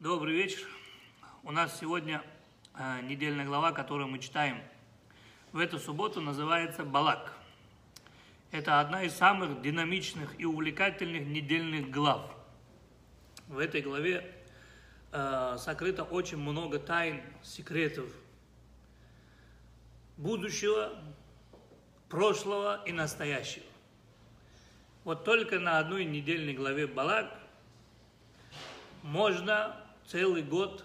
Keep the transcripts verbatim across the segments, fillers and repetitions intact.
Добрый вечер. У нас сегодня э, недельная глава, которую мы читаем в эту субботу, называется «Балак». Это одна из самых динамичных и увлекательных недельных глав. В этой главе э, сокрыто очень много тайн, секретов будущего, прошлого и настоящего. Вот только на одной недельной главе «Балак» можно целый год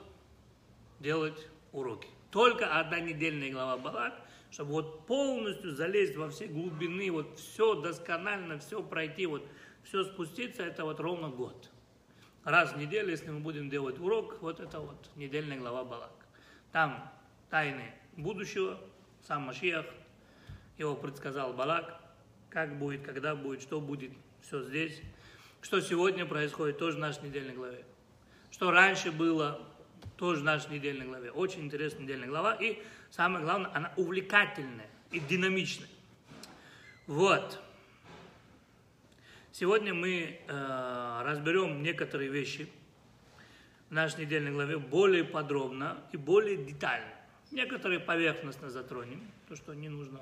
делать уроки. Только одна недельная глава Балак, чтобы вот полностью залезть во все глубины, вот все досконально, все пройти, вот все спуститься, это вот ровно год. Раз в неделю, если мы будем делать урок, вот это вот недельная глава Балак. Там тайны будущего, сам Машиах, его предсказал Балак, как будет, когда будет, что будет, все здесь. Что сегодня происходит, тоже в нашей недельной главе. Что раньше было, тоже в нашей недельной главе. Очень интересная недельная глава. И самое главное, она увлекательная и динамичная. Вот. Сегодня мы э, разберем некоторые вещи в нашей недельной главе более подробно и более детально. Некоторые поверхностно затронем, то, что не нужно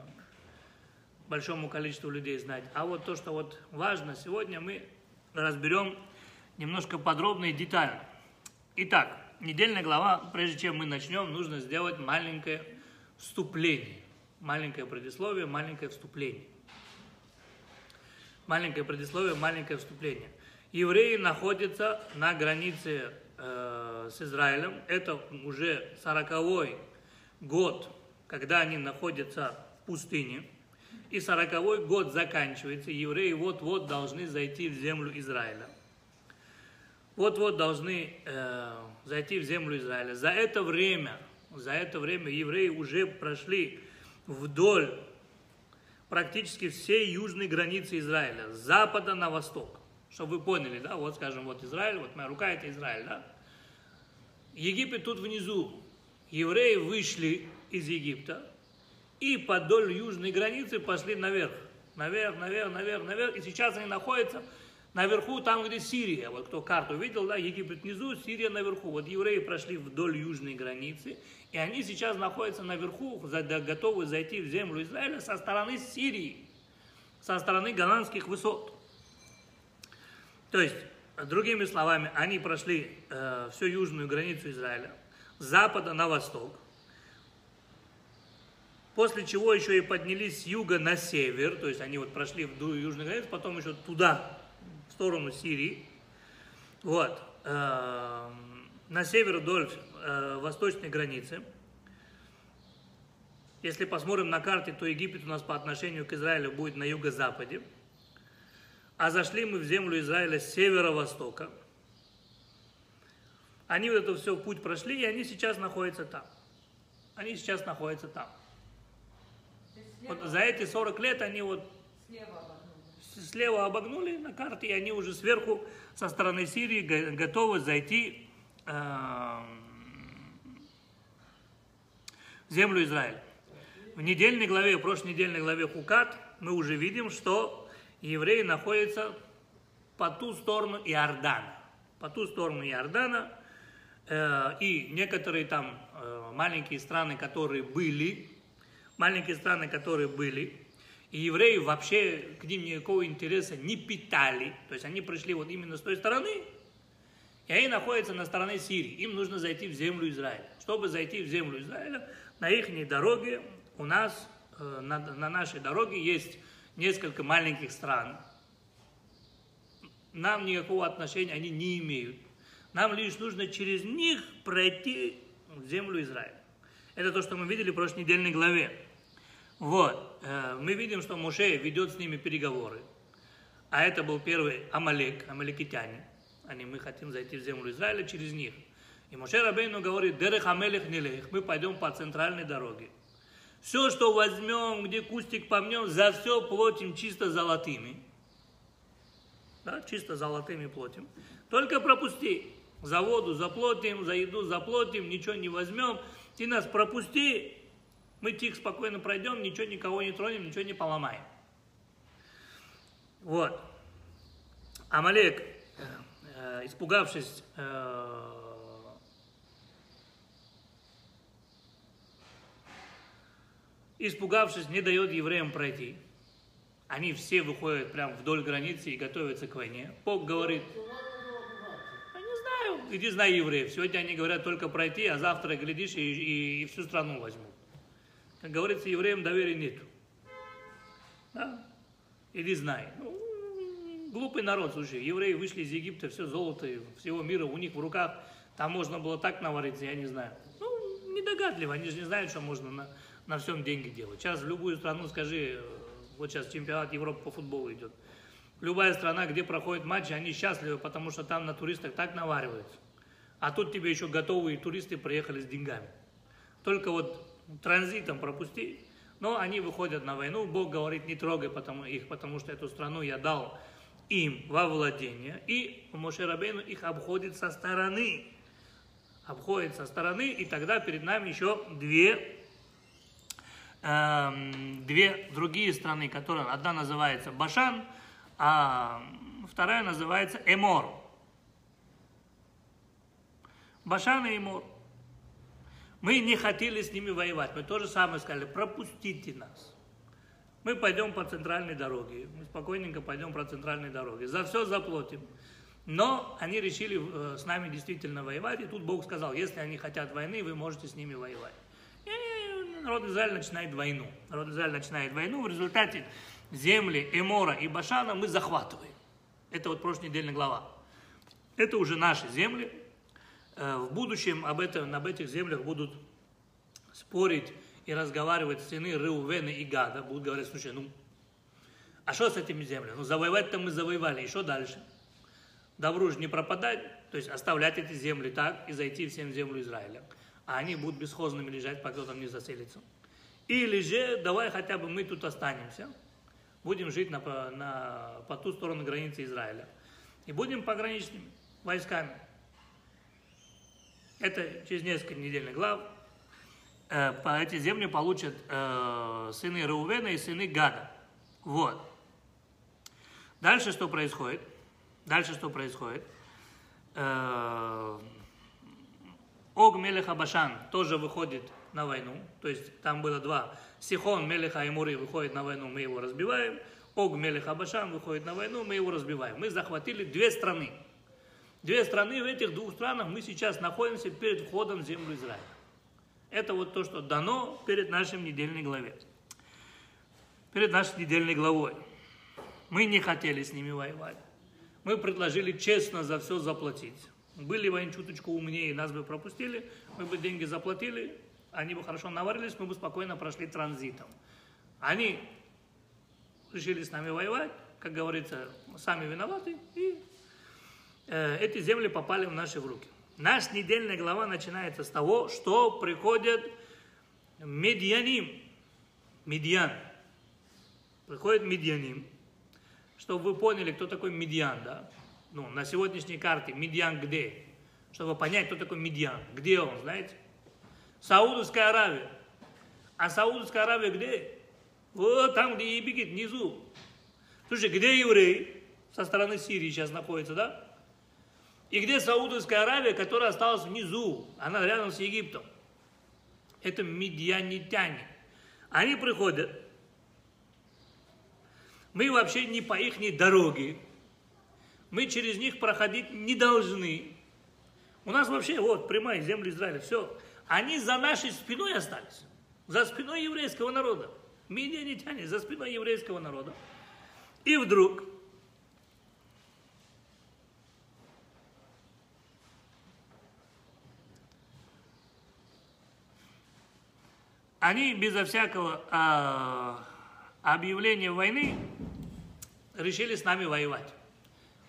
большому количеству людей знать. А вот то, что вот важно, сегодня мы разберем немножко подробно и детально. Итак, недельная глава, прежде чем мы начнем, нужно сделать маленькое вступление. Маленькое предисловие, маленькое вступление. Маленькое предисловие, маленькое вступление. Евреи находятся на границе э, с Израилем. Это уже сороковой год, когда они находятся в пустыне. И сороковой год заканчивается. Евреи вот-вот должны зайти в землю Израиля. Вот-вот должны э, зайти в землю Израиля. За это время, за это время евреи уже прошли вдоль практически всей южной границы Израиля, с запада на восток. Чтобы вы поняли, да, вот скажем, вот Израиль, вот моя рука, это Израиль, да. Египет тут внизу. Евреи вышли из Египта и подоль южной границы пошли наверх. Наверх, наверх, наверх, наверх. И сейчас они находятся наверху, там, где Сирия. Вот кто карту видел, да, Египет внизу, Сирия наверху. Вот евреи прошли вдоль южной границы, и они сейчас находятся наверху, готовы зайти в землю Израиля со стороны Сирии, со стороны Голанских высот. То есть, другими словами, они прошли э, всю южную границу Израиля, с запада на восток, после чего еще и поднялись с юга на север, то есть они вот прошли вдоль южной границы, потом еще туда, в сторону Сирии, вот, э, на север вдоль э, восточной границы. Если посмотрим на карте, то Египет у нас по отношению к Израилю будет на юго-западе. А зашли мы в землю Израиля с северо-востока. Они вот это все путь прошли, и они сейчас находятся там. Они сейчас находятся там. Вот за эти сорок лет они вот... слева обогнули на карте, и они уже сверху со стороны Сирии готовы зайти э, в землю Израиля. В недельной главе, в прошлой недельной главе Хукат мы уже видим, что евреи находятся по ту сторону Иордана. По ту сторону Иордана э, и некоторые там э, маленькие страны, которые были, маленькие страны, которые были, и евреи вообще к ним никакого интереса не питали. То есть они пришли вот именно с той стороны, и они находятся на стороне Сирии. Им нужно зайти в землю Израиля. Чтобы зайти в землю Израиля, на их дороге, у нас, на, на нашей дороге есть несколько маленьких стран. Нам никакого отношения они не имеют. Нам лишь нужно через них пройти в землю Израиля. Это то, что мы видели в прошлой недельной главе. Вот, мы видим, что Моше ведет с ними переговоры, а это был первый Амалек, амалекитяне, они, мы хотим зайти в землю Израиля через них. И Моше Рабейну говорит, дерех амелех нелех, мы пойдем по центральной дороге. Все, что возьмем, где кустик помнем, за все платим чисто золотыми, да, чисто золотыми платим, только пропусти, за воду заплатим, за еду заплатим, ничего не возьмем, ты нас пропусти. Мы тихо, спокойно пройдем, ничего, никого не тронем, ничего не поломаем. Вот. Амалек, э, испугавшись э, испугавшись, не дает евреям пройти. Они все выходят прямо вдоль границы и готовятся к войне. Бог говорит, я не знаю, иди знай евреев. Сегодня они говорят только пройти, а завтра, глядишь, и, и, и всю страну возьмут. Как говорится, евреям доверия нету. Да? Иди знай. Ну, глупый народ, слушай, евреи вышли из Египта, все золото всего мира у них в руках. Там можно было так навариться, я не знаю. Ну, недогадливо, они же не знают, что можно на, на всем деньги делать. Сейчас в любую страну скажи, вот сейчас чемпионат Европы по футболу идет. Любая страна, где проходят матчи, они счастливы, потому что там на туристах так навариваются. А тут тебе еще готовые туристы приехали с деньгами. Только вот транзитом пропусти. Но они выходят на войну. Бог говорит, не трогай потому, их, потому что эту страну я дал им во владение. И Моше Рабейну их обходит со стороны. Обходит со стороны, и тогда перед нами еще две, э, две другие страны, которые, одна называется Башан, а вторая называется Эмор. Башан и Эмор. Мы не хотели с ними воевать, мы то же самое сказали, пропустите нас. Мы пойдем по центральной дороге, мы спокойненько пойдем по центральной дороге, за все заплатим. Но они решили с нами действительно воевать, и тут Бог сказал, если они хотят войны, вы можете с ними воевать. И народ Израиля начинает войну. Народ Израиля начинает войну, в результате земли Эмора и Башана мы захватываем. Это вот прошлонедельная глава. Это уже наши земли. В будущем об, этом, об этих землях будут спорить и разговаривать сыны Реувена и Гада. Будут говорить, слушай, ну, а что с этими землями? Ну, завоевать-то мы завоевали, и что дальше? Добру же не пропадать, то есть оставлять эти земли так и зайти всем в землю Израиля. А они будут бесхозными лежать, пока там не заселится. Или же, давай хотя бы мы тут останемся, будем жить на, на, по ту сторону границы Израиля. И будем пограничными войсками. Это через несколько недельных глав. По эти земли получат э, сыны Реувена и сыны Гада. Вот. Дальше что происходит? Дальше что происходит? Ог Мелеха Башан тоже выходит на войну. То есть там было два. Сихон Мелеха Эмури выходит на войну, мы его разбиваем. Ог Мелеха Башан выходит на войну, мы его разбиваем. Мы захватили две страны. Две страны, в этих двух странах мы сейчас находимся перед входом в землю Израиля. Это вот то, что дано перед нашим недельной главе. Перед нашей недельной главой. Мы не хотели с ними воевать. Мы предложили честно за все заплатить. Были бы они чуточку умнее, нас бы пропустили, мы бы деньги заплатили, они бы хорошо наварились, мы бы спокойно прошли транзитом. Они решили с нами воевать, как говорится, сами виноваты, и э, эти земли попали в наши руки. Наша недельная глава начинается с того, что приходят мидьяним. Мидьян. Приходит мидьяним. Чтобы вы поняли, кто такой Мидьян, да? Ну, на сегодняшней карте Мидьян где? Чтобы понять, кто такой Мидьян. Где он, знаете? Саудовская Аравия. А Саудовская Аравия где? Вот там, где Египет, внизу. Слушай, где евреи? Со стороны Сирии сейчас находятся, да? И где Саудовская Аравия, которая осталась внизу? Она рядом с Египтом. Это мидьянитяне. Они приходят. Мы вообще не по их дороге. Мы через них проходить не должны. У нас вообще, вот, прямая земля Израиля, все. Они за нашей спиной остались. За спиной еврейского народа. Мидьянитяне, за спиной еврейского народа. И вдруг они безо всякого а, объявления войны решили с нами воевать.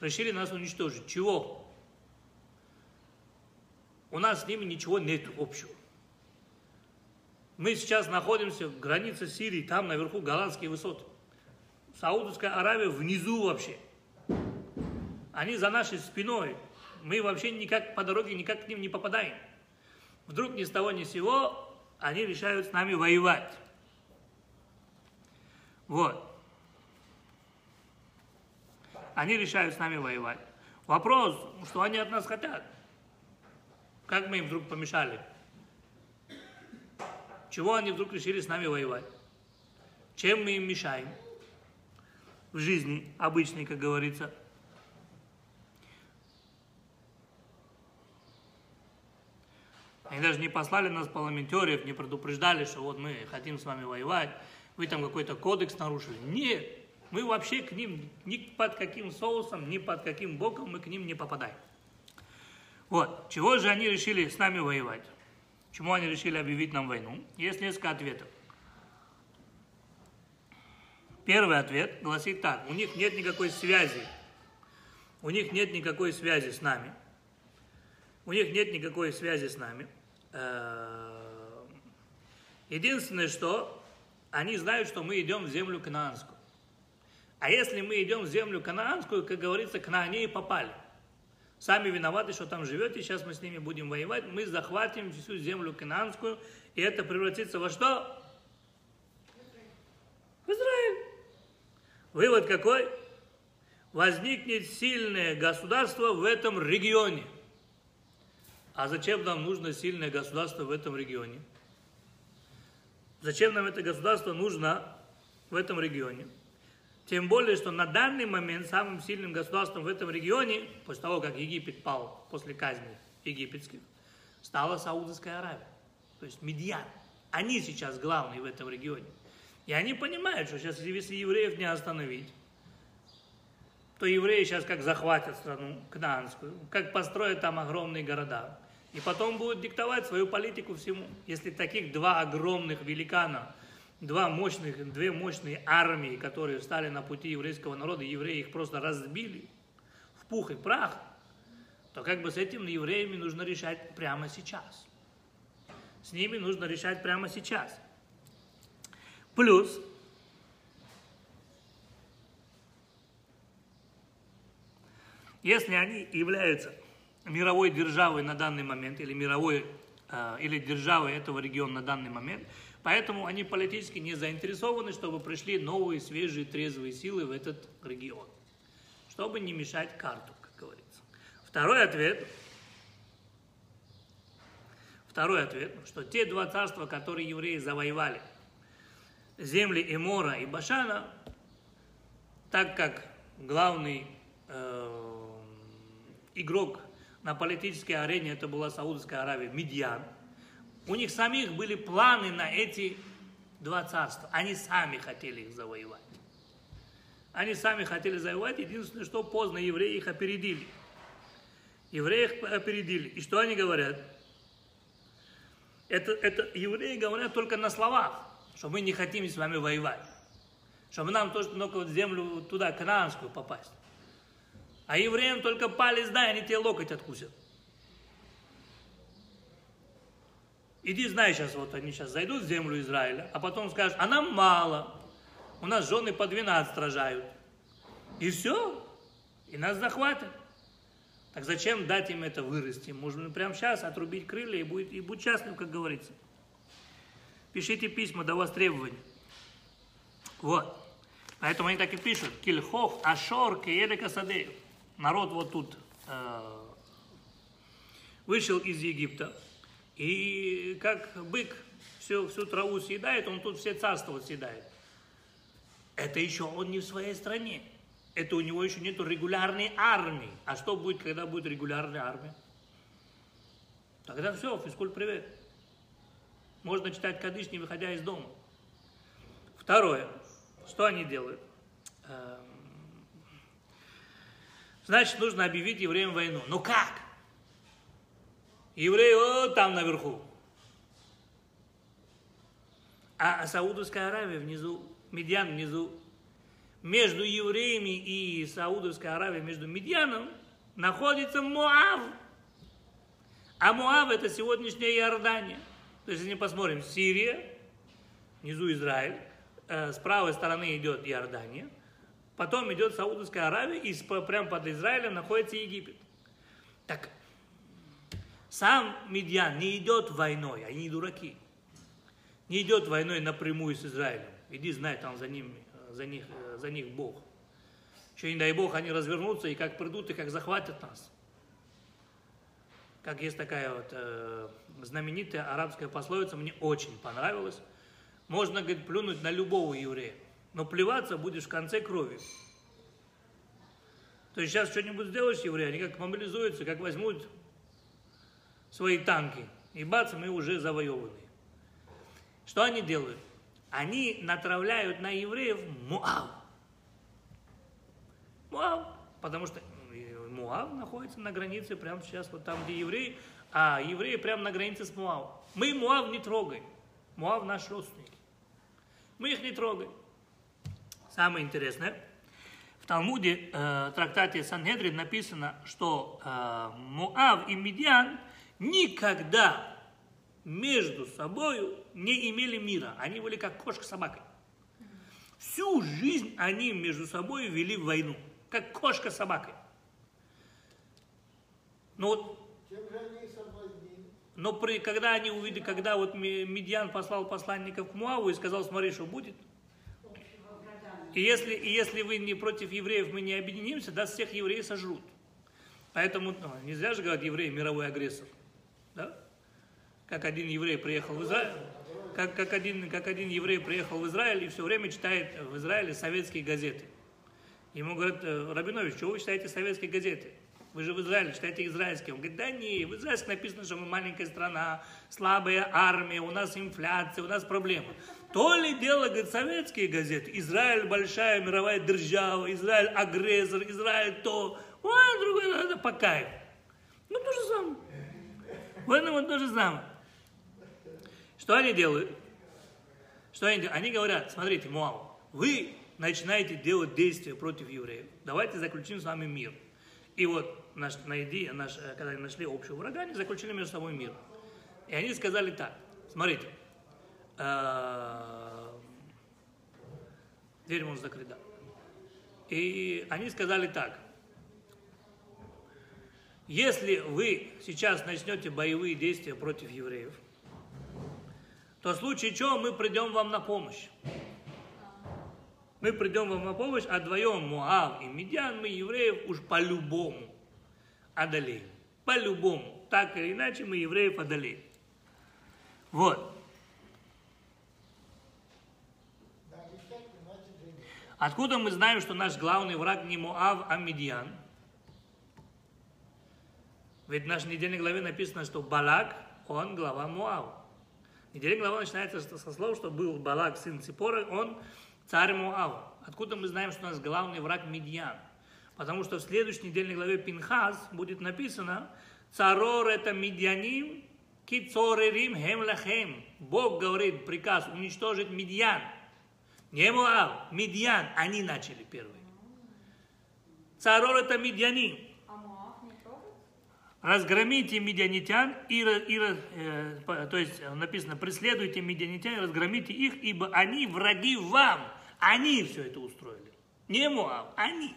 Решили нас уничтожить. Чего? У нас с ними ничего нет общего. Мы сейчас находимся в границе Сирии, там наверху голландские высоты. Саудовская Аравия внизу вообще. Они за нашей спиной. Мы вообще никак по дороге никак к ним не попадаем. Вдруг ни с того ни с сего они решают с нами воевать. Вот. Они решают с нами воевать. Вопрос, что они от нас хотят. Как мы им вдруг помешали? Чего они вдруг решили с нами воевать? Чем мы им мешаем в жизни обычной, как говорится. Они даже не послали нас парламентериев, не предупреждали, что вот мы хотим с вами воевать, вы там какой-то кодекс нарушили. Нет, мы вообще к ним ни под каким соусом, ни под каким боком мы к ним не попадаем. Вот, чего же они решили с нами воевать? Почему они решили объявить нам войну? Есть несколько ответов. Первый ответ гласит так. У них нет никакой связи. У них нет никакой связи с нами. У них нет никакой связи с нами. Единственное, что они знают, что мы идем в землю Канаанскую. А если мы идем в землю Канаанскую, как говорится, к нам они и попали. Сами виноваты, что там живете, сейчас мы с ними будем воевать, мы захватим всю землю Канаанскую, и это превратится во что? В Израиль. Вывод какой? Возникнет сильное государство в этом регионе. А зачем нам нужно сильное государство в этом регионе? Зачем нам это государство нужно в этом регионе? Тем более, что на данный момент самым сильным государством в этом регионе, после того, как Египет пал после казни египетских, стала Саудовская Аравия, то есть Мидьян. Они сейчас главные в этом регионе. И они понимают, что сейчас, если евреев не остановить, то евреи сейчас как захватят страну Кнаанскую, как построят там огромные города, и потом будут диктовать свою политику всему. Если таких два огромных великана, Два мощных, две мощные армии, которые встали на пути еврейского народа, евреи их просто разбили в пух и прах, то как бы с этим евреями нужно решать прямо сейчас. С ними нужно решать прямо сейчас. Плюс, если они являются мировой державой на данный момент, или мировой, э, или державой этого региона на данный момент, поэтому они политически не заинтересованы, чтобы пришли новые, свежие, трезвые силы в этот регион, чтобы не мешать карту, как говорится. Второй ответ, второй ответ, что те два царства, которые евреи завоевали, земли Эмора и Башана, так как главный э, игрок на политической арене это была Саудовская Аравия, Мидьян, у них самих были планы на эти два царства. Они сами хотели их завоевать. Они сами хотели завоевать. Единственное, что поздно евреи их опередили. Евреи их опередили. И что они говорят? Это, это евреи говорят только на словах, что мы не хотим с вами воевать. Чтобы нам тоже только в землю туда, Канаанскую, попасть. А евреям только палец дай, они тебе локоть откусят. Иди, знай, сейчас вот они сейчас зайдут в землю Израиля, а потом скажут, а нам мало, у нас жены по двенадцать рожают. И все, и нас захватят. Так зачем дать им это вырасти? Можно прямо сейчас отрубить крылья и будет, и будь счастлив, как говорится. Пишите письма до востребования. Вот. Поэтому они так и пишут. Кильхов, Ашор, Киелика Садеев. Народ вот тут э, вышел из Египта. И как бык всю, всю траву съедает, он тут все царства съедает. Это еще он не в своей стране. Это у него еще нету регулярной армии. А что будет, когда будет регулярная армия? Тогда все, физкульт, привет. Можно читать кадыш, не выходя из дома. Второе. Что они делают? Значит, нужно объявить евреям войну. Но как? Евреи вот там наверху. А Саудовская Аравия внизу, Мидьян внизу. Между евреями и Саудовской Аравией, между Мидьяном, находится Муав. А Муав это сегодняшняя Иордания. То есть, если мы посмотрим, Сирия, внизу Израиль, с правой стороны идет Иордания, потом идет Саудовская Аравия, и прямо под Израилем находится Египет. Так, сам Мидьян не идет войной, они не дураки. Не идет войной напрямую с Израилем. Иди, знай, там за, ним, за, них, за них Бог. Еще не дай Бог, они развернутся и как придут, и как захватят нас. Как есть такая вот э, знаменитая арабская пословица, мне очень понравилась. Можно, говорит, плюнуть на любого еврея, но плеваться будешь в конце кровью. То есть сейчас что-нибудь сделаешь евреи, они как мобилизуются, как возьмут свои танки, и бац, мы уже завоеваны. Что они делают? Они натравляют на евреев Муав. Муав, потому что Муав находится на границе, прямо сейчас, вот там, где евреи, а евреи прямо на границе с Муавом. Мы Муав не трогаем. Муав наш родственник. Мы их не трогаем. Самое интересное, в Талмуде, э, трактате Санхедрин написано, что э, Муав и Мидьян никогда между собой не имели мира. Они были как кошка с собакой. Всю жизнь они между собой вели войну. Как кошка с собакой. Но вот Но при, когда они увидели, когда вот Мидьян послал посланников к Муаву и сказал, смотри, что будет. И если, и если вы не против евреев, мы не объединимся, да, всех евреев сожрут. Поэтому ну, нельзя же говорить, евреи мировой агрессор. Да? Как один еврей приехал в Израиль, как, как, один, как один еврей приехал в Израиль и все время читает в Израиле советские газеты. Ему говорят, Рабинович, чего вы читаете советские газеты? Вы же в Израиле, читаете израильский. Он говорит, да не, в израильском написано, что мы маленькая страна, слабая армия, у нас инфляция, у нас проблемы. То ли дело, говорит, советские газеты. Израиль большая мировая держава, Израиль агрессор, Израиль то. Ой, другое, это по кайфу. Ну, то же самое. Вот, вот то же самое. Что они делают? Что они делают? Они говорят, смотрите, Муав, вы начинаете делать действия против евреев. Давайте заключим с вами мир. И вот, наш, найди, наш, когда они нашли общего врага, они заключили между собой мир. И они сказали так, смотрите, э, дверь можно закрыть, да. И они сказали так, если вы сейчас начнете боевые действия против евреев, то в случае чего мы придем вам на помощь. Мы придем вам на помощь, а вдвоем Муав и Мидьян, мы евреев уж по-любому одолеем. По-любому. Так или иначе мы евреев одолеем. Вот. Откуда мы знаем, что наш главный враг не Муав, а Мидьян? Ведь в нашей недельной главе написано, что Балак, он глава Муава. Недельная глава начинается со слов, что был Балак, сын Ципора, он... царь Муав. Откуда мы знаем, что у нас главный враг Мидьян? Потому что в следующей недельной главе Пинхас будет написано «Царор это Мидьяним, ки цорерим хем лахем». Бог говорит приказ уничтожить Мидьян. Не Муав, Мидьян. Они начали первые. «Царор это Мидьяним». А Муав не трогает? «Разгромите мидьянитян». И, и, э, то есть написано «Преследуйте мидьянитян и разгромите их, ибо они враги вам». Они все это устроили. Не Муав, они.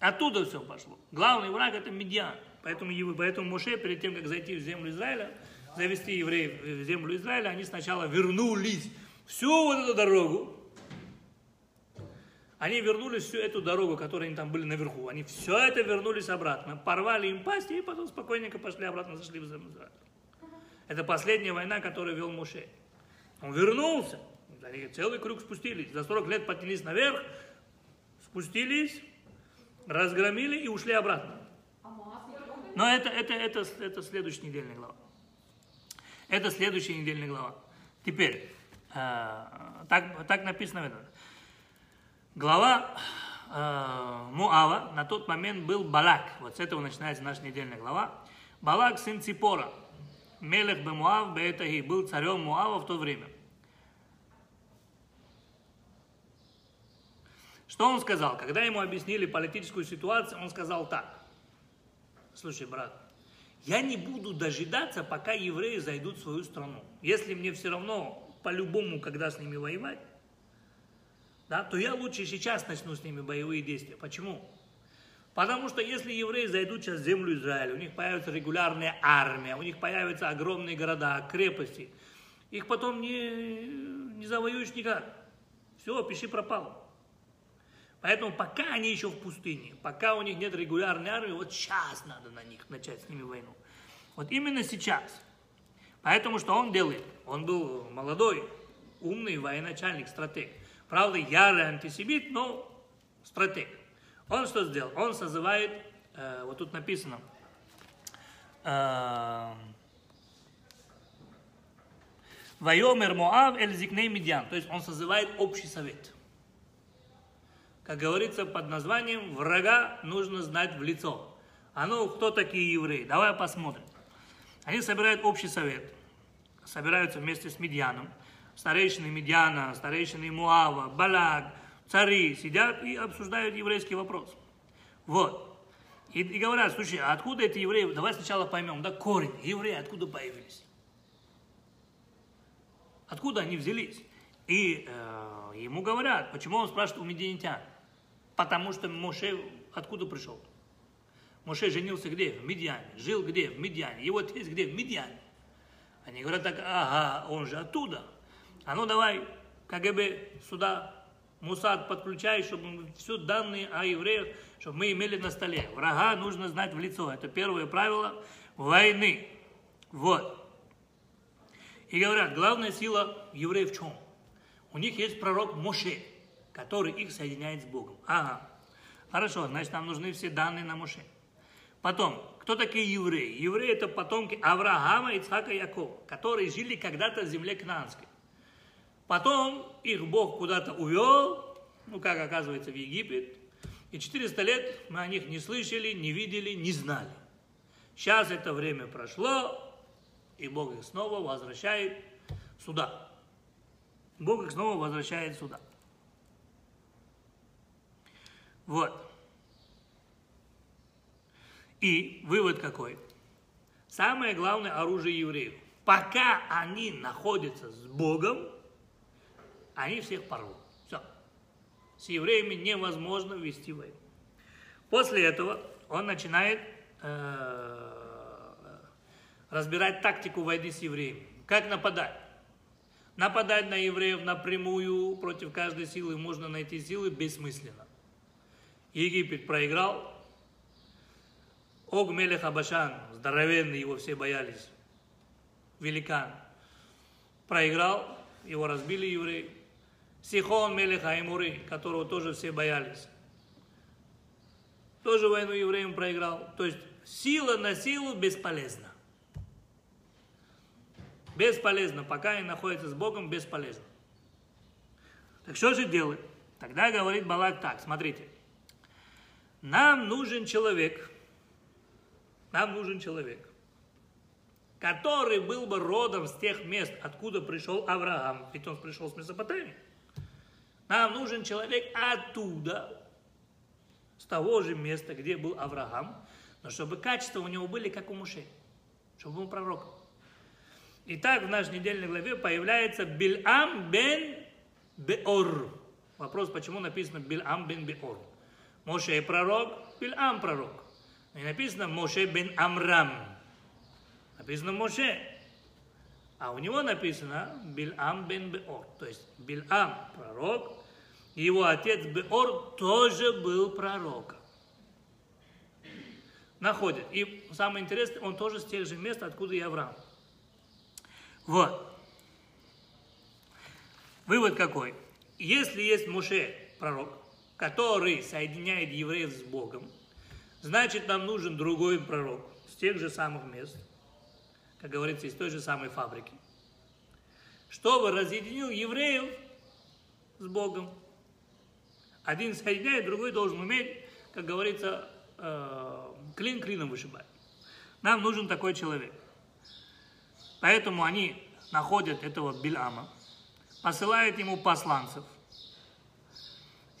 Оттуда все пошло. Главный враг это Мидьян. Поэтому, поэтому Моше, перед тем, как зайти в землю Израиля, завести евреев в землю Израиля, они сначала вернулись всю вот эту дорогу. Они вернулись всю эту дорогу, которой они там были наверху. Они все это вернулись обратно. Порвали им пасти и потом спокойненько пошли обратно, зашли в землю Израиля. Это последняя война, которую вел Моше. Он вернулся. Они целый крюк спустились. За сорок лет поднялись наверх, спустились, разгромили и ушли обратно. Но это, это, это, это следующая недельная глава. Это следующая недельная глава. Теперь, э, так, так написано в этом. Глава э, Муава на тот момент был Балак. Вот с этого начинается наша недельная глава. Балак, сын Ципора. Мелех бе Муав бе Этаги. Был царем Муава в то время. Что он сказал? Когда ему объяснили политическую ситуацию, он сказал так. Слушай, брат, я не буду дожидаться, пока евреи зайдут в свою страну. Если мне все равно, по-любому, когда с ними воевать, да, то я лучше сейчас начну с ними боевые действия. Почему? Потому что если евреи зайдут сейчас в землю Израиля, у них появится регулярная армия, у них появятся огромные города, крепости. Их потом не, не завоюешь никак. Все, пиши пропало. Поэтому пока они еще в пустыне, пока у них нет регулярной армии, вот сейчас надо на них начать с ними войну. Вот именно сейчас. Поэтому что он делает? Он был молодой, умный военачальник, стратег. Правда, ярый антисемит, но стратег. Он что сделал? Он созывает, э, вот тут написано, э, «Вайомер Моав эль зикней Мидьян». То есть он созывает общий совет. Как говорится под названием «Врага нужно знать в лицо». А ну, кто такие евреи? Давай посмотрим. Они собирают общий совет. Собираются вместе с Мидьяном. Старейшины Мидьяна, старейшины Муава, Балак, цари сидят и обсуждают еврейский вопрос. Вот. И, и говорят, слушай, а откуда эти евреи? Давай сначала поймем, да, корень. Евреи откуда появились? Откуда они взялись? И э, ему говорят, почему он спрашивает у медиантян? Потому что Моше откуда пришел? Моше женился где? В Мидьяне. Жил где? В Мидьяне. Его тесть где? В Мидьяне. Они говорят так, ага, он же оттуда. А ну давай КГБ сюда, Мусад подключай, чтобы все данные о евреях, чтобы мы имели на столе. Врага нужно знать в лицо. Это первое правило войны. Вот. И говорят, главная сила евреев в чем? У них есть пророк Моше, который их соединяет с Богом. Ага. Хорошо, значит нам нужны все данные на Моше. Потом, кто такие евреи? Евреи это потомки Авраама, Ицхака и Якова, которые жили когда-то в земле Кнаанской. Потом их Бог куда-то увел, ну как оказывается в Египет, и четыреста лет мы о них не слышали, не видели, не знали. Сейчас это время прошло, и Бог их снова возвращает сюда. Бог их снова возвращает сюда. Вот. И вывод какой? Самое главное оружие евреев. Пока они находятся с Богом, они всех порвут. Все. С евреями невозможно вести войну. После этого он начинает э, разбирать тактику войны с евреями. Как нападать? Нападать на евреев напрямую против каждой силы можно найти силы бессмысленно. Египет проиграл. Ог мелех Абашан, здоровенный, его все боялись, великан, проиграл, его разбили евреи. Сихон мелех Аймуры, которого тоже все боялись, тоже войну евреям проиграл. То есть сила на силу бесполезна. Бесполезно, пока они находятся с Богом, бесполезно. Так что же делать? Тогда говорит Балак так, смотрите. Нам нужен человек... Нам нужен человек, который был бы родом с тех мест, откуда пришел Авраам. Ведь он пришел с Месопотамии. Нам нужен человек оттуда, с того же места, где был Авраам, но чтобы качества у него были, как у Моше, чтобы он был пророком. Итак, в нашей недельной главе появляется Билам бен Беор. Вопрос, почему написано Билам бен Беор. Моше пророк, Билам пророк. И написано Моше бен Амрам. Написано Моше. А у него написано Билам бен Беор. То есть Билам пророк. Его отец Беор тоже был пророком. Находит. И самое интересное, он тоже с тех же мест, откуда и Авраам. Вот. Вывод какой? Если есть Моше пророк, который соединяет евреев с Богом, значит, нам нужен другой пророк с тех же самых мест, как говорится, из той же самой фабрики, чтобы разъединил евреев с Богом. Один соединяет, другой должен уметь, как говорится, клин клином вышибать. Нам нужен такой человек. Поэтому они находят этого Билама, посылают ему посланцев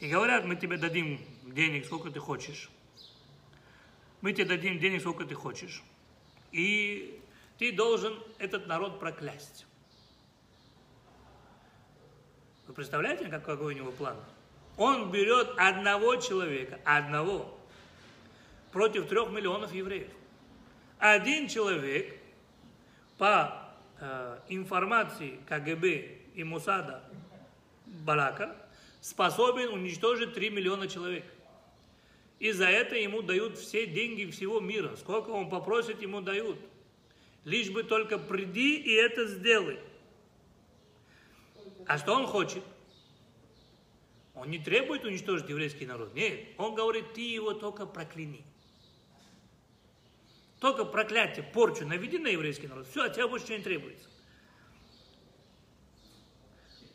и говорят, мы тебе дадим денег, сколько ты хочешь. Мы тебе дадим денег, сколько ты хочешь. И ты должен этот народ проклясть. Вы представляете, какой у него план? Он берет одного человека, одного, против трех миллионов евреев. Один человек, по э, информации КГБ и Мусада Балака, способен уничтожить три миллиона человек. И за это ему дают все деньги всего мира. Сколько он попросит, ему дают. Лишь бы только приди и это сделай. А что он хочет? Он не требует уничтожить еврейский народ. Нет, он говорит, ты его только прокляни. Только проклятие, порчу наведи на еврейский народ. Все, от тебя больше ничего не требуется.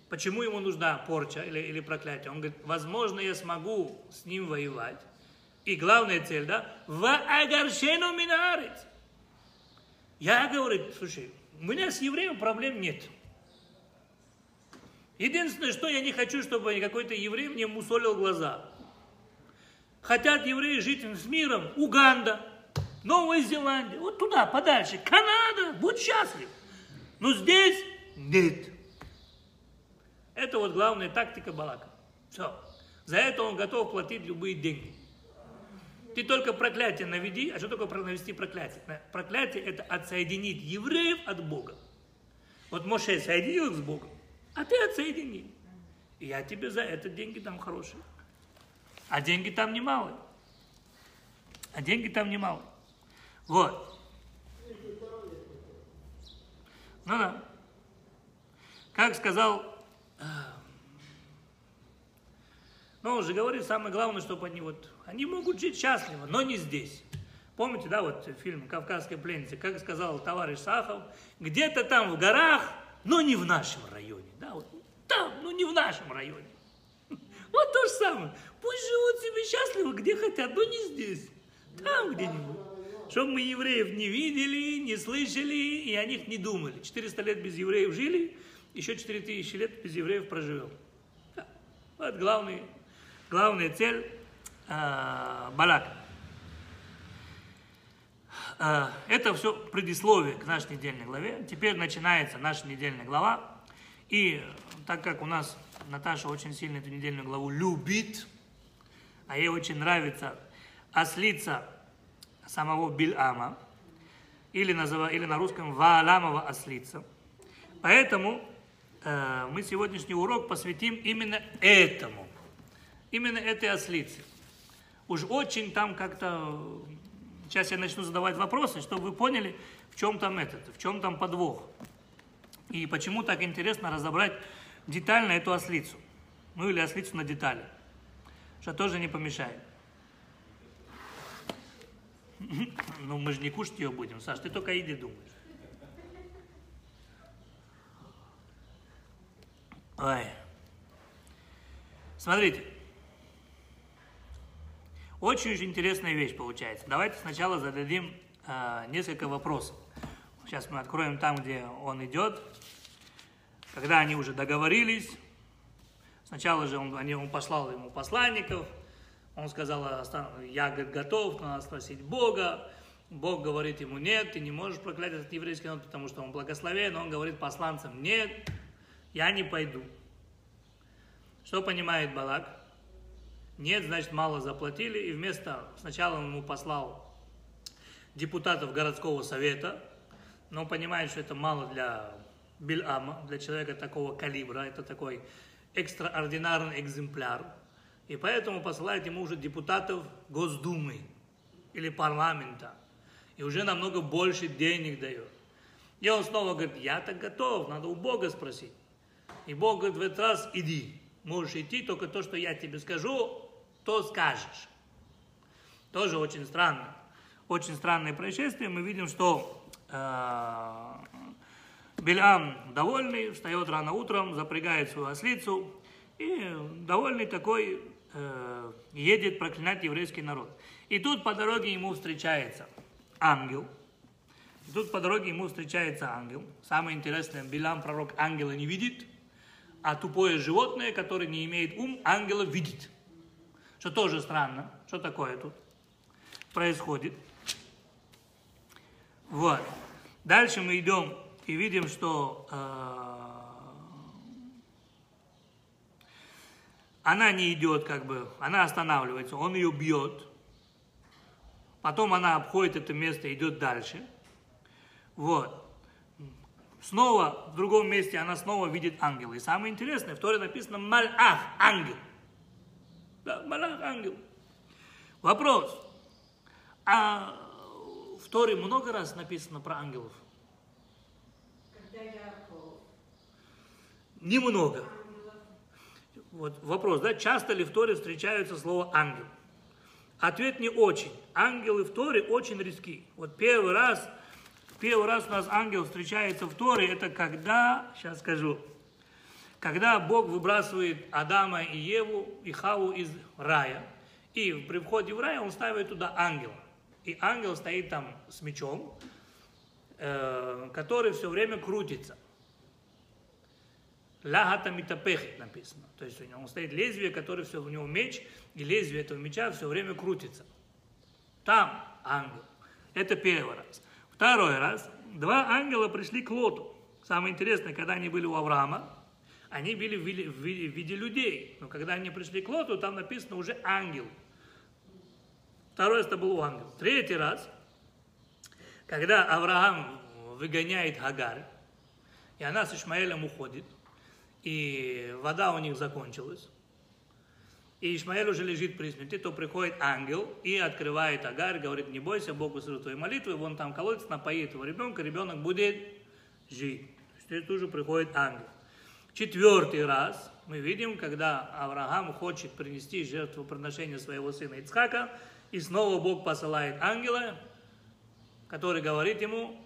Почему ему нужна порча или, или проклятие? Он говорит, возможно, я смогу с ним воевать. И главная цель, да? Ваагоршену минаарец. Я, говорит, слушай, у меня с евреем проблем нет. Единственное, что я не хочу, чтобы какой-то еврей мне мусолил глаза. Хотят евреи жить с миром. Уганда, Новая Зеландия, вот туда, подальше. Канада, будь счастлив. Но здесь нет. Это вот главная тактика Балака. Все. За это он готов платить любые деньги. Ты только проклятие наведи. А что такое навести проклятие? Проклятие – это отсоединить евреев от Бога. Вот Моше соединил их с Богом, а ты отсоедини. И я тебе за это деньги там хорошие. А деньги там немалые. А деньги там немалые. Вот. Ну да. Как сказал... Но он же говорит, самое главное, чтобы они вот... Они могут жить счастливо, но не здесь. Помните, да, вот фильм «Кавказская пленница», как сказал товарищ Сахов, где-то там в горах, но не в нашем районе. Да, вот там, но не в нашем районе. Вот то же самое. Пусть живут себе счастливо, где хотят, но не здесь. Там где-нибудь. Чтобы мы евреев не видели, не слышали и о них не думали. четыреста лет без евреев жили, еще четыре тысячи лет без евреев проживем. Да. Вот главный, главная цель э, Балака. Э, это все предисловие к нашей недельной главе. Теперь начинается наша недельная глава. И так как у нас Наташа очень сильно эту недельную главу любит, а ей очень нравится ослица самого Билама, или, назыв... или на русском Вааламова ослица, поэтому э, мы сегодняшний урок посвятим именно этому, именно этой ослице. Уж очень там как-то... Сейчас я начну задавать вопросы, чтобы вы поняли, в чем там этот, в чем там подвох. И почему так интересно разобрать детально эту ослицу. Ну или ослицу на детали. Что тоже не помешает. Ну мы же не кушать ее будем, Саш, ты только иди думаешь. Ой. Смотрите. Очень же интересная вещь получается. Давайте сначала зададим э, несколько вопросов. Сейчас мы откроем там, где он идет. Когда они уже договорились. Сначала же он, они, он послал ему посланников. Он сказал, я готов, надо спросить Бога. Бог говорит ему, нет, ты не можешь проклять этот еврейский народ, потому что он благословен. Он говорит посланцам, нет. Я не пойду. Что понимает Балак? Нет, значит, мало заплатили. И вместо... Сначала он ему послал депутатов городского совета, но он понимает, что это мало для Билама, для человека такого калибра. Это такой экстраординарный экземпляр. И поэтому посылает ему уже депутатов Госдумы или парламента. И уже намного больше денег дает. И он снова говорит, я так готов, надо у Бога спросить. И Бог говорит, в этот раз иди. Можешь идти, только то, что я тебе скажу, то скажешь. Тоже очень странно. Очень странное происшествие. Мы видим, что э, Билам довольный, встает рано утром, запрягает свою ослицу. И довольный такой э, едет проклинать еврейский народ. И тут по дороге ему встречается ангел. И тут по дороге ему встречается ангел. Самое интересное, Билам, пророк, ангела не видит. А тупое животное, которое не имеет ум, ангела видит. Что тоже странно. Что такое тут происходит? Вот. Дальше мы идем и видим, что э, она не идет, как бы, она останавливается, он ее бьет. Потом она обходит это место, идет дальше. Вот. Снова, в другом месте, она снова видит ангела. И самое интересное, в Торе написано «Малах» – ангел. Да, «Малах» – ангел. Вопрос. А в Торе много раз написано про ангелов? Немного. Вот вопрос, да, часто ли в Торе встречаются слово «ангел»? Ответ не очень. Ангелы в Торе очень редки. Вот первый раз, первый раз у нас ангел встречается в Торе, это когда, сейчас скажу, когда Бог выбрасывает Адама и Еву, и Хаву из рая. И при входе в рай он ставит туда ангела. И ангел стоит там с мечом, который все время крутится. Лахата митапехит написано. То есть у него стоит лезвие, которое все, у него меч, и лезвие этого меча все время крутится. Там ангел. Это первый раз. Второй раз. Два ангела пришли к Лоту. Самое интересное, когда они были у Авраама, они были в виде людей. Но когда они пришли к Лоту, там написано уже ангел. Второй раз это был ангел. Третий раз, когда Авраам выгоняет Хагар, и она с Ишмаэлем уходит, и вода у них закончилась, и Ишмаэль уже лежит при смерти, то приходит ангел и открывает Агарь, говорит: не бойся, Бог услышит твои молитвы, вон там колодец, напоит его ребенка, ребенок будет жить. То есть тут же приходит ангел. Четвертый раз мы видим, когда Авраам хочет принести жертвоприношение своего сына Ицхака, и снова Бог посылает ангела, который говорит ему: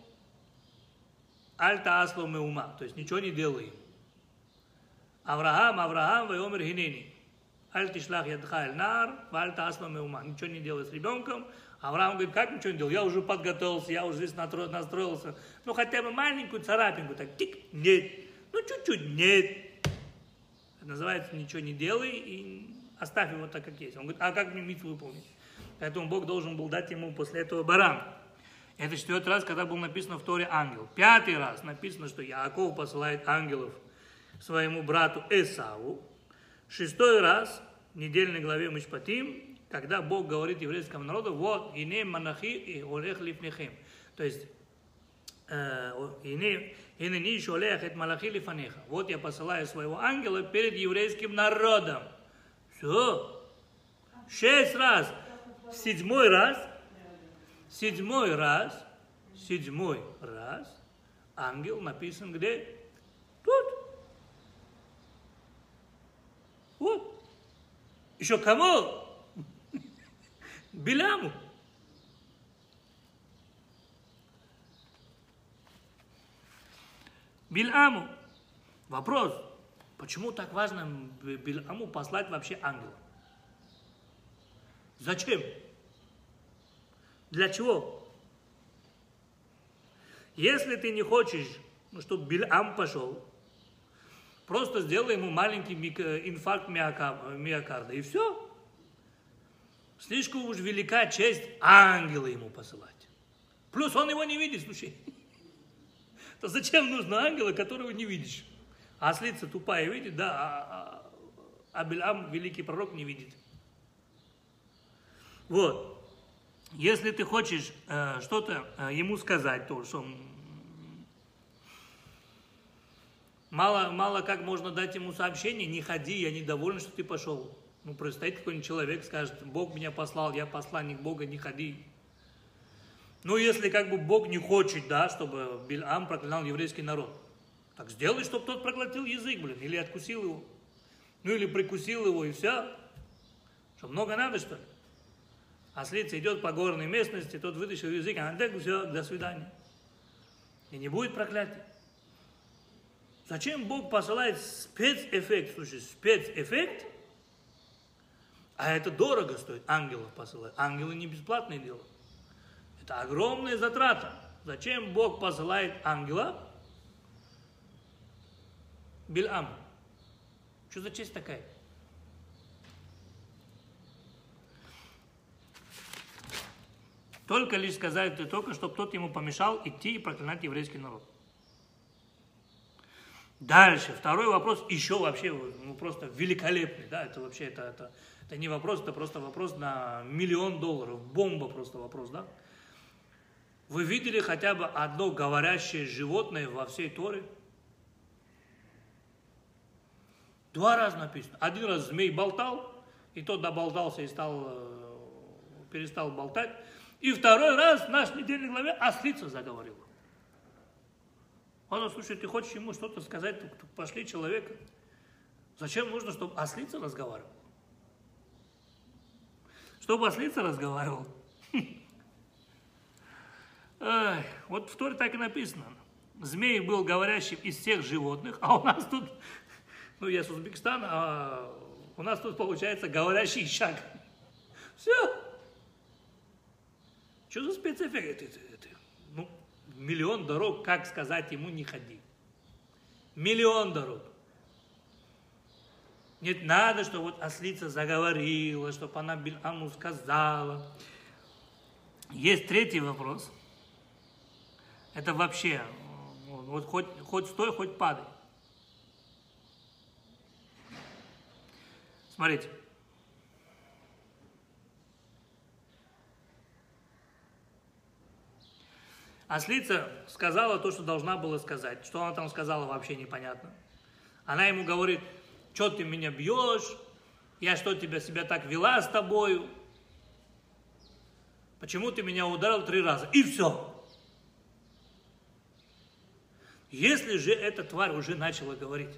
«Альта асло меума», то есть ничего не делай. Авраам, Авраам, вайомер гинени. Альти шлах ядха эль нар, вальта асма меума. Ничего не делай с ребенком. Авраам говорит: как ничего не делал? Я уже подготовился, я уже здесь настроился. Ну хотя бы маленькую царапинку, так тик, нет. Ну чуть-чуть, нет. Это называется ничего не делай и оставь его так, как есть. Он говорит: а как мне митцву выполнить? Поэтому Бог должен был дать ему после этого барана. Это четвертый раз, когда было написано в Торе ангел. Пятый раз написано, что Яков посылает ангелов своему брату Эсаву. Шестой раз в недельной главе Мишпатим, когда Бог говорит еврейскому народу: вот иней манахи и олех лифнехем. То есть иней иней олех эт малахи лифанеха. Вот я посылаю своего ангела перед еврейским народом. Все. Шесть раз. Седьмой раз. Седьмой раз. Седьмой раз. Ангел написан где? Тут. Вот. Еще кому? Биляму. Биляму. Вопрос. Почему так важно Биляму послать вообще ангела? Зачем? Для чего? Если ты не хочешь, чтобы Билям пошел, просто сделай ему маленький инфаркт миокарда, и все. Слишком уж велика честь ангела ему посылать. Плюс он его не видит, слушай. То зачем нужно ангела, которого не видишь? Ослица тупая видит, да, а Билам, великий пророк, не видит. Вот. Если ты хочешь э, что-то э, ему сказать, то что он... Мало, мало как можно дать ему сообщение: не ходи, я недоволен, что ты пошел. Ну, просто стоит какой-нибудь человек, скажет: Бог меня послал, я посланник Бога, не ходи. Ну, если как бы Бог не хочет, да, чтобы Билам проклинал еврейский народ, так сделай, чтобы тот проглотил язык, блин, или откусил его. Ну, или прикусил его, и все. Что, много надо, что ли? Ослица идет по горной местности, тот вытащил язык, а так все, до свидания. И не будет проклятия. Зачем Бог посылает спецэффект? Слушай, спецэффект? А это дорого стоит, ангелов посылать. Ангелы не бесплатное дело. Это огромная затрата. Зачем Бог посылает ангела? Билам. Что за честь такая? Только лишь сказать, только чтобы тот ему помешал идти и проклинать еврейский народ. Дальше, второй вопрос, еще вообще, ну, просто великолепный, да, это вообще, это, это, это не вопрос, это просто вопрос на миллион долларов, бомба просто вопрос, да. Вы видели хотя бы одно говорящее животное во всей Торе? Два раза написано. Один раз змей болтал, и тот доболтался и стал, перестал болтать. И второй раз в нашей недельной главе ослица заговорила. Ладно, слушай, ты хочешь ему что-то сказать, пошли человека. Зачем нужно, чтобы ослица разговаривал? Чтобы ослица разговаривал. Вот в Торе так и написано. Змей был говорящим из всех животных, а у нас тут, ну я с Узбекистана, а у нас тут получается говорящий Ишак. Все. Что за спецэффект? Ну, миллион дорог, как сказать ему не ходи. Миллион дорог. Нет, надо, чтобы вот ослица заговорила, чтобы она Биламу сказала. Есть третий вопрос. Это вообще, вот хоть, хоть стой, хоть падай. Смотрите. Ослица сказала то, что должна была сказать. Что она там сказала, вообще непонятно. Она ему говорит, что ты меня бьешь? Я что, тебя себя так вела с тобою? Почему ты меня ударил три раза? И все. Если же эта тварь уже начала говорить.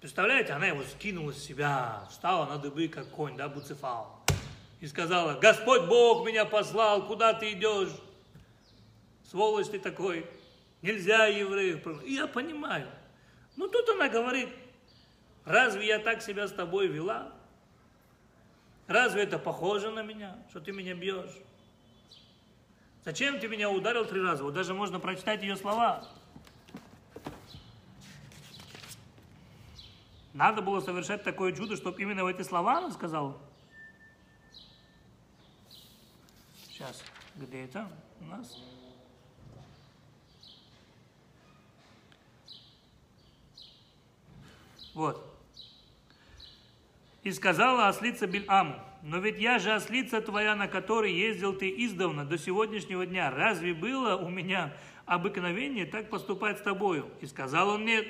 Представляете, она его скинула с себя, встала на дыбы, как конь, да, Буцефал. И сказала, Господь Бог меня послал, куда ты идешь? Сволочь ты такой, нельзя евреев. И я понимаю. Но тут она говорит, разве я так себя с тобой вела? Разве это похоже на меня, что ты меня бьешь? Зачем ты меня ударил три раза? Вот даже можно прочитать ее слова. Надо было совершать такое чудо, чтобы именно в эти слова она сказала. Сейчас, где это у нас? Вот. И сказала ослица Биламу, но ведь я же ослица твоя, на которой ездил ты издавна до сегодняшнего дня. Разве было у меня обыкновение так поступать с тобою? И сказал он, нет.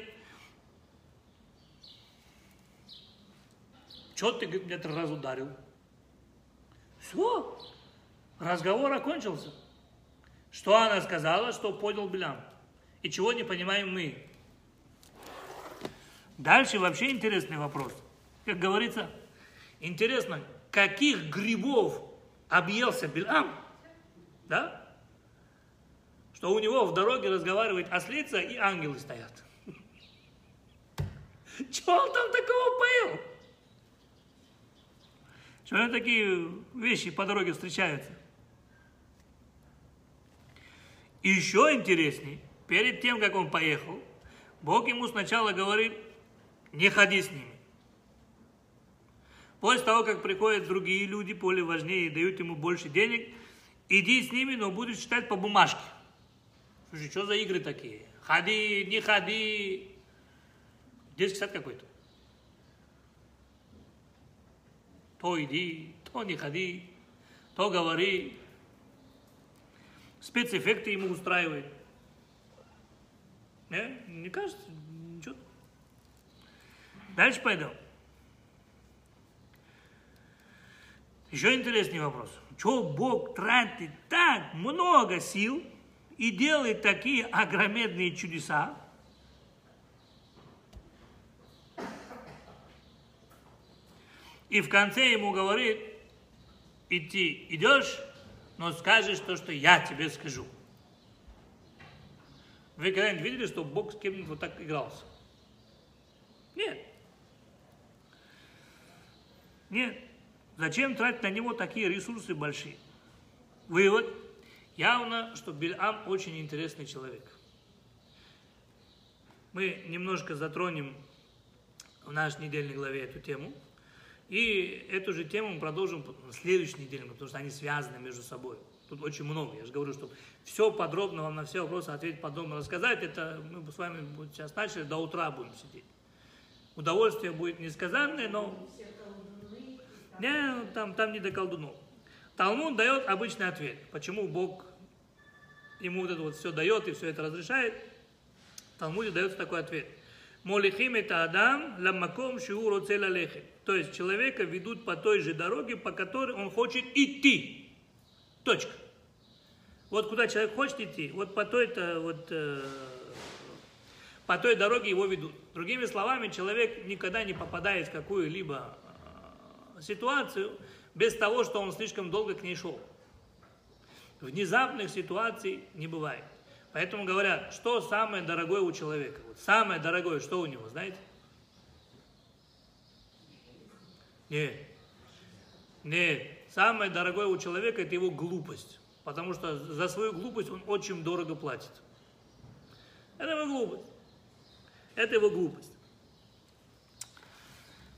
Чего ты, говорит, меня три раза ударил? Все. Разговор окончился. Что она сказала, что понял Билам. И чего не понимаем мы. Дальше вообще интересный вопрос. Как говорится, интересно, каких грибов объелся Билам, да? Что у него в дороге разговаривает ослица и ангелы стоят. Чего он там такого поел? Что такие вещи по дороге встречаются? И еще интересней, перед тем, как он поехал, Бог ему сначала говорит, не ходи с ними. После того, как приходят другие люди, более важнее, и дают ему больше денег, иди с ними, но будешь читать по бумажке. Слушай, что за игры такие? Ходи, не ходи. Детский сад какой-то. То иди, то не ходи, то говори. Спецэффекты ему устраивают. Не, не кажется? Ничего. Дальше пойдем. Еще интересный вопрос. Чего Бог тратит так много сил и делает такие огромные чудеса? И в конце ему говорит, идти идешь, но скажешь то, что я тебе скажу. Вы когда-нибудь видели, что Бог с кем-нибудь вот так игрался? Нет. Нет. Зачем тратить на него такие ресурсы большие? Вывод. Явно, что Билам очень интересный человек. Мы немножко затронем в нашей недельной главе эту тему. И эту же тему мы продолжим на следующей неделе, потому что они связаны между собой. Тут очень много. Я же говорю, что все подробно вам на все вопросы ответить, подробно рассказать. Это мы с вами сейчас начали, до утра будем сидеть. Удовольствие будет несказанное, но... Не, там, там не до колдунов. Талмуд дает обычный ответ. Почему Бог ему вот это вот все дает и все это разрешает? В Талмуде дается такой ответ. Молихим это Адам, ламаком шиуру целя лехи. То есть человека ведут по той же дороге, по которой он хочет идти. Точка. Вот куда человек хочет идти, вот по той-то, вот, э, по той дороге его ведут. Другими словами, человек никогда не попадает в какую-либо э, ситуацию без того, что он слишком долго к ней шел. Внезапных ситуаций не бывает. Поэтому говорят, что самое дорогое у человека. Вот самое дорогое, что у него, знаете? Нет. Нет. Самое дорогое у человека – это его глупость. Потому что за свою глупость он очень дорого платит. Это его глупость. Это его глупость.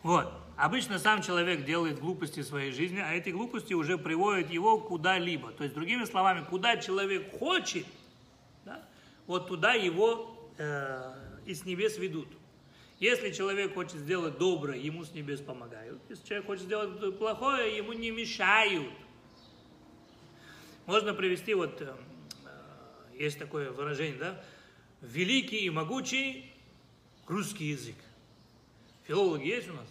Вот. Обычно сам человек делает глупости в своей жизни, а эти глупости уже приводят его куда-либо. То есть, другими словами, куда человек хочет, да, вот туда его э, и с небес ведут. Если человек хочет сделать доброе, ему с небес помогают. Если человек хочет сделать плохое, ему не мешают. Можно привести, вот, есть такое выражение, да, великий и могучий русский язык. Филологи есть у нас?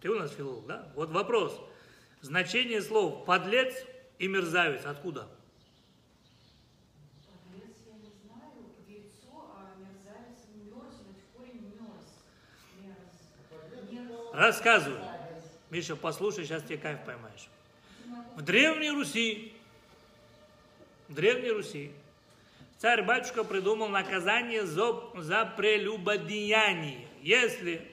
Ты у нас филолог, да? Вот вопрос. Значение слов «подлец» и «мерзавец» откуда? Подлец я не знаю, лицо, а мерзавец мерз, корень мерз. мерз. Рассказывай. Миша, послушай, сейчас тебе кайф поймаешь. В Древней Руси, в Древней Руси, царь-батюшка придумал наказание за, за прелюбодеяние. Если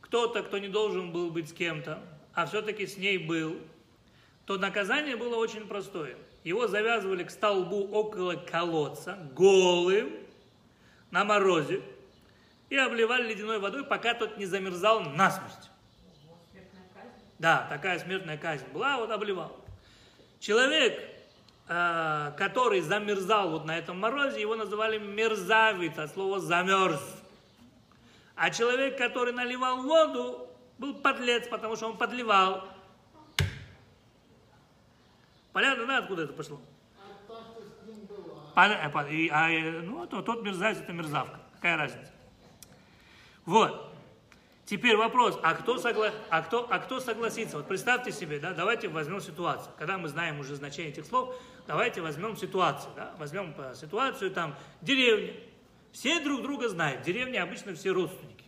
кто-то, кто не должен был быть с кем-то, а все-таки с ней был, то наказание было очень простое. Его завязывали к столбу около колодца, голым, на морозе, и обливали ледяной водой, пока тот не замерзал насмерть. Да, такая смертная казнь была, вот обливал. Человек, э, который замерзал вот на этом морозе, его называли мерзавец, от слова «замерз». А человек, который наливал воду, был подлец, потому что он подливал. Понятно, да, откуда это пошло? А то, что с ним было. А, а, а, ну, то, тот мерзавец, это мерзавка. Какая разница? Вот. Теперь вопрос, а кто, согла... а, кто, а кто согласится? Вот представьте себе, да, давайте возьмем ситуацию. Когда мы знаем уже значение этих слов, давайте возьмем ситуацию. Да? Возьмем ситуацию, там, деревня. Все друг друга знают. В деревне обычно все родственники.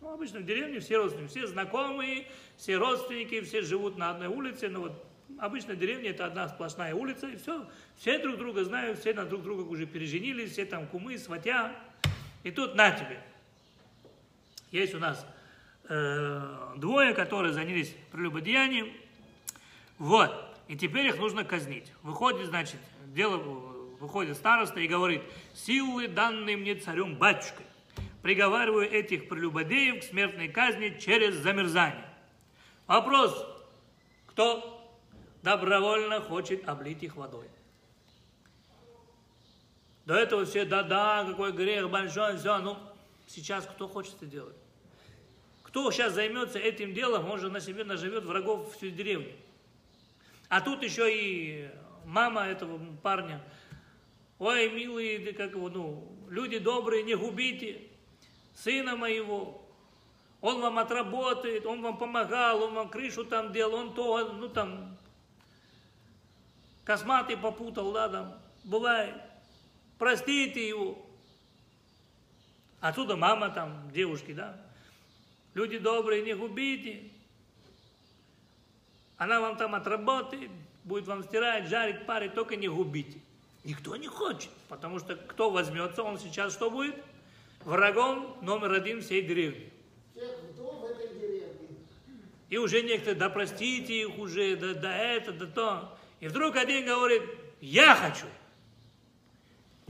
Ну, обычно в деревне все родственники. Все знакомые, все родственники, все живут на одной улице. Но вот обычно деревня – это одна сплошная улица, и все. Все друг друга знают, все на друг друга уже переженились, все там кумы, сватья. И тут на тебе. Есть у нас двое, которые занялись прелюбодеянием. Вот. И теперь их нужно казнить. Выходит, значит, дело, выходит староста и говорит: силы, данные мне царем батюшкой, приговариваю этих прелюбодеев к смертной казни через замерзание. Вопрос: кто добровольно хочет облить их водой? До этого все: да-да, какой грех большой, все. Ну, сейчас кто хочет это делать? Кто сейчас займется этим делом, он же на себе наживет врагов всю деревню. А тут еще и мама этого парня: ой, милые, как, ну, люди добрые, не губите сына моего. Он вам отработает, он вам помогал, он вам крышу там делал, он то, ну там, косматый попутал, да, там, бывает. Простите его. Отсюда мама там, девушки, да. Люди добрые, не губите. Она вам там отработает, будет вам стирать, жарить, парить, только не губите. Никто не хочет, потому что кто возьмется, он сейчас что будет? Врагом номер один всей деревни. Кто в этой деревне? И уже некоторые: да простите их уже, да, да это, да то. И вдруг один говорит: я хочу.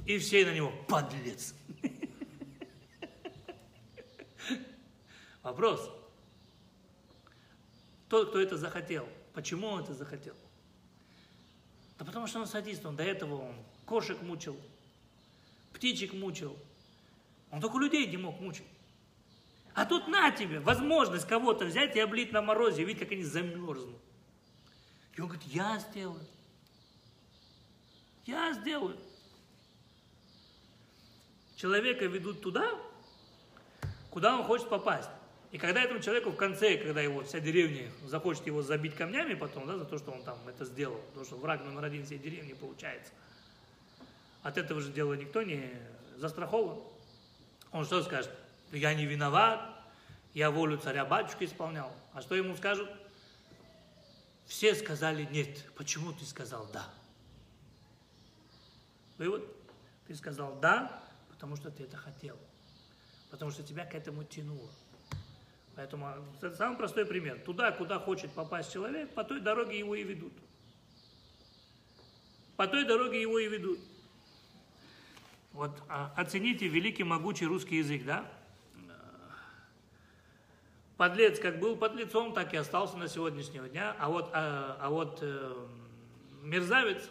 И все на него: подлец. Вопрос. Тот, кто это захотел, почему он это захотел? Да потому что он садист, он до этого он кошек мучил, птичек мучил. Он только людей не мог мучить. А тут на тебе возможность кого-то взять и облить на морозе, и видеть, как они замерзнут. И он говорит: я сделаю. Я сделаю. Человека ведут туда, куда он хочет попасть. И когда этому человеку в конце, когда его вся деревня захочет его забить камнями потом, да, за то, что он там это сделал, потому что враг номер один всей деревни получается. От этого же дела никто не застрахован. Он что скажет? Я не виноват, я волю царя-батюшки исполнял. А что ему скажут? Все сказали нет. Почему ты сказал да? Вывод. Ты сказал да, потому что ты это хотел. Потому что тебя к этому тянуло. Поэтому это самый простой пример. Туда, куда хочет попасть человек, по той дороге его и ведут. По той дороге его и ведут. Вот оцените великий, могучий русский язык, да? Подлец как был подлецом, так и остался на сегодняшнего дня. А вот, а, а вот э, мерзавец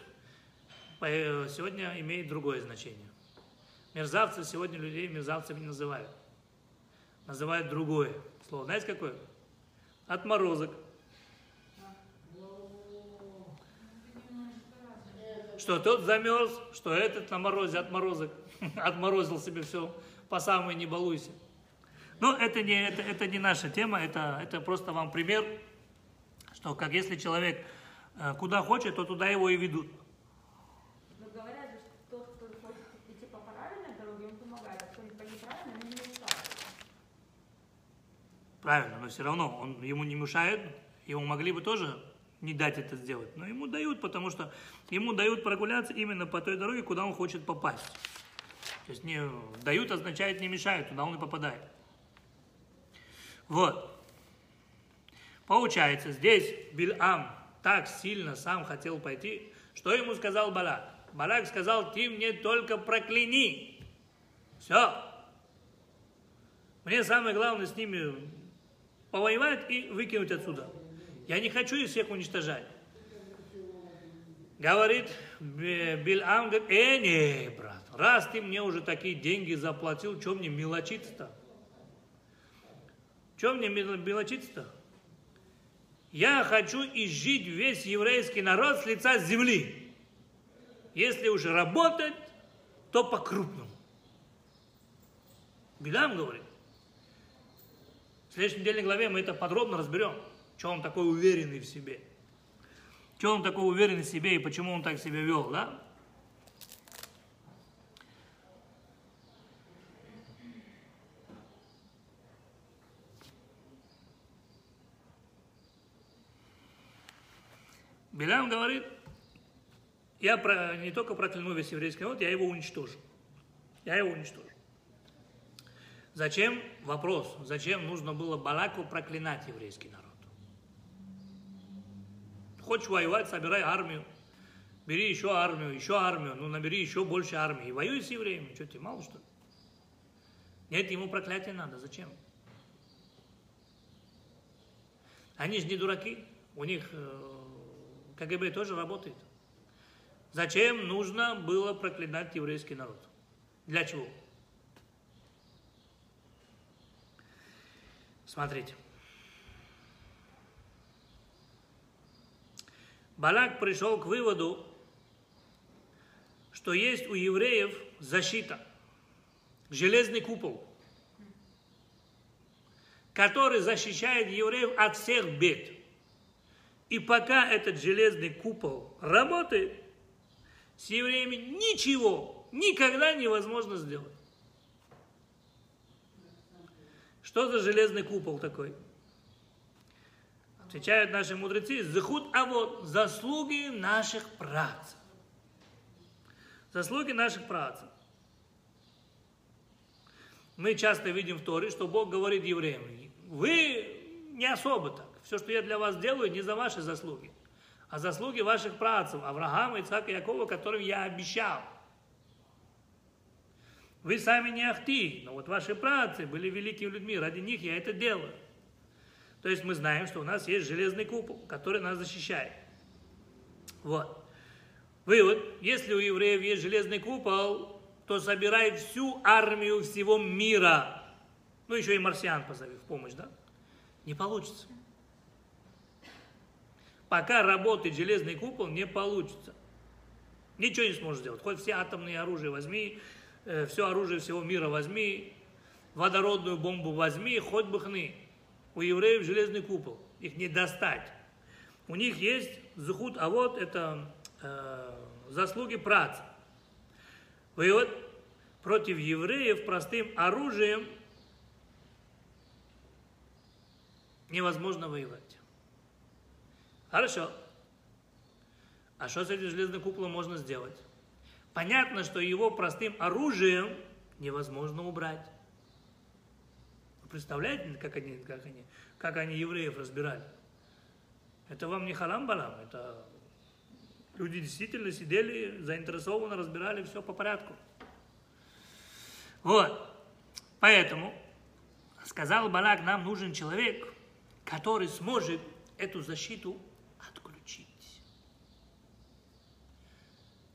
сегодня имеет другое значение. Мерзавцы сегодня людей мерзавцами не называют. Называют другое слово. Знаете, какое? Отморозок. Что тот замерз, что этот на морозе отморозок. Отморозил себе все. По самой не балуйся. Но это не, это, это не наша тема. Это, это просто вам пример, что как если человек куда хочет, то туда его и ведут. Правильно, но все равно он, ему не мешает, ему могли бы тоже не дать это сделать. Но ему дают, потому что ему дают прогуляться именно по той дороге, куда он хочет попасть. То есть не дают означает не мешают, туда он и попадает. Вот. Получается, здесь Билам так сильно сам хотел пойти, что ему сказал Балак? Балак сказал, ты мне только прокляни. Все. Мне самое главное с ними... повоевать и выкинуть отсюда. Я не хочу их всех уничтожать. Говорит Билам, говорит, э, не, брат, раз ты мне уже такие деньги заплатил, что мне мелочиться-то? Что мне мелочиться-то? Я хочу изжить весь еврейский народ с лица земли. Если уж работать, то по-крупному. Билам говорит, в следующей недельной главе мы это подробно разберем, что он такой уверенный в себе. Что он такой уверенный в себе и почему он так себя вел, да? Билам говорит, я про, не только прокляну весь еврейский народ, я его уничтожу. Я его уничтожу. Зачем? Вопрос. Зачем нужно было Балаку проклинать еврейский народ? Хочешь воевать, собирай армию. Бери еще армию, еще армию. Ну, набери еще больше армии. И воюй с евреями. Что, тебе мало, что ли? Нет, ему проклятие надо. Зачем? Они же не дураки. У них КГБ тоже работает. Зачем нужно было проклинать еврейский народ? Для чего? Смотрите. Балак пришел к выводу, что есть у евреев защита, железный купол, который защищает евреев от всех бед. И пока этот железный купол работает, с евреями ничего никогда невозможно сделать. Что за железный купол такой? Отвечают наши мудрецы, захуд, а вот заслуги наших працев. Заслуги наших працев. Мы часто видим в Торе, что Бог говорит евреям, вы не особо так. Все, что я для вас делаю, не за ваши заслуги, а заслуги ваших працев, Авраама, Ицхака и Якова, которым я обещал. Вы сами не ахти, но вот ваши праотцы были великими людьми, ради них я это делаю. То есть мы знаем, что у нас есть железный купол, который нас защищает. Вот. Вывод. Если у евреев есть железный купол, то собирай всю армию всего мира. Ну, еще и марсиан позови в помощь, да? Не получится. Пока работает железный купол, не получится. Ничего не сможешь сделать. Хоть все атомные оружия возьми, все оружие всего мира возьми, водородную бомбу возьми, хоть бы хны. у евреев железный купол, их не достать. У них есть зухут, а вот это э, заслуги праца. Вывод: против евреев простым оружием невозможно воевать. Хорошо. А что с этим железным куполом можно сделать? Понятно, что его простым оружием невозможно убрать. Вы представляете, как они, как они, как они евреев разбирали? Это вам не халам-балам, это люди действительно сидели, заинтересованно разбирали все по порядку. Вот. Поэтому, сказал Балак, нам нужен человек, который сможет эту защиту отключить.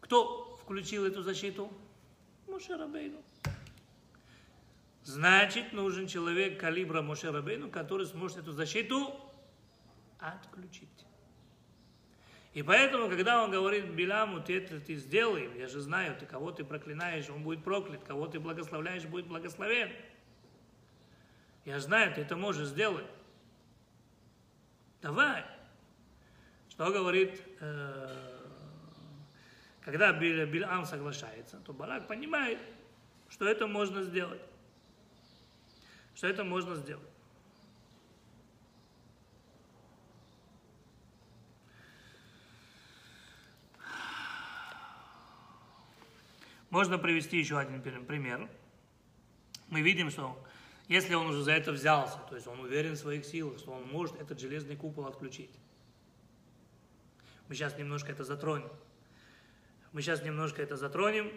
Кто включил эту защиту? Моше Рабейну. Значит, нужен человек калибра Моше Рабейну, который сможет эту защиту отключить. И поэтому, когда он говорит Биламу, ты это ты сделай, я же знаю, ты кого ты проклинаешь, он будет проклят, кого ты благословляешь, будет благословен. Я знаю, ты это можешь сделать. Давай. Что говорит, э, когда Билам соглашается, то Балак понимает, что это можно сделать. Что это можно сделать. Можно привести еще один пример. Мы видим, что если он уже за это взялся, то есть он уверен в своих силах, что он может этот железный купол отключить. Мы сейчас немножко это затронем. Мы сейчас немножко это затронем,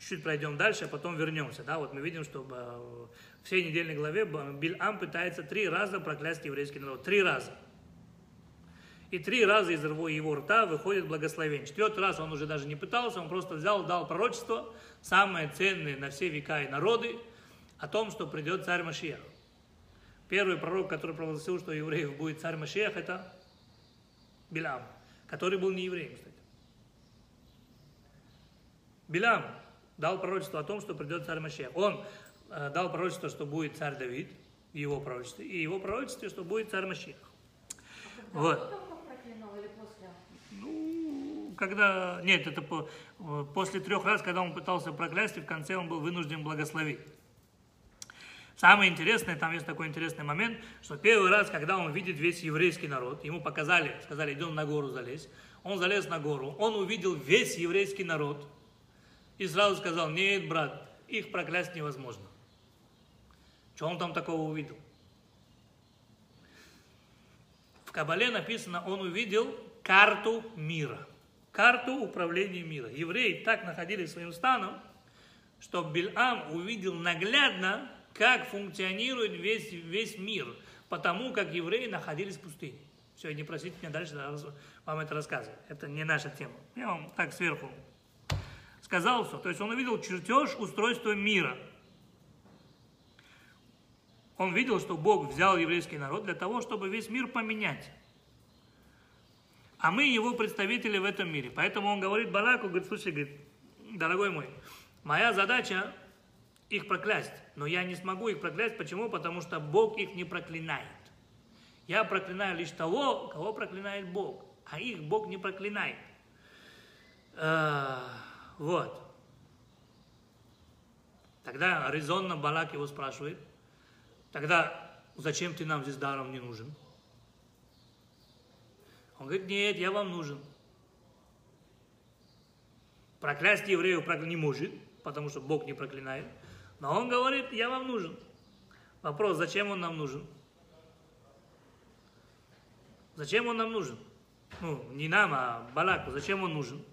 чуть-чуть пройдем дальше, а потом вернемся. Да? Вот мы видим, что в всей недельной главе Билам пытается три раза проклясть еврейский народ. Три раза. И три раза из его рта выходит благословение. Четвертый раз он уже даже не пытался, он просто взял, дал пророчество, самое ценное на все века и народы, о том, что придет царь Машиах. Первый пророк, который провозгласил, что у евреев будет царь Машиах, это Билам, который был не евреем, кстати. Билам дал пророчество о том, что придет царь Машиах. Он э, дал пророчество, что будет царь Давид, в его пророчестве, и его пророчестве, что будет царь Машиах. Вот. Когда, нет, это по, после трех раз, когда он пытался проклясть, и в конце он был вынужден благословить. Самое интересное, там есть такой интересный момент, что первый раз, когда он видит весь еврейский народ, ему показали, сказали, идем на гору залезь. Он залез на гору, он увидел весь еврейский народ и сразу сказал, нет, брат, их проклясть невозможно. Что он там такого увидел? В Каббале написано, он увидел карту мира. Карту управления мира. Евреи так находились своим станом, что Билам увидел наглядно, как функционирует весь, весь мир, потому как евреи находились в пустыне. Все, не просите меня дальше вам это рассказывать. Это не наша тема. Я вам так сверху сказал все. То есть он увидел чертеж устройства мира. Он видел, что Бог взял еврейский народ для того, чтобы весь мир поменять. А мы его представители в этом мире. Поэтому он говорит Балаку, говорит, слушай, говорит, дорогой мой, моя задача их проклясть. Но я не смогу их проклясть. Почему? Потому что Бог их не проклинает. Я проклинаю лишь того, кого проклинает Бог. А их Бог не проклинает. Э-э- вот. Тогда резонно Балак его спрашивает. Тогда зачем ты нам здесь даром не нужен? Он говорит, нет, я вам нужен. Проклясть евреев не может, потому что Бог не проклинает. Но он говорит, я вам нужен. Вопрос, зачем он нам нужен? Зачем он нам нужен? Ну, не нам, а Балаку. Зачем он нужен?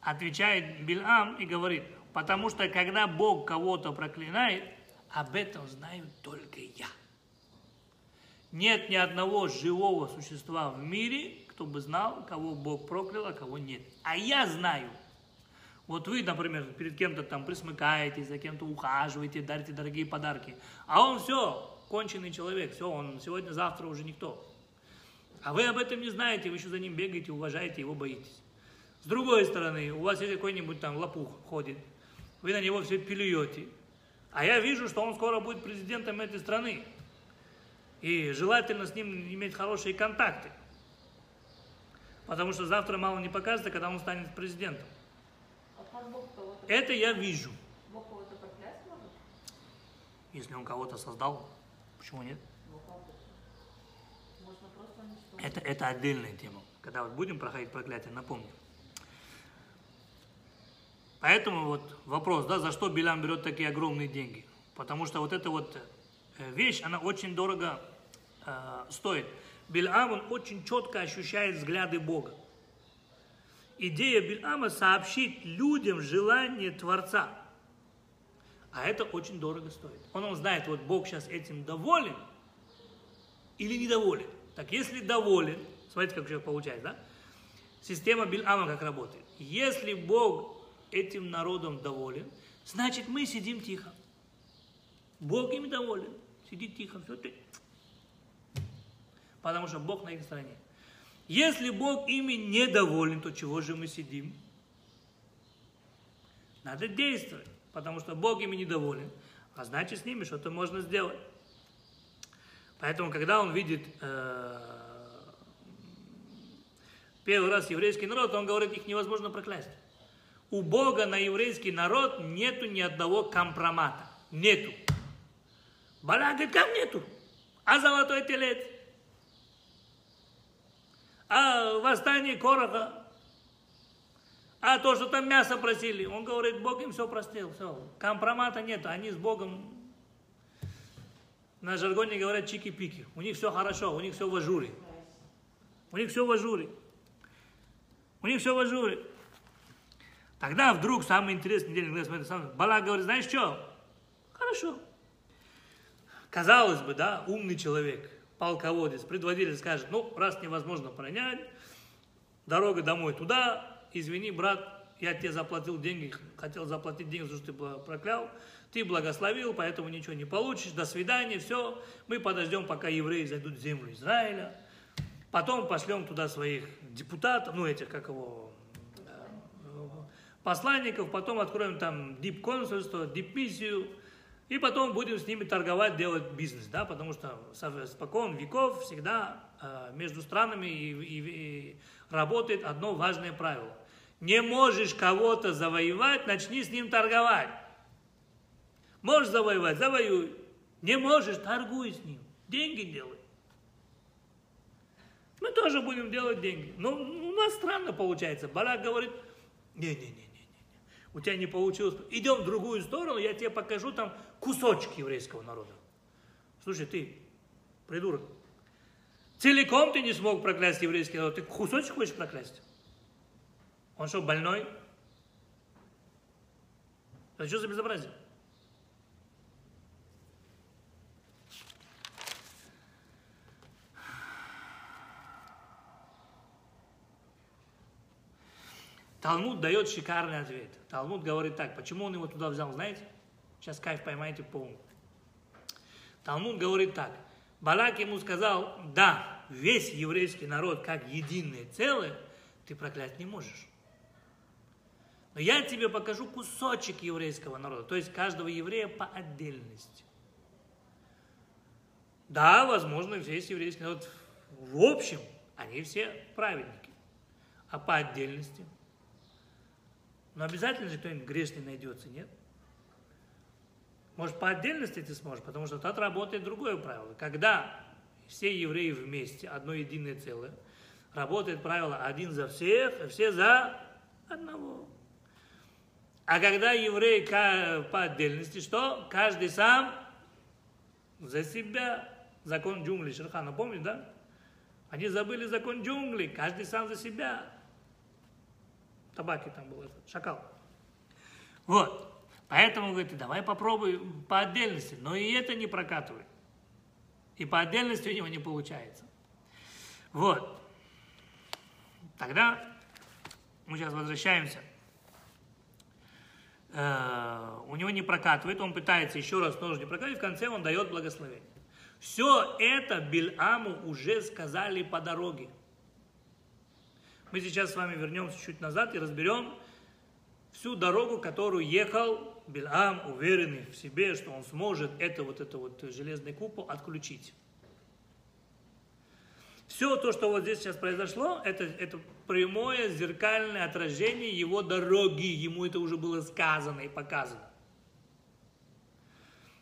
Отвечает Билам и говорит, потому что когда Бог кого-то проклинает, об этом знаю только я. Нет ни одного живого существа в мире, кто бы знал, кого Бог проклял, а кого нет. А я знаю. Вот вы, например, перед кем-то там присмыкаетесь, за кем-то ухаживаете, дарите дорогие подарки. А он все, конченый человек, все, он сегодня-завтра уже никто. А вы об этом не знаете, вы еще за ним бегаете, уважаете его, боитесь. С другой стороны, у вас есть какой-нибудь там лопух ходит, вы на него все плюете, а я вижу, что он скоро будет президентом этой страны. И желательно с ним иметь хорошие контакты. Потому что завтра мало не покажется, когда он станет президентом. Это я вижу. Бог кого-то проклясть может? Если он кого-то создал, почему нет? Это, это отдельная тема. Когда вот будем проходить проклятие, напомню. Поэтому вот вопрос, да, за что Билам берет такие огромные деньги? Потому что вот эта вот вещь, она очень дорого э, стоит. Билам, он очень четко ощущает взгляды Бога. Идея Билама — сообщить людям желание Творца. А это очень дорого стоит. Он, он знает, вот Бог сейчас этим доволен или недоволен. Так, если доволен, смотрите, как человек получается, да? Система Билама как работает. Если Бог этим народом доволен, значит, мы сидим тихо. Бог им доволен. Сидит тихо, все тихо. Потому что Бог на их стороне. Если Бог ими недоволен, то чего же мы сидим? Надо действовать, потому что Бог ими недоволен, а значит, с ними что-то можно сделать. Поэтому, когда он видит э, первый раз еврейский народ, он говорит, их невозможно проклясть. У Бога на еврейский народ нету ни одного компромата. Нету. Балак говорит, как нету? А золотой телец? А восстание Кораха, а то, что там мясо просили. Он говорит, Бог им все простил, все. Компромата нет, они с Богом, на жаргоне говорят, чики-пики. У них все хорошо, у них все в ажуре. У них все в ажуре. У них все в ажуре. Тогда вдруг самый интересный день, когда я смотрю, Балак говорит, знаешь что? Хорошо. Казалось бы, да, умный человек, полководец, предводитель скажет, ну, раз невозможно пронять, дорога домой туда, извини, брат, я тебе заплатил деньги, хотел заплатить деньги, потому что ты проклял, ты благословил, поэтому ничего не получишь, до свидания, все, мы подождем, пока евреи зайдут в землю Израиля, потом пошлем туда своих депутатов, ну, этих, как его, посланников, потом откроем там дипконсульство, дипмиссию, и потом будем с ними торговать, делать бизнес, да, потому что спокон веков всегда э, между странами и, и, и работает одно важное правило. Не можешь кого-то завоевать, начни с ним торговать. Можешь завоевать, завоюй. Не можешь, торгуй с ним. Деньги делай. Мы тоже будем делать деньги. Но у нас странно получается. Балак говорит, не-не-не. У тебя не получилось. Идем в другую сторону, я тебе покажу там кусочек еврейского народа. Слушай, ты, придурок, целиком ты не смог проклясть еврейский народ. Ты кусочек хочешь проклясть? Он что, больной? Это что за безобразие? Талмуд дает шикарный ответ. Талмуд говорит так, почему он его туда взял, знаете? Сейчас кайф поймаете полный. Талмуд говорит так, Балак ему сказал, да, весь еврейский народ как единое целое ты проклясть не можешь. Но я тебе покажу кусочек еврейского народа, то есть каждого еврея по отдельности. Да, возможно, весь еврейский народ в общем, они все праведники, а по отдельности. Но обязательно же кто-нибудь грешный найдется, нет? Может, по отдельности ты сможешь, потому что тут работает другое правило. Когда все евреи вместе, одно единое целое, работает правило один за всех, а все за одного. А когда евреи по отдельности, что? Каждый сам за себя. Закон джунглей Шерхана, помните, да? Они забыли закон джунглей, каждый сам за себя. Табаки там был, шакал. Вот. Поэтому, говорит, давай попробуем по отдельности. Но и это не прокатывает. И по отдельности у него не получается. Вот. Тогда мы сейчас возвращаемся. Э-э- у него не прокатывает, он пытается еще раз, тоже не прокатывает, в конце он дает благословение. Все это Биламу уже сказали по дороге. Мы сейчас с вами вернемся чуть назад и разберем всю дорогу, которую ехал Билам, уверенный в себе, что он сможет это вот это вот железный купол отключить. Все то, что вот здесь сейчас произошло, это, это прямое зеркальное отражение его дороги. Ему это уже было сказано и показано.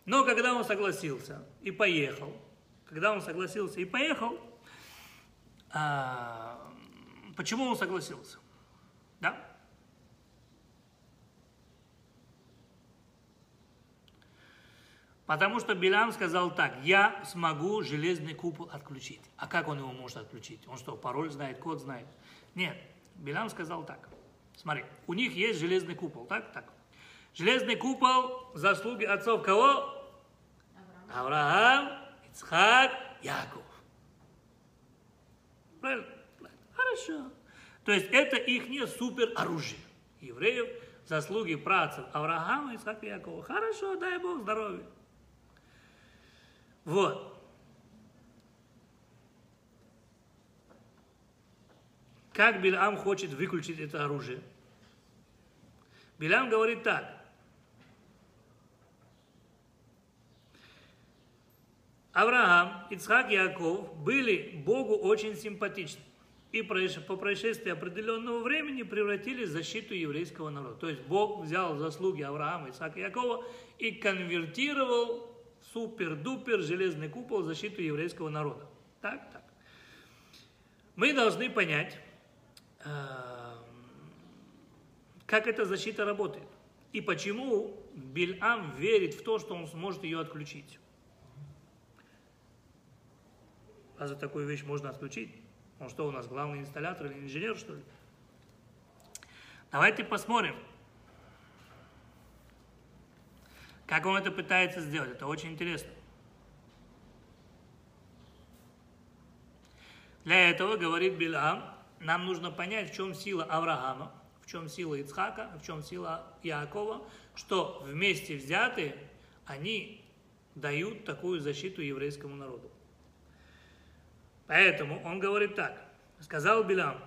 Но когда он согласился и поехал, когда он согласился и поехал, а, почему он согласился? Да? Потому что Билам сказал так: я смогу железный купол отключить. А как он его может отключить? Он что, пароль знает, код знает? Нет, Билам сказал так. Смотри, у них есть железный купол, так? Так. Железный купол, заслуги отцов кого? Авраам, Авраам, Ицхак, Яков. Правильно? Хорошо. То есть это их не супероружие. Евреев, заслуги працев Авраама, Ицхака и Якова. Хорошо, дай Бог здоровья. Вот. Как Билам хочет выключить это оружие? Билам говорит так. Авраам, Ицхак и Яков были Богу очень симпатичны и по происшествии определенного времени превратились в защиту еврейского народа. То есть Бог взял заслуги Авраама, Ицхака и Якова и конвертировал супер-дупер железный купол в защиту еврейского народа. Так, так. Мы должны понять, э, как эта защита работает и почему Билам верит в то, что он сможет ее отключить. А за такую вещь можно отключить? Он что, у нас главный инсталлятор или инженер, что ли? Давайте посмотрим, как он это пытается сделать. Это очень интересно. Для этого, говорит Билам, нам нужно понять, в чем сила Авраама, в чем сила Ицхака, в чем сила Иакова, что вместе взятые они дают такую защиту еврейскому народу. Поэтому он говорит так. Сказал Билам: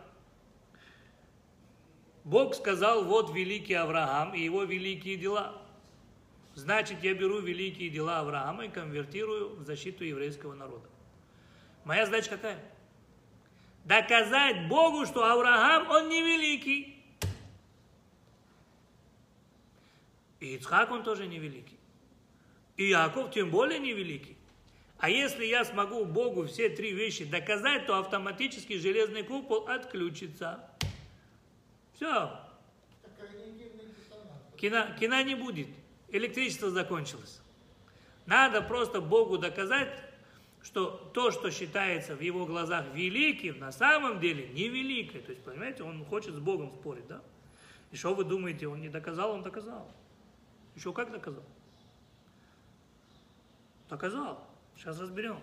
Бог сказал, вот великий Авраам и его великие дела. Значит, я беру великие дела Авраама и конвертирую в защиту еврейского народа. Моя задача какая? Доказать Богу, что Авраам, он не великий. И Ицхак, он тоже не великий. И Иаков, тем более, не великий. А если я смогу Богу все три вещи доказать, то автоматически железный купол отключится. Все. Кино, кино не будет. Электричество закончилось. Надо просто Богу доказать, что то, что считается в его глазах великим, на самом деле не великое. То есть, понимаете, он хочет с Богом спорить, да? И что вы думаете, он не доказал, он доказал. Еще как доказал? Доказал. Сейчас разберем.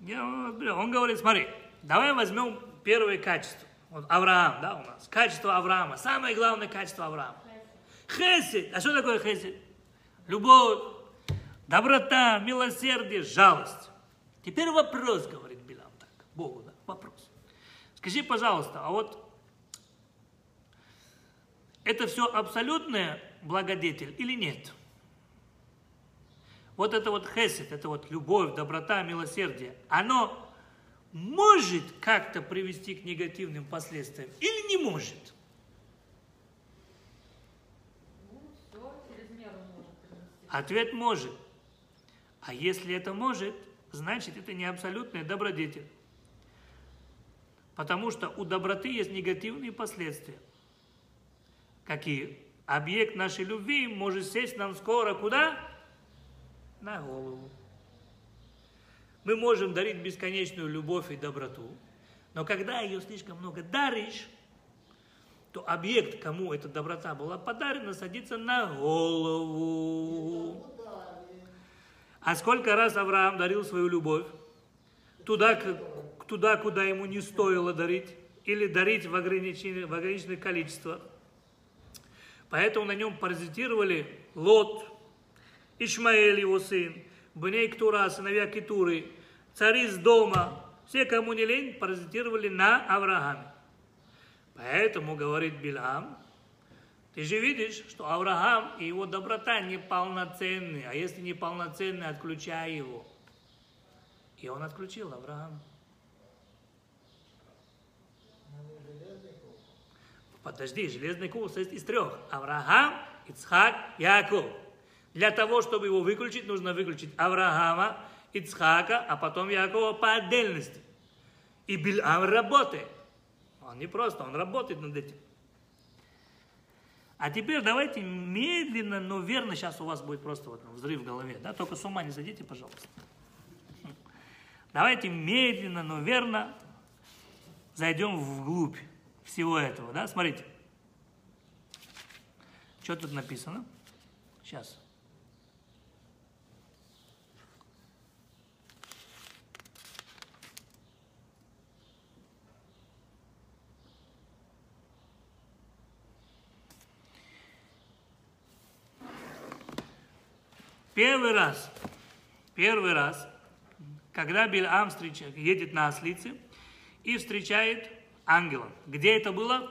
Я разберем. Он говорит, смотри, давай возьмем первое качество. Вот Авраам, да, у нас. Качество Авраама. Самое главное качество Авраама. Хесед. А что такое хесед? Любовь, доброта, милосердие, жалость. Теперь вопрос, говорит Билам так, Богу, да, вопрос. Скажи, пожалуйста, а вот это все абсолютное благодетель или нет? Вот это вот хесед, это вот любовь, доброта, милосердие, оно может как-то привести к негативным последствиям или не может? Ну, все через меру может привести. Ответ может. А если это может, значит это не абсолютная добродетель. Потому что у доброты есть негативные последствия. Какие? Объект нашей любви может сесть нам скоро куда? На голову. Мы можем дарить бесконечную любовь и доброту, но когда ее слишком много даришь, то объект, кому эта доброта была подарена, садится на голову. А сколько раз Авраам дарил свою любовь? Туда, туда куда ему не стоило дарить, или дарить в ограниченных, в ограниченных количествах. Поэтому на нем паразитировали Лот, Ишмаэль его сын, бней Китура, сыновья Китуры, цари из дома, все, кому не лень, паразитировали на Аврааме. Поэтому, говорит Билам, ты же видишь, что Авраам и его доброта неполноценны, а если неполноценны, отключай его. И он отключил Авраама. Подожди, железный кол состоит из трех. Авраам, Ицхак, Яков. Для того, чтобы его выключить, нужно выключить Авраама, Ицхака, а потом Якова по отдельности. И Билам работает. Он не просто, он работает над этим. А теперь давайте медленно, но верно, сейчас у вас будет просто вот взрыв в голове. Да? Только с ума не сойдите, пожалуйста. Давайте медленно, но верно зайдем вглубь всего этого. Да? Смотрите. Что тут написано? Сейчас. Первый раз, первый раз, когда Билам едет на ослице и встречает ангела. Где это было?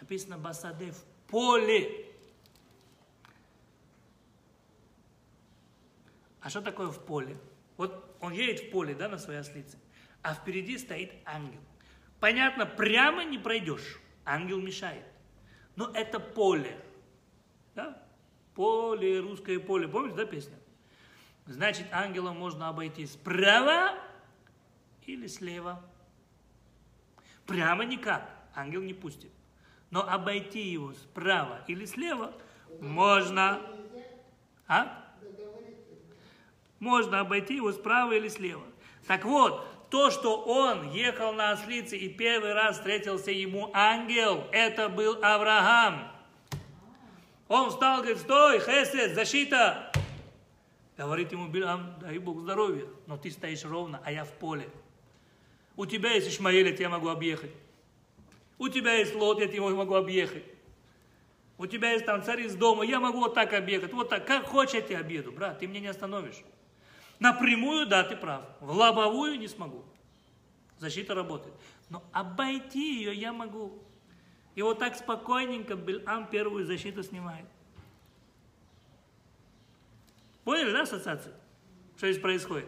Написано Басаде, в поле. А что такое в поле? Вот он едет в поле, да, на своей ослице, а впереди стоит ангел. Понятно, прямо не пройдешь, ангел мешает. Но это поле, да? Поле, русское поле. Помните, да, песня? Значит, ангела можно обойти справа или слева. Прямо никак. Ангел не пустит. Но обойти его справа или слева можно. А? Можно обойти его справа или слева. Так вот, то, что он ехал на ослице и первый раз встретился ему ангел, это был Авраам. Он встал, говорит, стой, хесед, защита. Говорит ему Билам, дай Бог здоровья, но ты стоишь ровно, а я в поле. У тебя есть Ишмаэль, я тебя могу объехать. У тебя есть Лот, я тебя могу объехать. У тебя есть там царь из дома, я могу вот так объехать, вот так. Как хочешь, я тебя объеду, брат, ты меня не остановишь. Напрямую, да, ты прав. В лобовую не смогу. Защита работает. Но обойти ее я могу. И вот так спокойненько Билам первую защиту снимает. Поняли, да, ассоциацию? Что здесь происходит?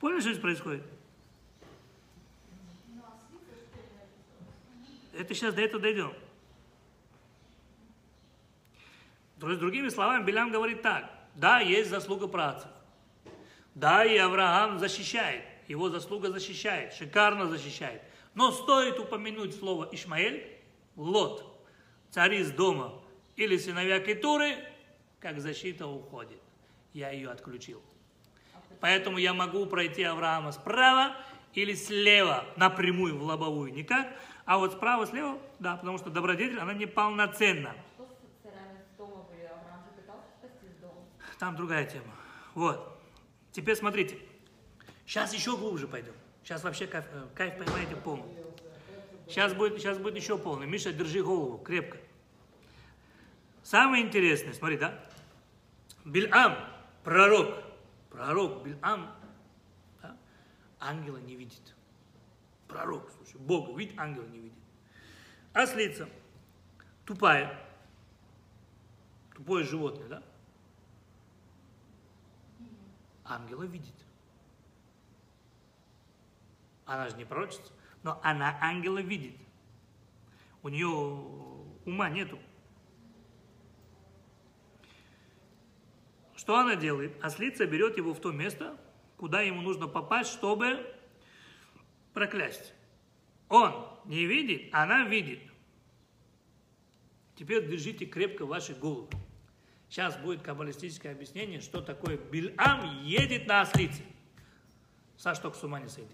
Поняли, что здесь происходит? Это сейчас до этого дойдем. Другими словами, Билам говорит так. Да, есть заслуга праотцев. Да, и Авраам защищает. Его заслуга защищает. Шикарно защищает. Но стоит упомянуть слово Ишмаэль, Лот, царь из дома или сыновья Китуры, как защита уходит. Я ее отключил. Поэтому я могу пройти Авраама справа или слева, напрямую в лобовую никак, а вот справа, слева, да, потому что добродетель, она неполноценна. Что с царями из дома были? Авраам же пытался спасти из дома. Там другая тема. Вот. Теперь смотрите. Сейчас еще глубже пойдем. Сейчас вообще кайф, кайф поймаете полный. Сейчас будет, сейчас будет еще полный. Миша, держи голову крепко. Самое интересное, смотри, да? Билам, пророк, пророк Билам, да? Ангела не видит. Пророк, слушай, Бог видит, ангела не видит. Ослица, тупая, тупое животное, да? Ангела видит. Она же не пророчится, но она ангела видит. У нее ума нету. Что она делает? Ослица берет его в то место, куда ему нужно попасть, чтобы проклясть. Он не видит, она видит. Теперь держите крепко ваши головы. Сейчас будет каббалистическое объяснение, что такое Билам едет на ослице. Саш, только с ума не сойдет.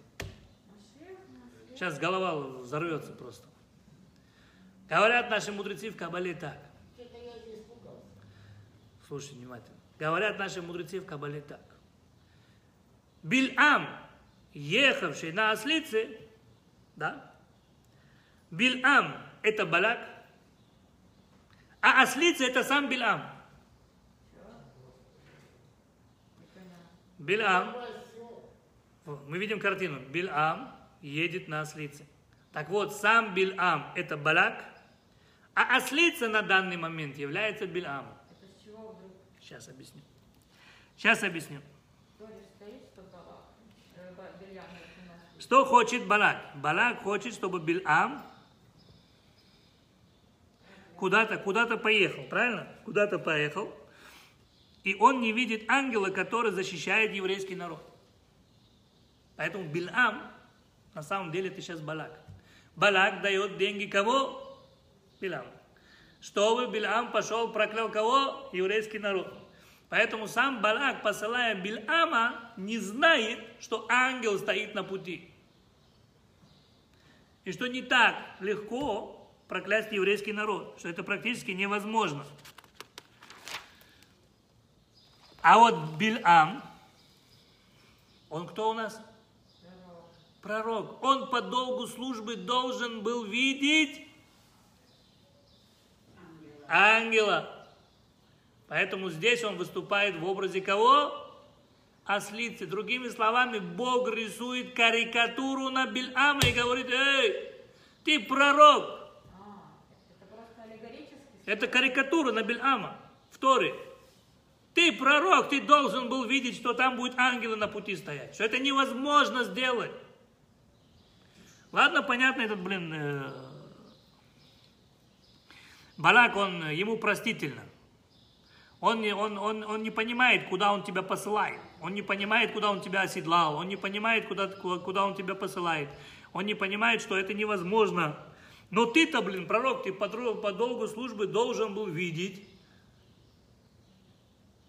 Сейчас голова взорвется просто. Говорят наши мудрецы в Каббале так. Слушай внимательно. Говорят наши мудрецы в Каббале так. Билам, ехавший на ослице, да? Билам – это Балак, а ослица – это сам Билам. Билам. Мы видим картину. Билам. едет на ослице. Так вот, сам Билам – это Балак, а ослица на данный момент является Биламом. Это с чего вдруг? Сейчас объясню. Сейчас объясню. Что хочет Балак? Балак хочет, чтобы Билам куда-то, куда-то поехал, правильно? Куда-то поехал. И он не видит ангела, который защищает еврейский народ. Поэтому Билам, на самом деле, это сейчас Балак. Балак дает деньги кого? Биламу. Чтобы Билам пошел, проклял кого? Еврейский народ. Поэтому сам Балак, посылая Билама, не знает, что ангел стоит на пути. И что не так легко проклясть еврейский народ, что это практически невозможно. А вот Билам, он кто у нас? Пророк. Пророк. Он по долгу службы должен был видеть ангела. ангела. Поэтому здесь он выступает в образе кого? Ослицы. Другими словами, Бог рисует карикатуру на Билама и говорит: «Эй, ты пророк!» А, это просто аллегорически. Это карикатура на Билама в Торе. Ты пророк, ты должен был видеть, что там будут ангелы на пути стоять. Что это невозможно сделать. Ладно, понятно, этот, блин, э... Балак, он, ему простительно. Он, он, он, он не понимает, куда он тебя посылает. Он не понимает, куда он тебя оседлал. Он не понимает, куда, куда он тебя посылает. Он не понимает, что это невозможно. Но ты-то, блин, пророк, ты по, по долгу службы должен был видеть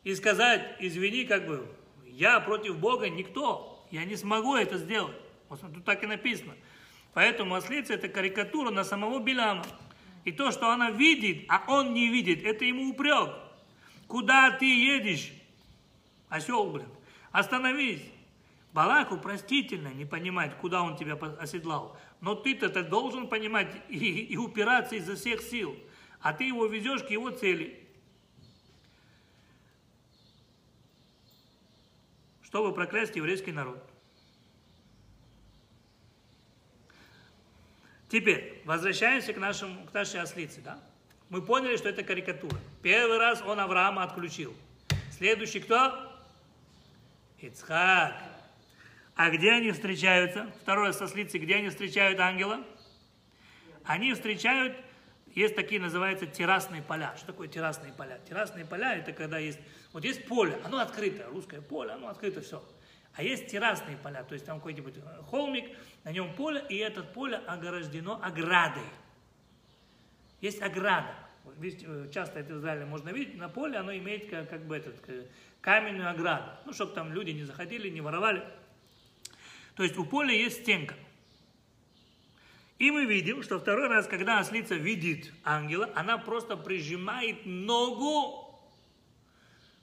и сказать: извини, как бы, я против Бога никто, я не смогу это сделать. Вот тут так и написано. Поэтому ослица – это карикатура на самого Билама. И то, что она видит, а он не видит, это ему упрек. Куда ты едешь, осел, блин, остановись. Балаку простительно не понимать, куда он тебя оседлал. Но ты-то должен понимать и, и упираться изо всех сил. А ты его везешь к его цели. Чтобы проклясть еврейский народ. Теперь, возвращаемся к, нашему, к нашей ослице. Да? Мы поняли, что это карикатура. Первый раз он Авраама отключил. Следующий кто? Ицхак. А где они встречаются? Второй раз ослицы, где они встречают ангела? Они встречают, есть такие, называются террасные поля. Что такое террасные поля? Террасные поля, это когда есть... Вот есть поле, оно открыто, русское поле, оно открыто, все. А есть террасные поля, то есть там какой-нибудь холмик, на нем поле, и это поле ограждено оградой. Есть ограда. Видите, часто это в Израиле можно видеть, на поле оно имеет как, как бы этот, каменную ограду. Ну, чтобы там люди не заходили, не воровали. То есть у поля есть стенка. И мы видим, что второй раз, когда ослица видит ангела, она просто прижимает ногу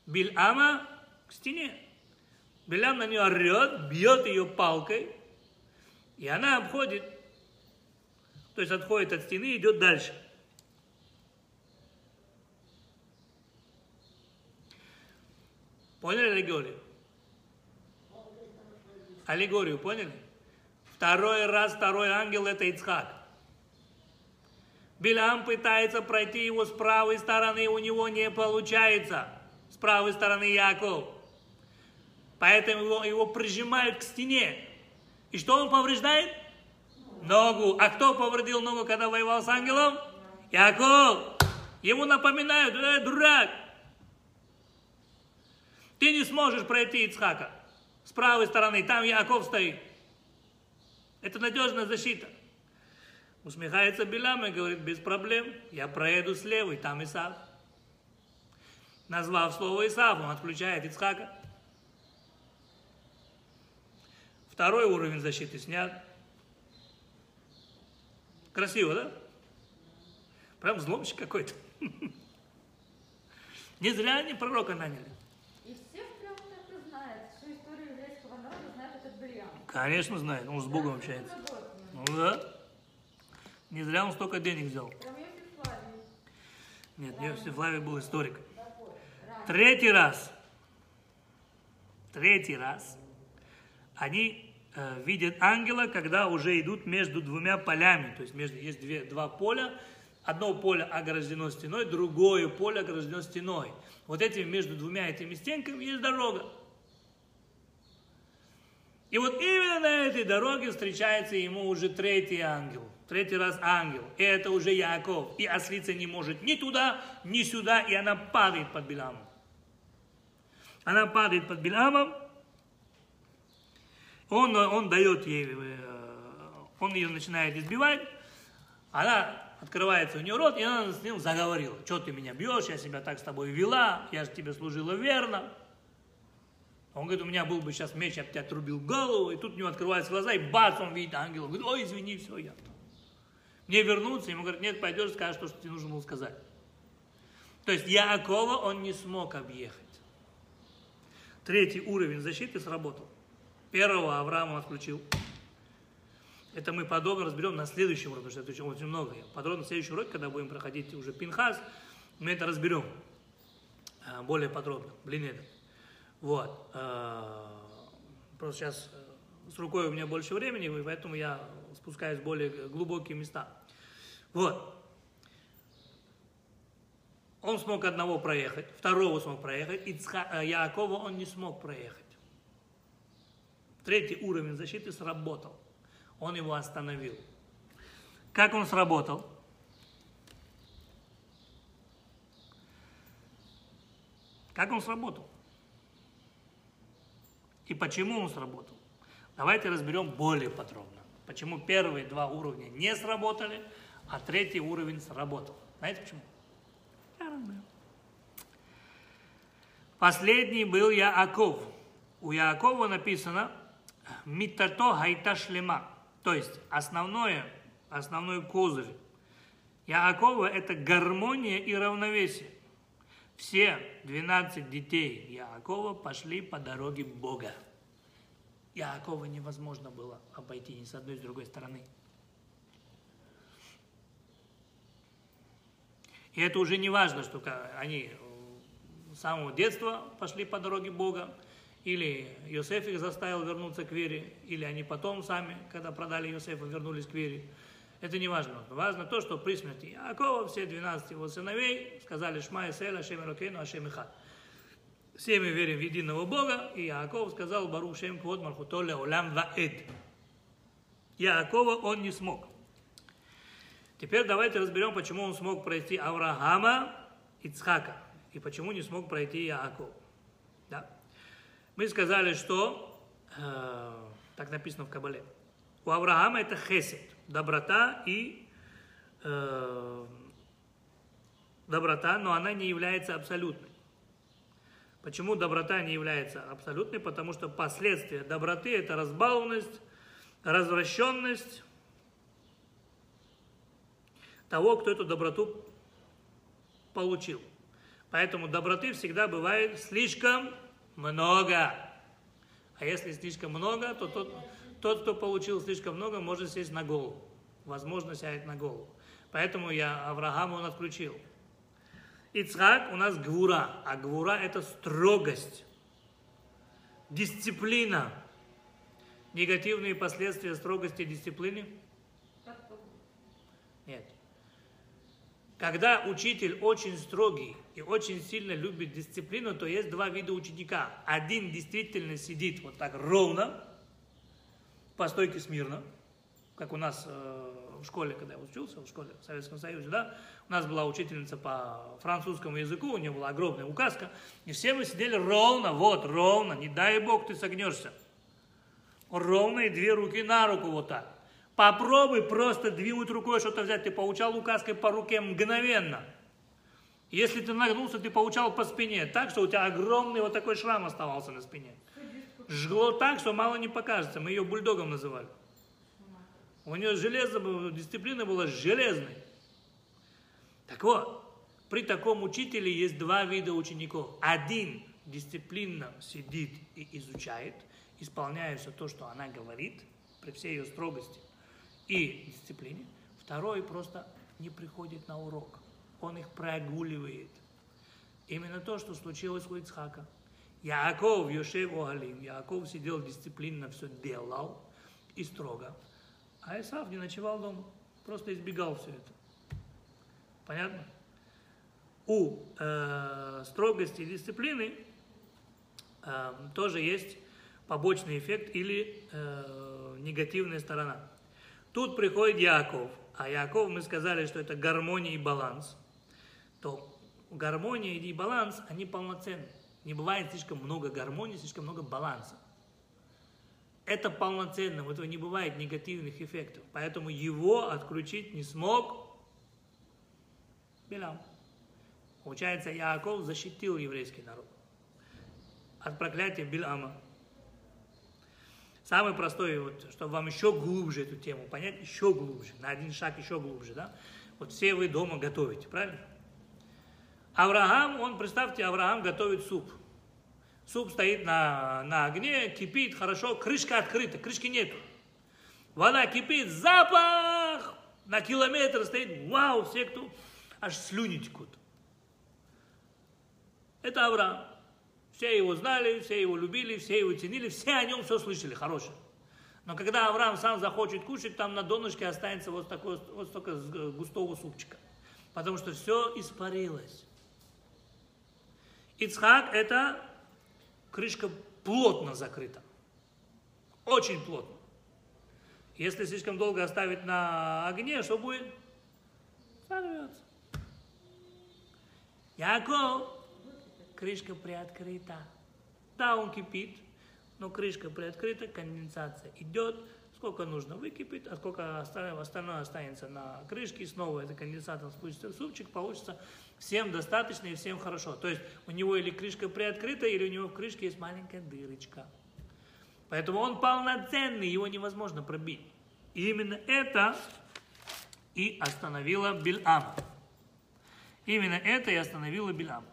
Билама к стене. Билам на нее орет, бьет ее палкой, и она обходит, то есть отходит от стены и идет дальше. Поняли аллегорию? Аллегорию поняли? Второй раз второй ангел – это Ицхак. Билам пытается пройти его с правой стороны, у него не получается. С правой стороны Яков. Поэтому его, его прижимают к стене. И что он повреждает? Ногу. А кто повредил ногу, когда воевал с ангелом? Яков. Ему напоминают: «Э, дурак! Ты не сможешь пройти Ицхака. С правой стороны, там Яков стоит. Это надежная защита». Усмехается Билам и говорит: без проблем, я проеду с левой, там Исав. Назвав слово Исав, он отключает Ицхака. Второй уровень защиты снят. Красиво, да? Прям взломщик какой-то. Не зря они пророка наняли. И все прям это знают. Всю историю еврейского народа знает этот Билам. Конечно знает, он с Богом общается. Ну да. Не зря он столько денег взял. Нет, Йосеф Флавий был историк. Третий раз, третий раз, они видит ангела, когда уже идут между двумя полями. То есть между, есть две, два поля. Одно поле ограждено стеной, другое поле ограждено стеной. Вот этими, между двумя этими стенками есть дорога. И вот именно на этой дороге встречается ему уже третий ангел. Третий раз ангел. И это уже Яков. И ослица не может ни туда, ни сюда. И она падает под Биламом. Она падает под Биламом. Он, он дает ей, он ее начинает избивать. Она... Открывается у нее рот, и она с ним заговорила. Что ты меня бьешь? Я себя так с тобой вела. Я же тебе служила верно. Он говорит, у меня был бы сейчас меч, я бы тебя отрубил голову. И тут у него открываются глаза, и бац, он видит ангела. Говорит, ой, извини, все, я. Мне вернуться. Ему говорят, нет, пойдешь, скажешь то, что тебе нужно было сказать. То есть Яакова он не смог объехать. Третий уровень защиты сработал. Первого Авраама отключил. Это мы подробно разберем на следующем уроке, потому что это очень много. Подробно на следующем уроке, когда будем проходить уже Пинхас, мы это разберем более подробно. Блин, это. Вот. Просто сейчас с рукой у меня больше времени, поэтому я спускаюсь в более глубокие места. Вот. Он смог одного проехать, второго смог проехать, Ицха, Яакова он не смог проехать. Третий уровень защиты сработал. Он его остановил. Как он сработал? Как он сработал? И почему он сработал? Давайте разберем более подробно. Почему первые два уровня не сработали, а третий уровень сработал. Знаете почему? Последний был Яаков. У Яакова написано «Митато хайта шлема». То есть основное, основной козырь Яакова – это гармония и равновесие. Все двенадцать детей Яакова пошли по дороге Бога. Яакова невозможно было обойти ни с одной, ни с другой стороны. И это уже не важно, что они с самого детства пошли по дороге Бога, или Йосеф их заставил вернуться к вере, или они потом сами, когда продали Йосефа, вернулись к вере. Это не важно. Важно то, что при смерти Иакова все двенадцать его сыновей сказали «Шма Исраэль, Ашем Рокейну, Ашем Ихад». Все мы верим в единого Бога, и Иаков сказал «Барух Шем Квод Мархуто Ле Олам Ваэд». Иакова он не смог. Теперь давайте разберем, почему он смог пройти Авраама, Ицхака, и почему не смог пройти Иакова. Да? Мы сказали, что, э, так написано в Каббале, у Авраама это хесед, доброта и э, доброта, но она не является абсолютной. Почему доброта не является абсолютной? Потому что последствия доброты это разбалованность, развращенность того, кто эту доброту получил. Поэтому доброты всегда бывает слишком много. А если слишком много, то тот, тот, кто получил слишком много, может сесть на голову. Возможно, сядет на голову. Поэтому я Авраама он отключил. Ицхак у нас гвура. А гвура это строгость. Дисциплина. Негативные последствия строгости и дисциплины? Нет. Когда учитель очень строгий и очень сильно любит дисциплину, то есть два вида ученика. Один действительно сидит вот так ровно, по стойке смирно, как у нас э, в школе, когда я учился, в школе в Советском Союзе, да, у нас была учительница по французскому языку, у нее была огромная указка, и все мы сидели ровно, вот, ровно, не дай бог ты согнешься. Ровные две руки на руку вот так. Попробуй просто двинуть рукой что-то взять. Ты получал указкой по руке мгновенно. Если ты нагнулся, ты получал по спине. Так, что у тебя огромный вот такой шрам оставался на спине. Жгло так, что мало не покажется. Мы ее бульдогом называли. У нее железо, дисциплина была железной. Так вот, при таком учителе есть два вида учеников. Один дисциплинно сидит и изучает, исполняя все то, что она говорит, при всей ее строгости и дисциплине. Второй просто не приходит на урок. Он их прогуливает. Именно то, что случилось у Ицхака. Яков Йошев Огалим. Яков сидел дисциплинно, все делал и строго. А Исав не ночевал дома, просто избегал все это. Понятно? У э, строгости и дисциплины э, тоже есть побочный эффект или э, негативная сторона. Тут приходит Яков. А Яков, мы сказали, что это гармония и баланс. То гармония и баланс, они полноценны. Не бывает слишком много гармонии, слишком много баланса. Это полноценно, у этого не бывает негативных эффектов. Поэтому его отключить не смог Билам. Получается, Яаков защитил еврейский народ от проклятия Билама. Самый простой, вот, чтобы вам еще глубже эту тему понять, еще глубже, на один шаг еще глубже, да? Вот все вы дома готовите, правильно? Авраам, он, представьте, Авраам готовит суп. Суп стоит на, на огне, кипит, хорошо, крышка открыта, крышки нету. Вода кипит, запах на километр стоит, вау, все кто, аж слюни текут. Это Авраам. Все его знали, все его любили, все его ценили, все о нем все слышали, хорошее. Но когда Авраам сам захочет кушать, там на донышке останется вот, такой, вот столько густого супчика. Потому что все испарилось. Ицхак – это крышка плотно закрыта. Очень плотно. Если слишком долго оставить на огне, что будет? Сорвется. Яков. Крышка приоткрыта. Да, он кипит, но крышка приоткрыта, конденсация идет. Сколько нужно выкипит, а сколько остальное останется на крышке. И снова это конденсатом спустится в супчик, получится всем достаточно и всем хорошо. То есть у него или крышка приоткрыта, или у него в крышке есть маленькая дырочка. Поэтому он полноценный, его невозможно пробить. И именно это и остановило Билама. Именно это и остановило Билама.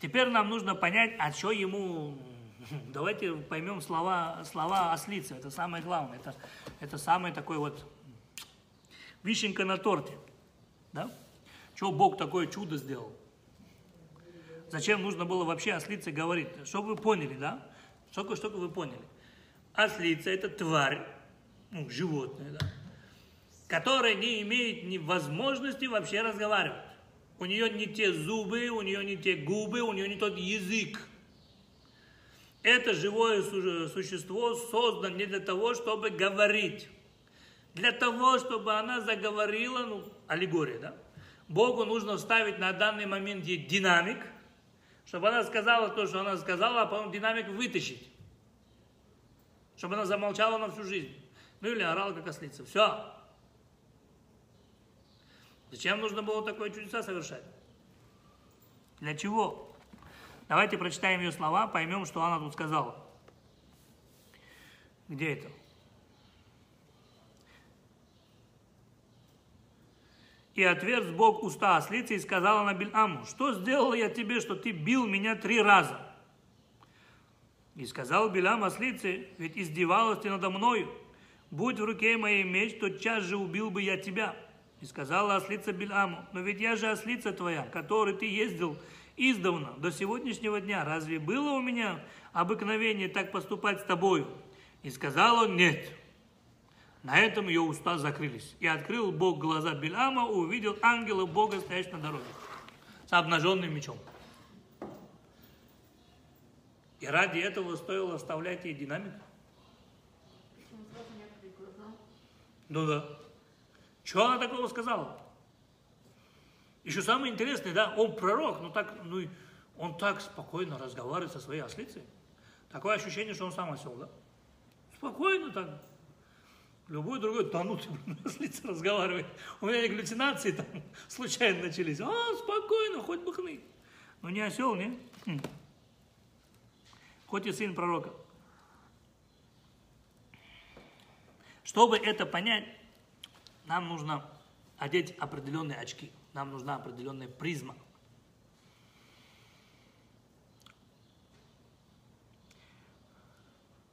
Теперь нам нужно понять, а что ему... Давайте поймем слова, слова ослицы. Это самое главное. Это, это самый такой вот вишенка на торте. Да? Что Бог такое чудо сделал? Зачем нужно было вообще ослице говорить? Чтобы вы поняли, да? Чтобы, чтобы вы поняли. Ослица – это тварь, ну, животное, да? Которая не имеет ни возможности вообще разговаривать. У нее не те зубы, у нее не те губы, у нее не тот язык. Это живое существо создано не для того, чтобы говорить. Для того, чтобы она заговорила, ну, аллегория, да? Богу нужно вставить на данный момент ей динамик, чтобы она сказала то, что она сказала, а потом динамик вытащить. Чтобы она замолчала на всю жизнь. Ну или орала, как ослица. Все. Зачем нужно было такое чудеса совершать? Для чего? Давайте прочитаем ее слова, поймем, что она тут сказала. Где это? «И отверз Бог уста ослицы и сказала она Биламу: что сделал я тебе, что ты бил меня три раза? И сказал Билам ослице: ведь издевалась ты надо мною. Будь в руке моей меч, тотчас же убил бы я тебя. И сказала ослица Биламу: но ведь я же ослица твоя, которой ты ездил издавна, до сегодняшнего дня. Разве было у меня обыкновение так поступать с тобою? И сказал он: нет. На этом ее уста закрылись. И открыл Бог глаза Билама, увидел ангела Бога, стоящего на дороге, с обнаженным мечом. И ради этого стоило оставлять ей динамик? Ну да. Чего она такого сказала? Еще самое интересное, да, он пророк, но так, ну, он так спокойно разговаривает со своей ослицей. Такое ощущение, что он сам осел, да? Спокойно так. Любой другой, да ну, ты, блин, ослица разговаривает. У меня и галлюцинации там случайно начались. А, спокойно, хоть бы хны. Ну, не осел, не? Хм. Хоть и сын пророка. Чтобы это понять, нам нужно одеть определенные очки. Нам нужна определенная призма.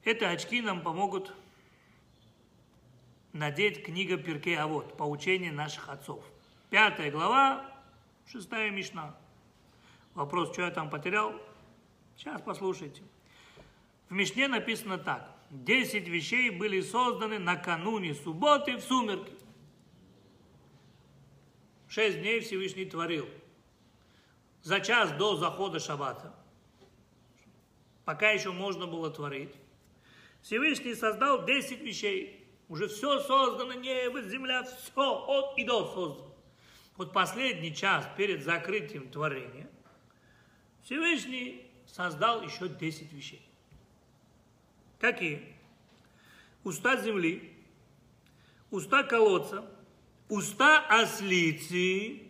Эти очки нам помогут надеть книга Перкей Авот, поучение наших отцов. Пятая глава, шестая мишна. Вопрос, что я там потерял? Сейчас послушайте. В Мишне написано так. Десять вещей были созданы накануне субботы в сумерки. Шесть дней Всевышний творил. За час до захода шаббата. Пока еще можно было творить. Всевышний создал десять вещей. Уже все создано, небо, земля, все от и до создано. Вот последний час перед закрытием творения Всевышний создал еще десять вещей. Какие? Уста земли, уста колодца, уста ослицы.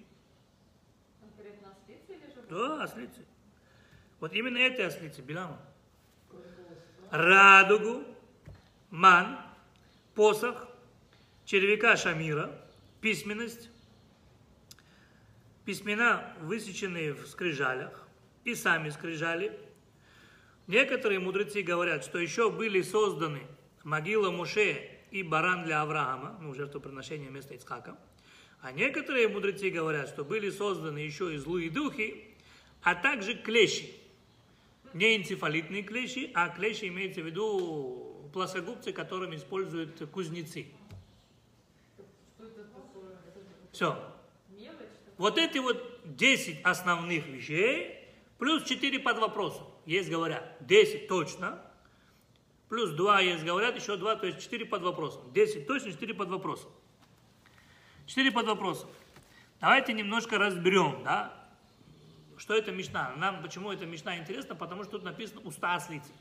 Конкретно ослицы или же? Да, ослицы. Вот именно этой ослицы, Билама. Радугу, ман, посох, червяка шамира, письменность, письмена, высеченные в скрижалях, и сами скрижали. Некоторые мудрецы говорят, что еще были созданы могила Моше и баран для Авраама, ну, жертвоприношение вместо Ицхака. А некоторые мудрецы говорят, что были созданы еще и злые духи, а также клещи. Не энцефалитные клещи, а клещи имеется в виду плоскогубцы, которыми используют кузнецы. Что это такое? Все. Мелочь? Вот эти вот десять основных вещей, плюс четыре под вопросом. Есть, говорят, десять точно. Плюс два, есть, говорят, еще два, то есть четыре под вопросом. десять точно, четыре под вопросом. четыре под вопросом. Давайте немножко разберем, да? Что это Мишна? Нам почему это Мишна интересно? Потому что тут написано уста ослицы.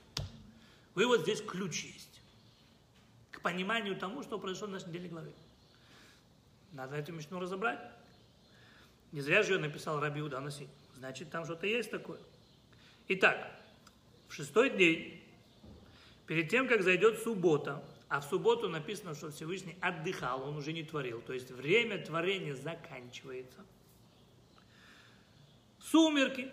Вывод здесь ключ есть. К пониманию тому, что произошло в нашей недельной главе. Надо эту Мишну разобрать. Не зря же ее написал Раби Иуда Анаси. Значит, там что-то есть такое. Итак, в шестой день, перед тем, как зайдет суббота, а в субботу написано, что Всевышний отдыхал, он уже не творил. То есть время творения заканчивается. Сумерки.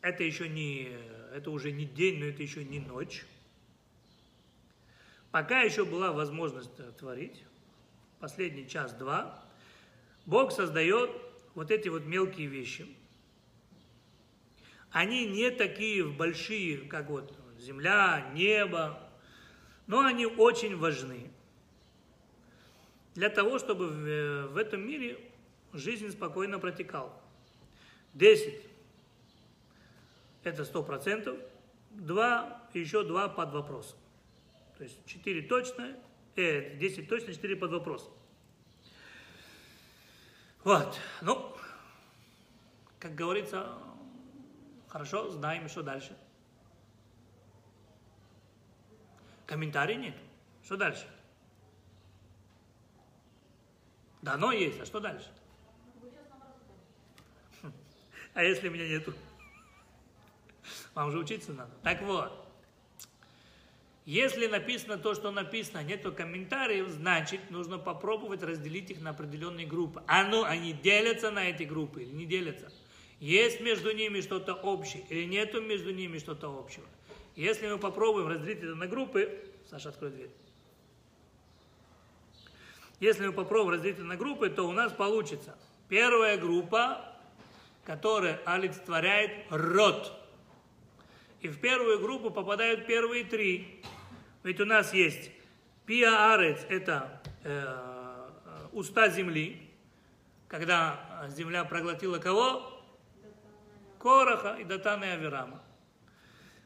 Это еще не, это уже не день, но это еще не ночь. Пока еще была возможность творить. Последний час-два. Бог создает вот эти вот мелкие вещи. Они не такие большие, как вот земля, небо, но они очень важны. Для того, чтобы в, в этом мире жизнь спокойно протекала. десять – это сто процентов, два – еще два под вопросом. То есть четыре точно, э, десять точно, четыре под вопросом. Вот, ну, как говорится, хорошо, знаем, что дальше. Комментарий нет, что дальше? Дано есть, а что дальше? А если меня нету? Вам же учиться надо. Так вот, если написано то, что написано, нету комментариев, значит, нужно попробовать разделить их на определенные группы. А ну, они делятся на эти группы или не делятся? Есть между ними что-то общее или нету между ними что-то общего? Если мы попробуем разделить это на группы... Саша, открой дверь. Если мы попробуем разделить это на группы, то у нас получится первая группа, которая олицетворяет род. И в первую группу попадают первые три. Ведь у нас есть пиаарец, это э, уста земли, когда земля проглотила кого? Кораха и Датана и Авирама.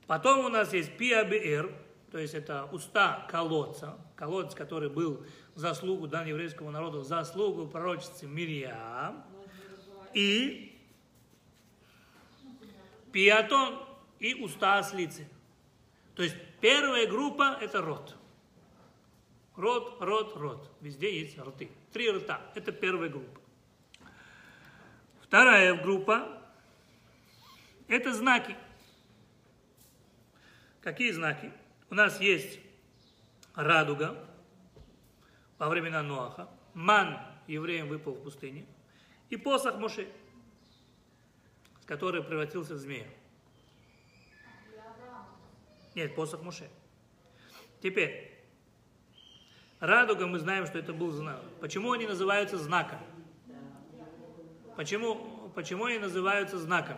Потом у нас есть пиабиэр, то есть это уста колодца, колодец, который был в заслугу дан еврейскому народу, в заслугу пророчицы Мириам. И пиатон и уста ослицы. То есть первая группа – это рот. Рот, рот, рот. Везде есть роты. Три рота. Это первая группа. Вторая группа – это знаки. Какие знаки? У нас есть радуга во времена Ноаха. Ман евреям выпал в пустыне. И посох Моше, который превратился в змею. Нет, посох Моше. Теперь, радуга, мы знаем, что это был знак. Почему они называются знаком? Почему, почему они называются знаком?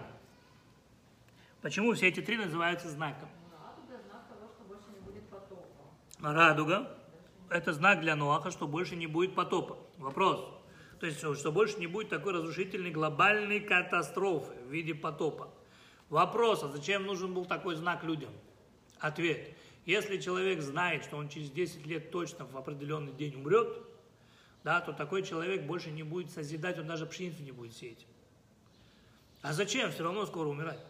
Почему все эти три называются знаком? Радуга — знак того, что больше не будет потопа. Радуга – это знак для Ноаха, что больше не будет потопа. Вопрос. То есть, что больше не будет такой разрушительной глобальной катастрофы в виде потопа. Вопрос, а зачем нужен был такой знак людям? Ответ. Если человек знает, что он через десять лет точно в определенный день умрет, да, то такой человек больше не будет созидать, он даже пшеницу не будет сеять. А зачем? Все равно скоро умирать.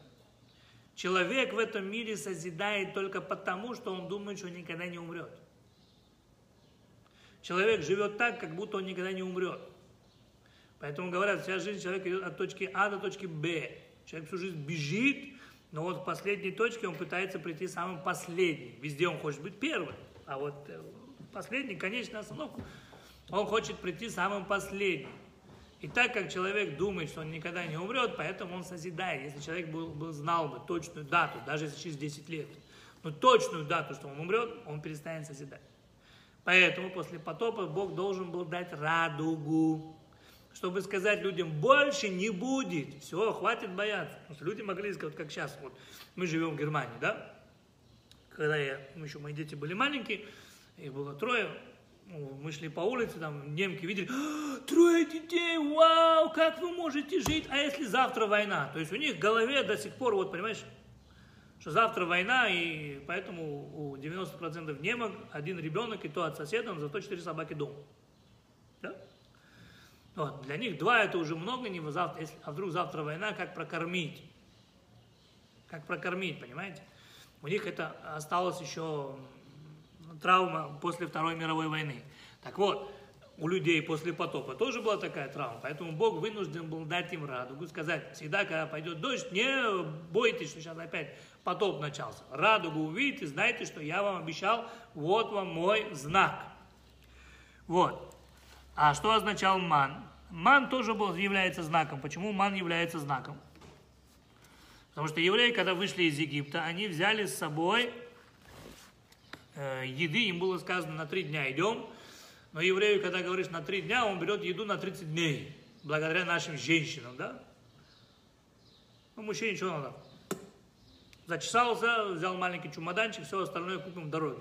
Человек в этом мире созидает только потому, что он думает, что он никогда не умрет. Человек живет так, как будто он никогда не умрет. Поэтому говорят, вся жизнь человека идет от точки А до точки Б. Человек всю жизнь бежит, но вот в последней точке он пытается прийти самым последним. Везде он хочет быть первым, а вот последний, конечная остановка, он хочет прийти самым последним. И так как человек думает, что он никогда не умрет, поэтому он созидает. Если человек был, был, знал бы точную дату, даже если через десять лет, но точную дату, что он умрет, он перестанет созидать. Поэтому после потопа Бог должен был дать радугу, чтобы сказать людям, больше не будет, все, хватит бояться. Потому что люди могли сказать, вот как сейчас, вот мы живем в Германии, да? Когда я, еще мои дети были маленькие, их было трое, мы шли по улице, там немки видели, трое детей, вау, как вы можете жить, а если завтра война? То есть у них в голове до сих пор, вот понимаешь, что завтра война, и поэтому у девяноста процентов немок один ребенок, и то от соседа, но зато четыре собаки дома. Да? Вот, для них два это уже много, не завтра, если, а вдруг завтра война, как прокормить? Как прокормить, понимаете? У них это осталось еще травма после Второй мировой войны. Так вот, у людей после потопа тоже была такая травма, поэтому Бог вынужден был дать им радугу, сказать, всегда, когда пойдет дождь, не бойтесь, что сейчас опять потоп начался. Радугу увидите, знайте, что я вам обещал, вот вам мой знак. Вот. А что означал ман? Ман тоже был, является знаком. Почему ман является знаком? Потому что евреи, когда вышли из Египта, они взяли с собой э, еды. Им было сказано, на три дня идем. Но еврею, когда говоришь на три дня, он берет еду на тридцать дней. Благодаря нашим женщинам, да? Ну, мужчине ничего надо. Зачесался, взял маленький чемоданчик, все остальное купим в дороге.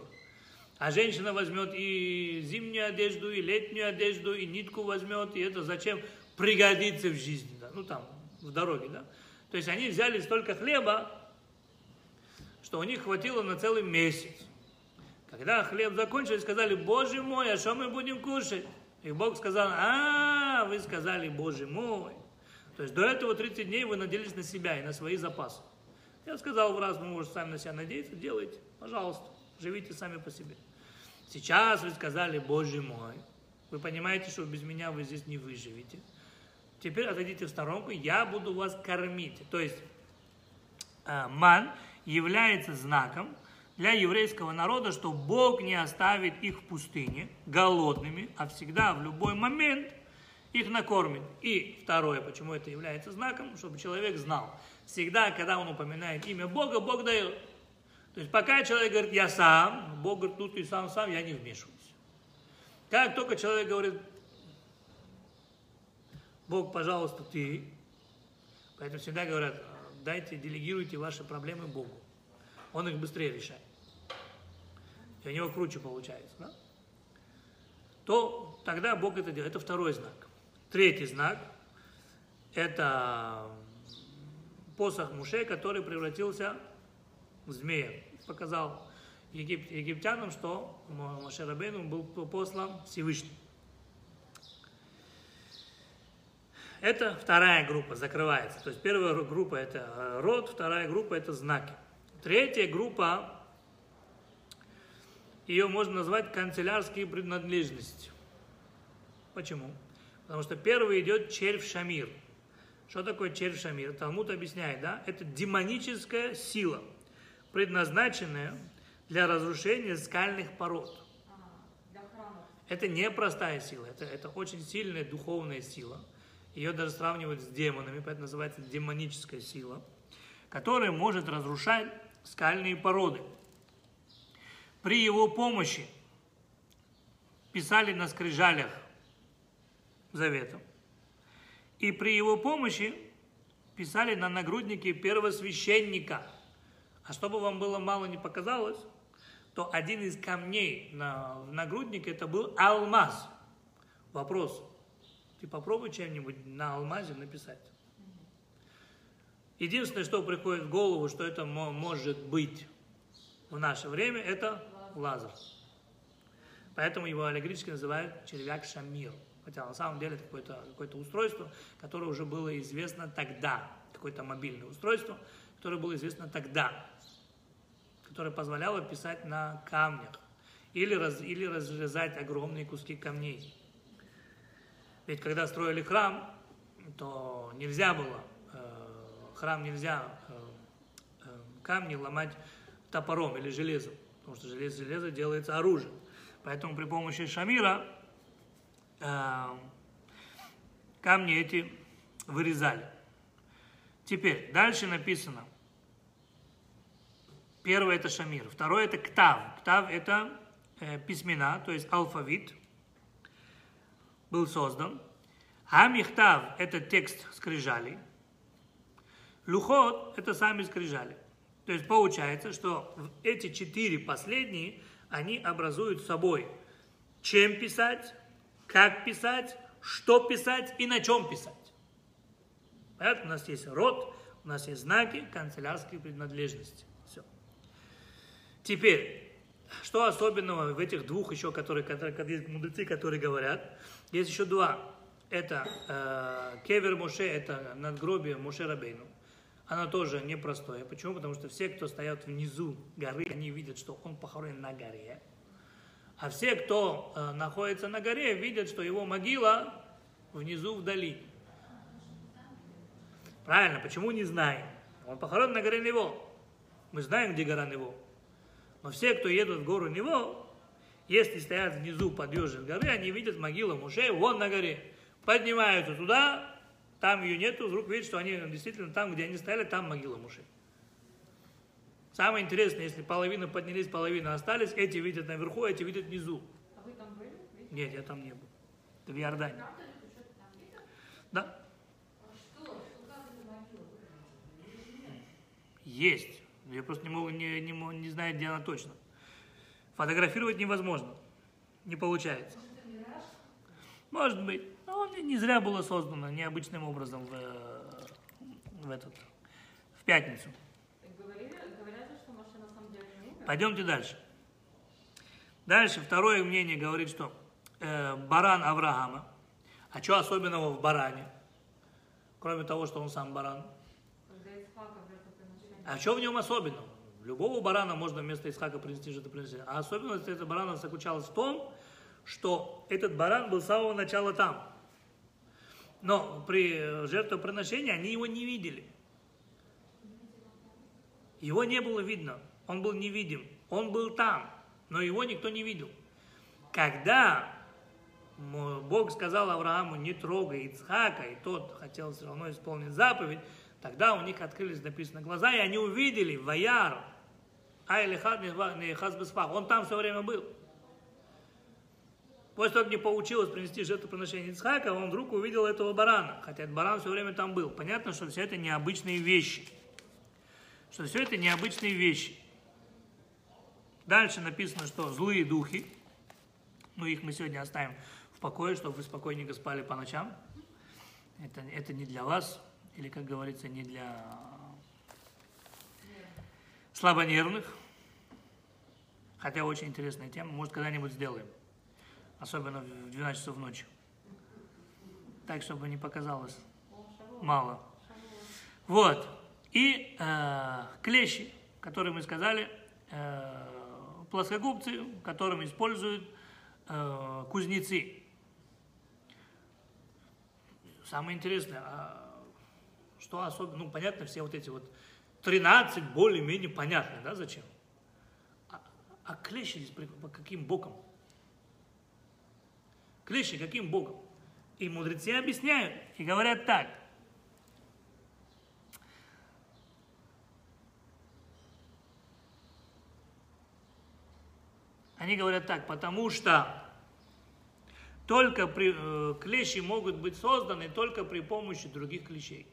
А женщина возьмет и зимнюю одежду, и летнюю одежду, и нитку возьмет, и это зачем пригодится в жизни, да? Ну там, в дороге, да. То есть они взяли столько хлеба, что у них хватило на целый месяц. Когда хлеб закончили, сказали, Боже мой, а что мы будем кушать? И Бог сказал, а вы сказали, Боже мой. То есть до этого тридцать дней вы надеялись на себя и на свои запасы. Я сказал, в раз вы можете сами на себя надеяться, делайте, пожалуйста. Живите сами по себе. Сейчас вы сказали, Боже мой, вы понимаете, что без меня вы здесь не выживете. Теперь отойдите в сторонку, я буду вас кормить. То есть ман является знаком для еврейского народа, что Бог не оставит их в пустыне голодными, а всегда в любой момент их накормит. И второе, почему это является знаком, чтобы человек знал. Всегда, когда он упоминает имя Бога, Бог дает. То есть пока человек говорит, я сам, Бог говорит, ну ты сам, сам, я не вмешиваюсь. Как только человек говорит, Бог, пожалуйста, ты, поэтому всегда говорят, дайте, делегируйте ваши проблемы Богу. Он их быстрее решает. И у него круче получается. Да? То тогда Бог это делает. Это второй знак. Третий знак – это посох Моше, который превратился змея. Показал егип, египтянам, что Моше Рабейну был послан Всевышним. Это вторая группа закрывается. То есть первая группа это род, вторая группа это знаки. Третья группа, ее можно назвать канцелярские принадлежности. Почему? Потому что первый идет червь Шамир. Что такое червь Шамир? Талмуд объясняет, да? Это демоническая сила, предназначенные для разрушения скальных пород. Это непростая сила, это, это очень сильная духовная сила. Ее даже сравнивают с демонами, поэтому называется демоническая сила, которая может разрушать скальные породы. При его помощи писали на скрижалях завета. и при его помощи писали на нагруднике первосвященника. А чтобы вам было мало не показалось, то один из камней на нагруднике это был алмаз. Вопрос, ты попробуй чем-нибудь на алмазе написать. Единственное, что приходит в голову, что это может быть в наше время, это лазер. Поэтому его аллегорически называют червяк Шамир. Хотя на самом деле это какое-то, какое-то устройство, которое уже было известно тогда. Какое-то мобильное устройство, которое было известно тогда. Которое позволяло писать на камнях. Или, раз, или разрезать огромные куски камней. Ведь когда строили храм, то нельзя было, э, храм нельзя э, камни ломать топором или железом. Потому что железо, железо делается оружием. Поэтому при помощи шамира э, камни эти вырезали. Теперь, дальше написано. Первое это шамир, второе это ктав. Ктав это э, письмена, то есть алфавит был создан. Хамихтав это текст скрижалей. Лухот это сами скрижали. То есть получается, что эти четыре последние они образуют собой, чем писать, как писать, что писать и на чем писать. Понятно? У нас есть род, у нас есть знаки, канцелярские принадлежности. Все. Теперь, что особенного в этих двух еще, которые, которые есть мудрецы, которые говорят, есть еще два. Это э, Кевер Моше, это надгробие Моше Рабейну. Она тоже непростая. Почему? Потому что все, кто стоят внизу горы, они видят, что он похоронен на горе. А все, кто э, находится на горе, видят, что его могила внизу вдали. Правильно, почему не знаем? Он похоронен на горе Нево. Мы знаем, где гора Нево. Но все, кто едут в гору Нево, если стоят внизу подъезжие горы, они видят могилу Моше вон на горе. Поднимаются туда. Там ее нету, вдруг видят, что они действительно там, где они стояли, там могила Моше. Самое интересное, если половина поднялись, половина остались, эти видят наверху, эти видят внизу. А вы там были? Нет, я там не был. Это в Иордании. Да. Есть. Я просто не, могу, не, не, не знаю, где она точно. Фотографировать невозможно. Не получается. Может быть. Но не зря было создано необычным образом в, в, этот, в пятницу. Говорили, говорят, что Моше на самом деле не умер. Пойдемте дальше. Дальше второе мнение говорит, что э, баран Авраама. А что особенного в баране? Кроме того, что он сам баран. А что в нем особенного? Любого барана можно вместо Исхака принести жертвоприношение. А особенность этого барана заключалась в том, что этот баран был с самого начала там. Но при жертвоприношении они его не видели. Его не было видно. Он был невидим. Он был там, но его никто не видел. Когда Бог сказал Аврааму, не трогай Ицхака, и тот хотел все равно исполнить заповедь, тогда у них открылись, написано, глаза, и они увидели Ваяр, Айлихад Нехазбесфах. Он там все время был. После того, как не получилось принести жертвоприношение Ицхака, он вдруг увидел этого барана, хотя этот баран все время там был. Понятно, что все это необычные вещи. Что все это необычные вещи. Дальше написано, что злые духи, ну их мы сегодня оставим в покое, чтобы вы спокойненько спали по ночам. Это, это не для вас, или, как говорится, не для слабонервных. Хотя очень интересная тема, может, когда-нибудь сделаем. Особенно в двенадцать часов ночи. Так, чтобы не показалось мало. Вот. И э, клещи, которые мы сказали, э, плоскогубцы, которым используют э, кузнецы. Самое интересное, что особенно, ну, понятно, все вот эти вот тринадцать более-менее понятно, да, зачем? А, а клещи здесь по каким бокам? Клещи каким богом? И мудрецы объясняют, и говорят так. Они говорят так, потому что Только при, э, клещи могут быть созданы только при помощи других клещей.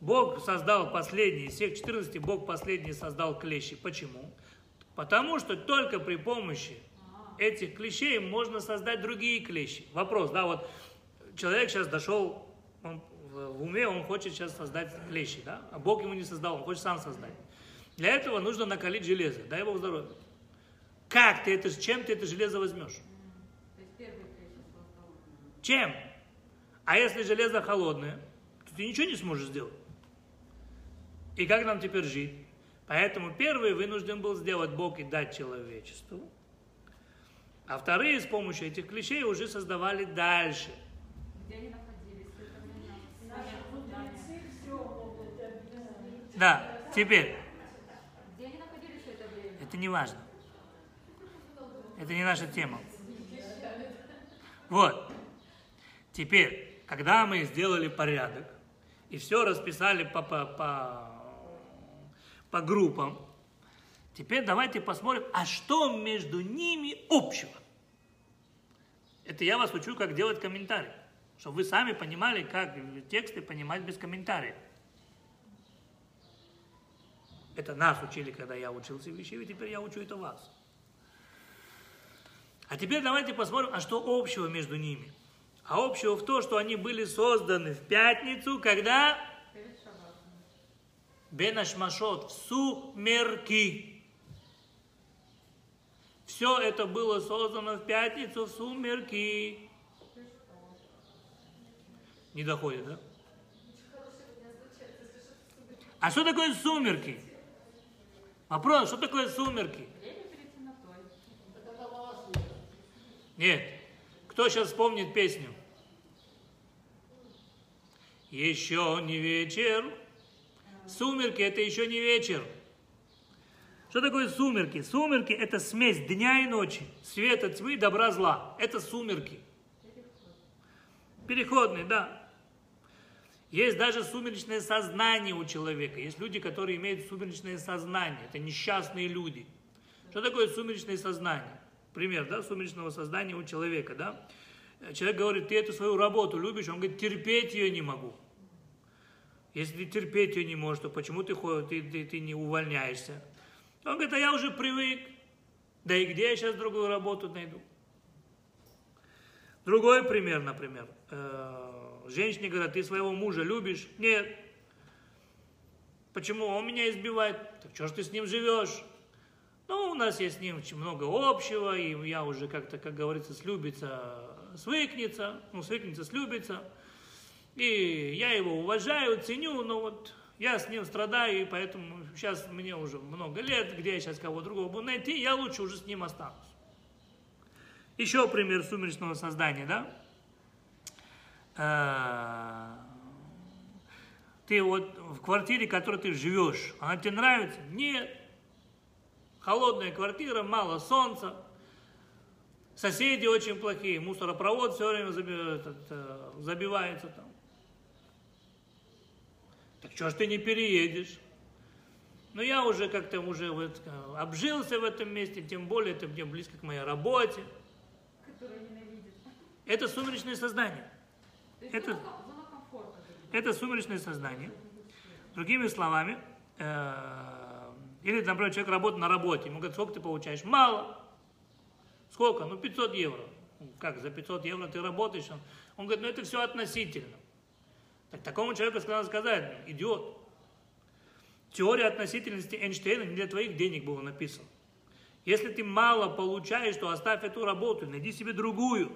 Бог создал последний, из всех четырнадцати Бог последний создал клещи. Почему? Потому что только при помощи этих клещей можно создать другие клещи. Вопрос, да, вот человек сейчас дошел, он, в уме он хочет сейчас создать клещи, да, а Бог ему не создал, он хочет сам создать. Для этого нужно накалить железо, дай Бог здоровья. Как ты это, чем ты это железо возьмешь? Чем? А если железо холодное, то ты ничего не сможешь сделать. И как нам теперь жить? Поэтому первый вынужден был сделать Бог и дать человечеству, а вторые с помощью этих клещей уже создавали дальше. Где они находились? Да, теперь. Где они находились в это время? Это не важно. Это не наша тема. Вот. Теперь, когда мы сделали порядок и все расписали по, по, по, по группам, теперь давайте посмотрим, а что между ними общего? Это я вас учу, как делать комментарий, чтобы вы сами понимали, как тексты понимать без комментариев. Это нас учили, когда я учился в Ешиве, теперь я учу это вас. А теперь давайте посмотрим, а что общего между ними? А общего в то, что они были созданы в пятницу, когда? Бенашмашот, в сумерки. Все это было создано в пятницу в сумерки. Не доходит, да? А что такое сумерки? Вопрос, что такое сумерки? Нет. Кто сейчас вспомнит песню? Еще не вечер. Сумерки — это еще не вечер. Что такое сумерки? Сумерки — это смесь дня и ночи, света, тьмы, добра, зла. Это сумерки. Переходные, да. Есть даже сумеречное сознание у человека. Есть люди, которые имеют сумеречное сознание. Это несчастные люди. Что такое сумеречное сознание? Пример, да, сумеречного сознания у человека, да. Человек говорит, ты эту свою работу любишь? Он говорит, терпеть ее не могу. Если ты терпеть ее не можешь, то почему ты, ты, ты, ты не увольняешься? Он говорит, а я уже привык. Да и где я сейчас другую работу найду? Другой пример, например. Женщине говорят, ты своего мужа любишь? Нет. Почему? Он меня избивает. Так что ж ты с ним живешь? Ну, у нас есть с ним много общего, и я уже как-то, как говорится, слюбится, свыкнется. Ну, свыкнется, слюбится. И я его уважаю, ценю, но вот... Я с ним страдаю, и поэтому сейчас мне уже много лет, где я сейчас кого другого буду найти, я лучше уже с ним останусь. Еще пример сумеречного создания, да? Ты вот в квартире, в которой ты живешь, она тебе нравится? Нет. Холодная квартира, мало солнца, соседи очень плохие, мусоропровод все время забивается там. Так что ж ты не переедешь? Ну, я уже как-то уже вот обжился в этом месте, тем более это мне близко к моей работе. Которую ненавидит. Это сумеречное сознание. Это, зона, зона комфорта, это сумеречное сознание. Другими словами, э, или, например, человек работает на работе, ему говорят, сколько ты получаешь? Мало. Сколько? Ну, пятьсот евро. Как, за пятьсот евро ты работаешь? Он, он говорит, ну, это все относительно. Так такому человеку надо сказать, идиот. Теория относительности Эйнштейна не для твоих денег была написана. Если ты мало получаешь, то оставь эту работу, найди себе другую.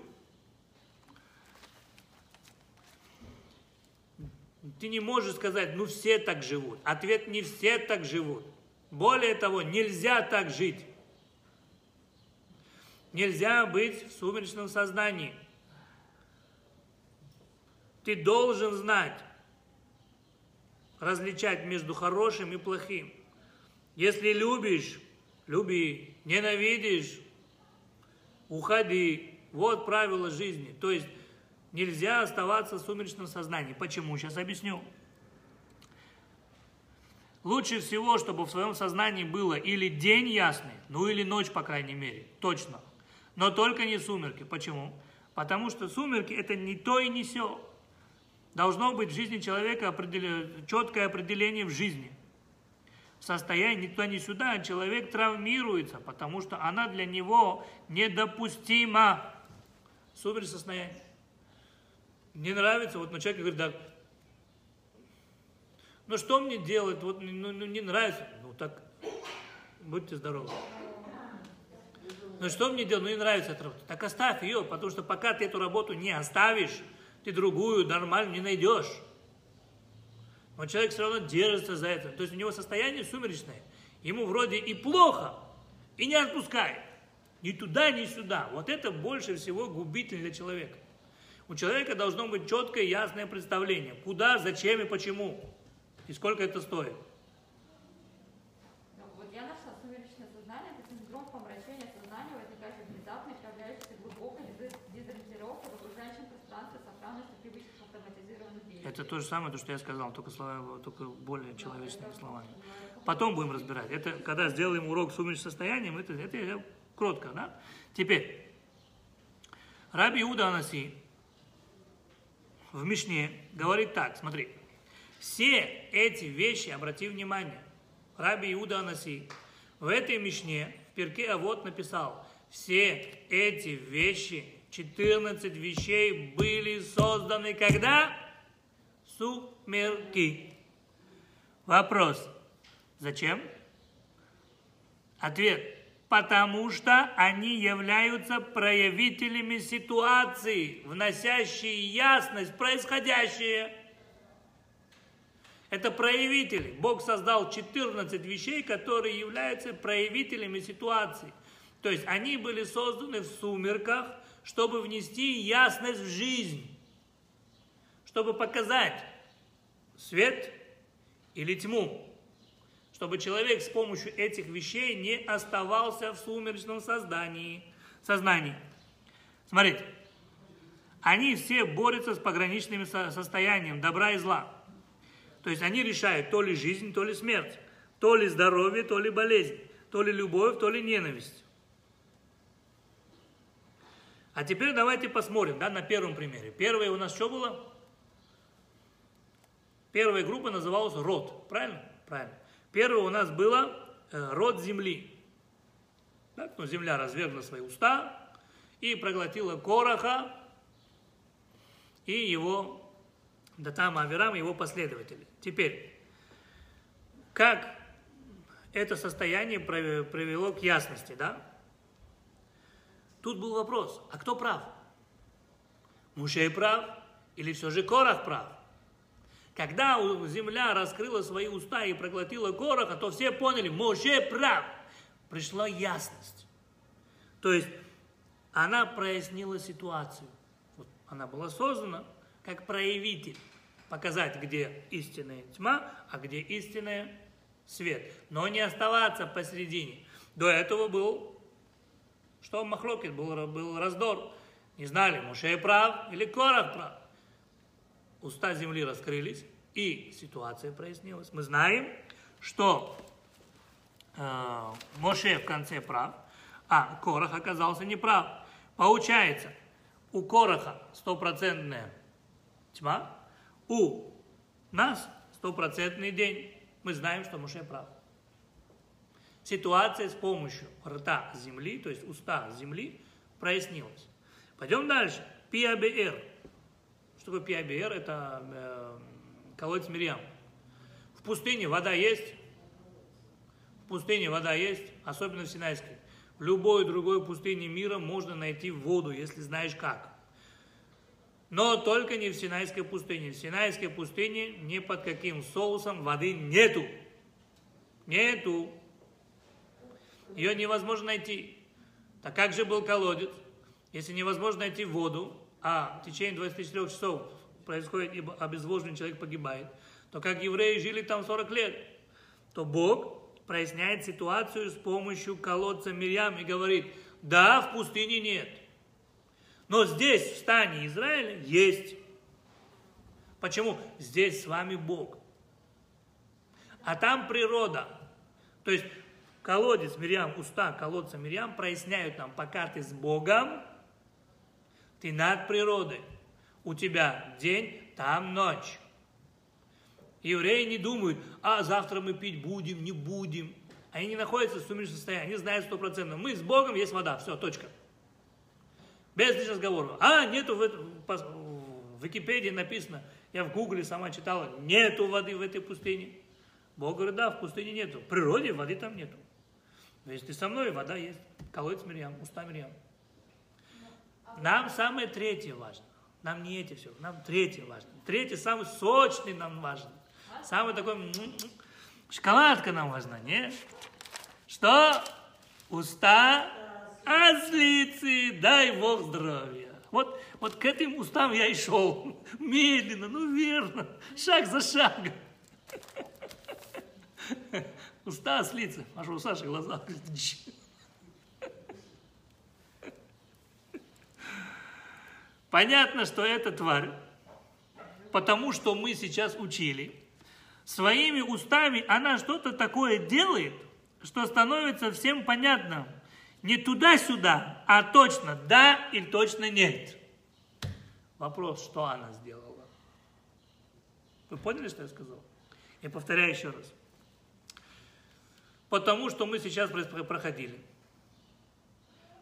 Ты не можешь сказать, ну все так живут. Ответ, не все так живут. Более того, нельзя так жить. Нельзя быть в сумеречном сознании. Ты должен знать, различать между хорошим и плохим. Если любишь, люби, ненавидишь, уходи. Вот правило жизни. То есть нельзя оставаться в сумеречном сознании. Почему? Сейчас объясню. Лучше всего, чтобы в своем сознании было или день ясный, ну или ночь, по крайней мере, точно. Но только не сумерки. Почему? Потому что сумерки – это не то и не сё. Должно быть в жизни человека определ... четкое определение в жизни. В состоянии ни туда, ни сюда человек травмируется, потому что она для него недопустима. Сумеречное состояние. Не нравится, вот но человек говорит, да, ну что мне делать, вот ну, ну, не нравится, ну так, будьте здоровы. Ну что мне делать, ну не нравится эта работа, так оставь ее, потому что пока ты эту работу не оставишь, ты другую нормальную не найдешь. Но человек все равно держится за это. То есть у него состояние сумеречное. Ему вроде и плохо, и не отпускает. Ни туда, ни сюда. Вот это больше всего губительно для человека. У человека должно быть четкое, ясное представление. Куда, зачем и почему. И сколько это стоит. Вот я нашла сумеречное сознание, это синдром помрачения сознания, возникает внезапно, проявляющийся глубокой дезориентировкой в окружающем пространстве, сохранностью привычных автоматизированных действий. Это то же самое, то, что я сказал, только, слова, только более человечными словами. Потом будем разбирать. Это когда сделаем урок сумеречного состояния, это, это кротко, да? Теперь. Раби Иуда Анаси в Мишне говорит так, смотри. Все эти вещи, обрати внимание, Раби Иуда Анаси в этой Мишне, в Перке Авот написал, все эти вещи, четырнадцать вещей были созданы когда? Сумерки. Вопрос, зачем? Ответ, потому что они являются проявителями ситуации, вносящие ясность в происходящее. Это проявители. Бог создал четырнадцать вещей, которые являются проявителями ситуации. То есть они были созданы в сумерках, чтобы внести ясность в жизнь. Чтобы показать свет или тьму. Чтобы человек с помощью этих вещей не оставался в сумеречном создании, сознании. Смотрите. Они все борются с пограничным состоянием добра и зла. То есть они решают то ли жизнь, то ли смерть, то ли здоровье, то ли болезнь, то ли любовь, то ли ненависть. А теперь давайте посмотрим, да, на первом примере. Первое у нас что было? Первая группа называлась род, правильно? Правильно. Первое у нас было э, род земли. Так, ну, земля развергла свои уста и проглотила Кораха и его... Датан, Авирам и его последователи. Теперь, как это состояние привело к ясности, да? Тут был вопрос, а кто прав? Моше прав или все же Корах прав? Когда земля раскрыла свои уста и проглотила Кораха, то все поняли, Моше прав. Пришла ясность. То есть, она прояснила ситуацию. Вот она была создана как проявитель, показать, где истинная тьма, а где истинный свет. Но не оставаться посередине. До этого был, что махлокет, был, был раздор. Не знали, Моше прав или Корах прав. Уста земли раскрылись, и ситуация прояснилась. Мы знаем, что э, Моше в конце прав, а Корах оказался неправ. Получается, у Кораха стопроцентная тьма, у нас стопроцентный день. Мы знаем, что Моше прав. Ситуация с помощью рта земли, то есть уста земли, прояснилась. Пойдем дальше. Пиабер. Что такое пиабер? Это э, колодец Мириам. В пустыне вода есть. В пустыне вода есть, особенно в Синайской. В любой другой пустыне мира можно найти воду, если знаешь как. Но только не в Синайской пустыне. В Синайской пустыне ни под каким соусом воды нету. Нету. Ее невозможно найти. Так как же был колодец, если невозможно найти воду, а в течение двадцати четырёх часов происходит обезвоживание, человек погибает, то как евреи жили там сорок лет, то Бог проясняет ситуацию с помощью колодца Мирьям и говорит, да, в пустыне нет. Но здесь, в стане Израиля, есть. Почему? Здесь с вами Бог. а там природа. То есть колодец Мириам, уста колодца Мириам проясняют нам, пока ты с Богом, ты над природой. У тебя день, там ночь. Евреи не думают, а завтра мы пить будем, не будем. Они не находятся в сумеречном состоянии, они знают стопроцентно. Мы с Богом, есть вода, все, точка. Без лишних разговоров. А, нету, в, в Википедии написано, я в Гугле сама читала, нету воды в этой пустыне. Бог говорит, да, в пустыне нету, в природе воды там нету. Но если ты со мной, вода есть, колодец Мириам, уста Мириам. Нам самое третье важно. Нам не эти все, нам третье важно. Третье, самый сочный нам важен. Самый такой, шоколадка нам важна, не? Что? Уста ослицы, дай Бог здоровья. Вот, вот к этим устам я и шел. Медленно, ну верно, шаг за шагом. Уста ослицы. Аж у Саши глаза. Понятно, что это тварь, потому что мы сейчас учили. Своими устами она что-то такое делает, что становится всем понятно. Не туда-сюда, а точно да или точно нет. Вопрос, что она сделала. Вы поняли, что я сказал? Я повторяю еще раз. Потому что мы сейчас проходили.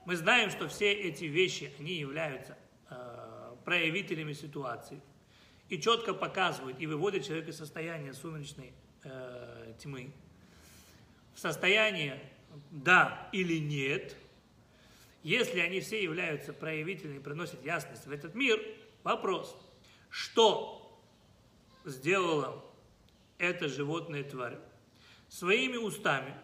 Мы знаем, что все эти вещи, они являются э, проявителями ситуации. И четко показывают, и выводят человека из состояния сумеречной э, тьмы. В состояние да или нет. Если они все являются проявителями и приносят ясность в этот мир, вопрос, что сделала эта животная тварь? Своими устами,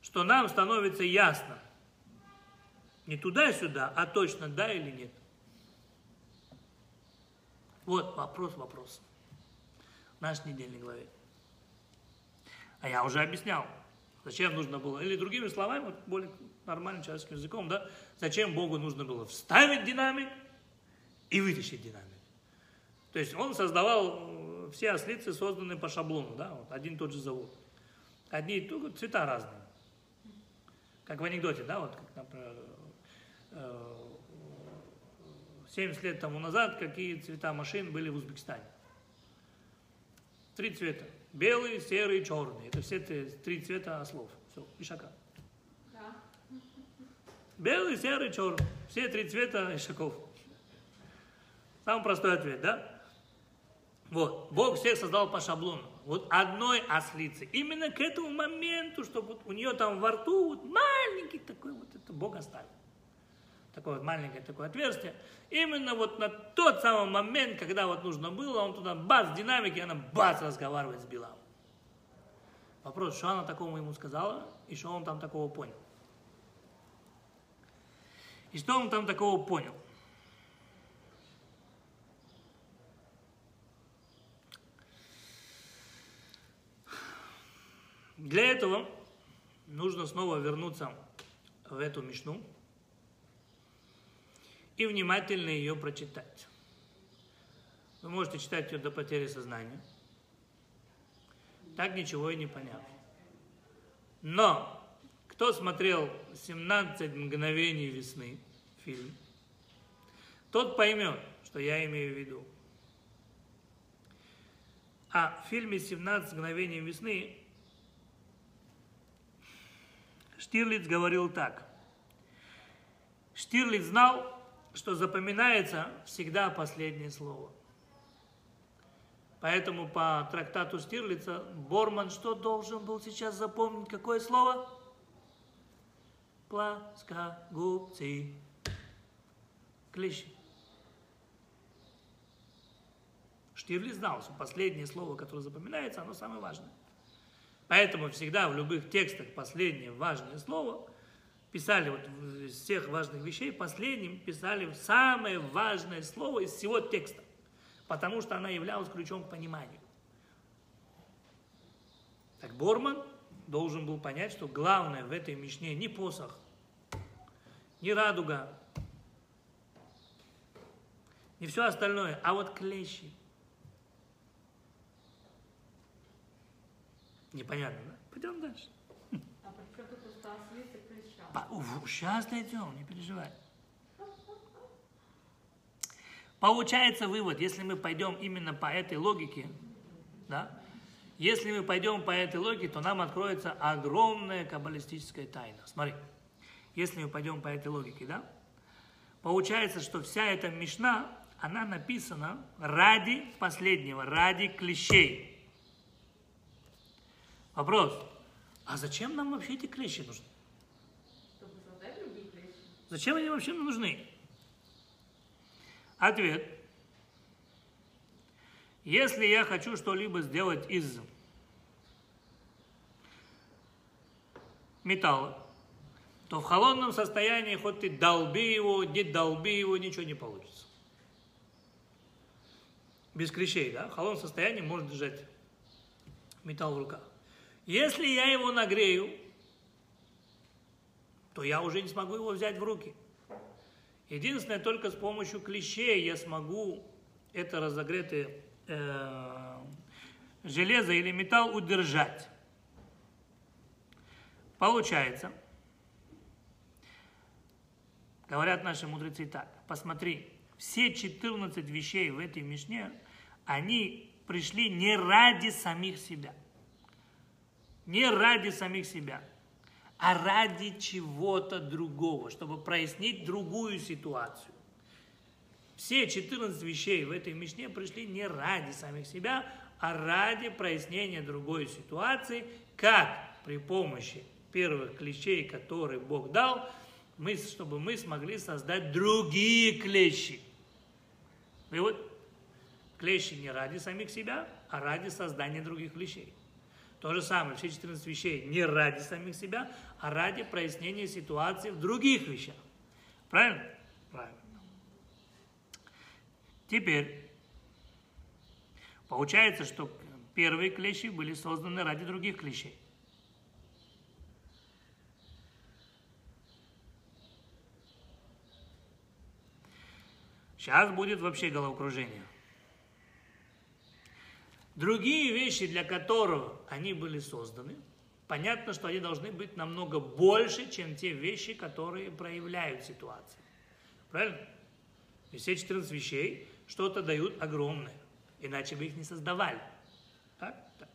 что нам становится ясно, не туда-сюда, а точно да или нет. Вот вопрос, вопрос. Наш недельный главе. А я уже объяснял, зачем нужно было, или другими словами, вот более нормальным человеческим языком, да, зачем Богу нужно было вставить динамик и вытащить динамик. То есть он создавал... Все ослицы созданы по шаблону, да, вот один и тот же завод. Одни и тот же цвета разные. Как в анекдоте, да, вот, как, например, семьдесят лет тому назад какие цвета машин были в Узбекистане. Три цвета. Белый, серый, черный. Это все три цвета ослов. Все, ишака. Да. Белый, серый, черный. Все три цвета ишаков. Самый простой ответ, да? Вот, Бог всех создал по шаблону. Вот одной ослицы. Именно к этому моменту, чтобы вот у нее там во рту вот маленький такой вот, это Бог оставил. Такое вот маленькое такое отверстие. Именно вот на тот самый момент, когда вот нужно было, он туда бац, динамики, она бац, разговаривает с Биламом. Вопрос, что она такому ему сказала, и что он там такого понял. И что он там такого понял. Для этого нужно снова вернуться в эту мишну и внимательно ее прочитать. Вы можете читать ее до потери сознания, так ничего и не поняв. Но кто смотрел семнадцать мгновений весны фильм, тот поймет, что я имею в виду. А в фильме семнадцать мгновений весны Штирлиц говорил так. Штирлиц знал, что запоминается всегда последнее слово. Поэтому по трактату Штирлица Борман что должен был сейчас запомнить? Какое слово? Плоскогубцы. Клещи. Штирлиц знал, что последнее слово, которое запоминается, оно самое важное. Поэтому всегда в любых текстах последнее важное слово писали, вот из всех важных вещей, последним писали самое важное слово из всего текста, потому что оно являлось ключом к пониманию. Так Борман должен был понять, что главное в этой мишне не посох, не радуга, не все остальное, а вот клещи. Непонятно, да? Пойдем дальше. А почему тут устал свет и плеча? Сейчас дойдем, не переживай. Получается вывод, если мы пойдем именно по этой логике, да, если мы пойдем по этой логике, то нам откроется огромная каббалистическая тайна. Смотри, если мы пойдем по этой логике, да, получается, что вся эта мишна, она написана ради последнего, ради клещей. Вопрос, а зачем нам вообще эти клещи нужны? Чтобы создать другие клещи. Зачем они вообще нам нужны? Ответ. Если я хочу что-либо сделать из металла, то в холодном состоянии хоть ты долби его, не долби его, ничего не получится. Без клещей, да? В холодном состоянии можно держать металл в руках. Если я его нагрею, то я уже не смогу его взять в руки. Единственное, только с помощью клещей я смогу это разогретое э, железо или металл удержать. Получается, говорят наши мудрецы так, посмотри, все четырнадцать вещей в этой мишне, они пришли не ради самих себя, не ради самих себя, а ради чего-то другого, чтобы прояснить другую ситуацию. Все четырнадцать вещей в этой мишне пришли не ради самих себя, а ради прояснения другой ситуации, как при помощи первых клещей, которые Бог дал, мы, чтобы мы смогли создать другие клещи. И вот клещи не ради самих себя, а ради создания других клещей. То же самое, все четырнадцать вещей не ради самих себя, а ради прояснения ситуации в других вещах. Правильно? Правильно. Теперь, получается, что первые клещи были созданы ради других клещей. Сейчас будет вообще головокружение. Другие вещи, для которых они были созданы, понятно, что они должны быть намного больше, чем те вещи, которые проявляют ситуацию. Правильно? И все четырнадцать вещей что-то дают огромное, иначе бы их не создавали. Так? Так.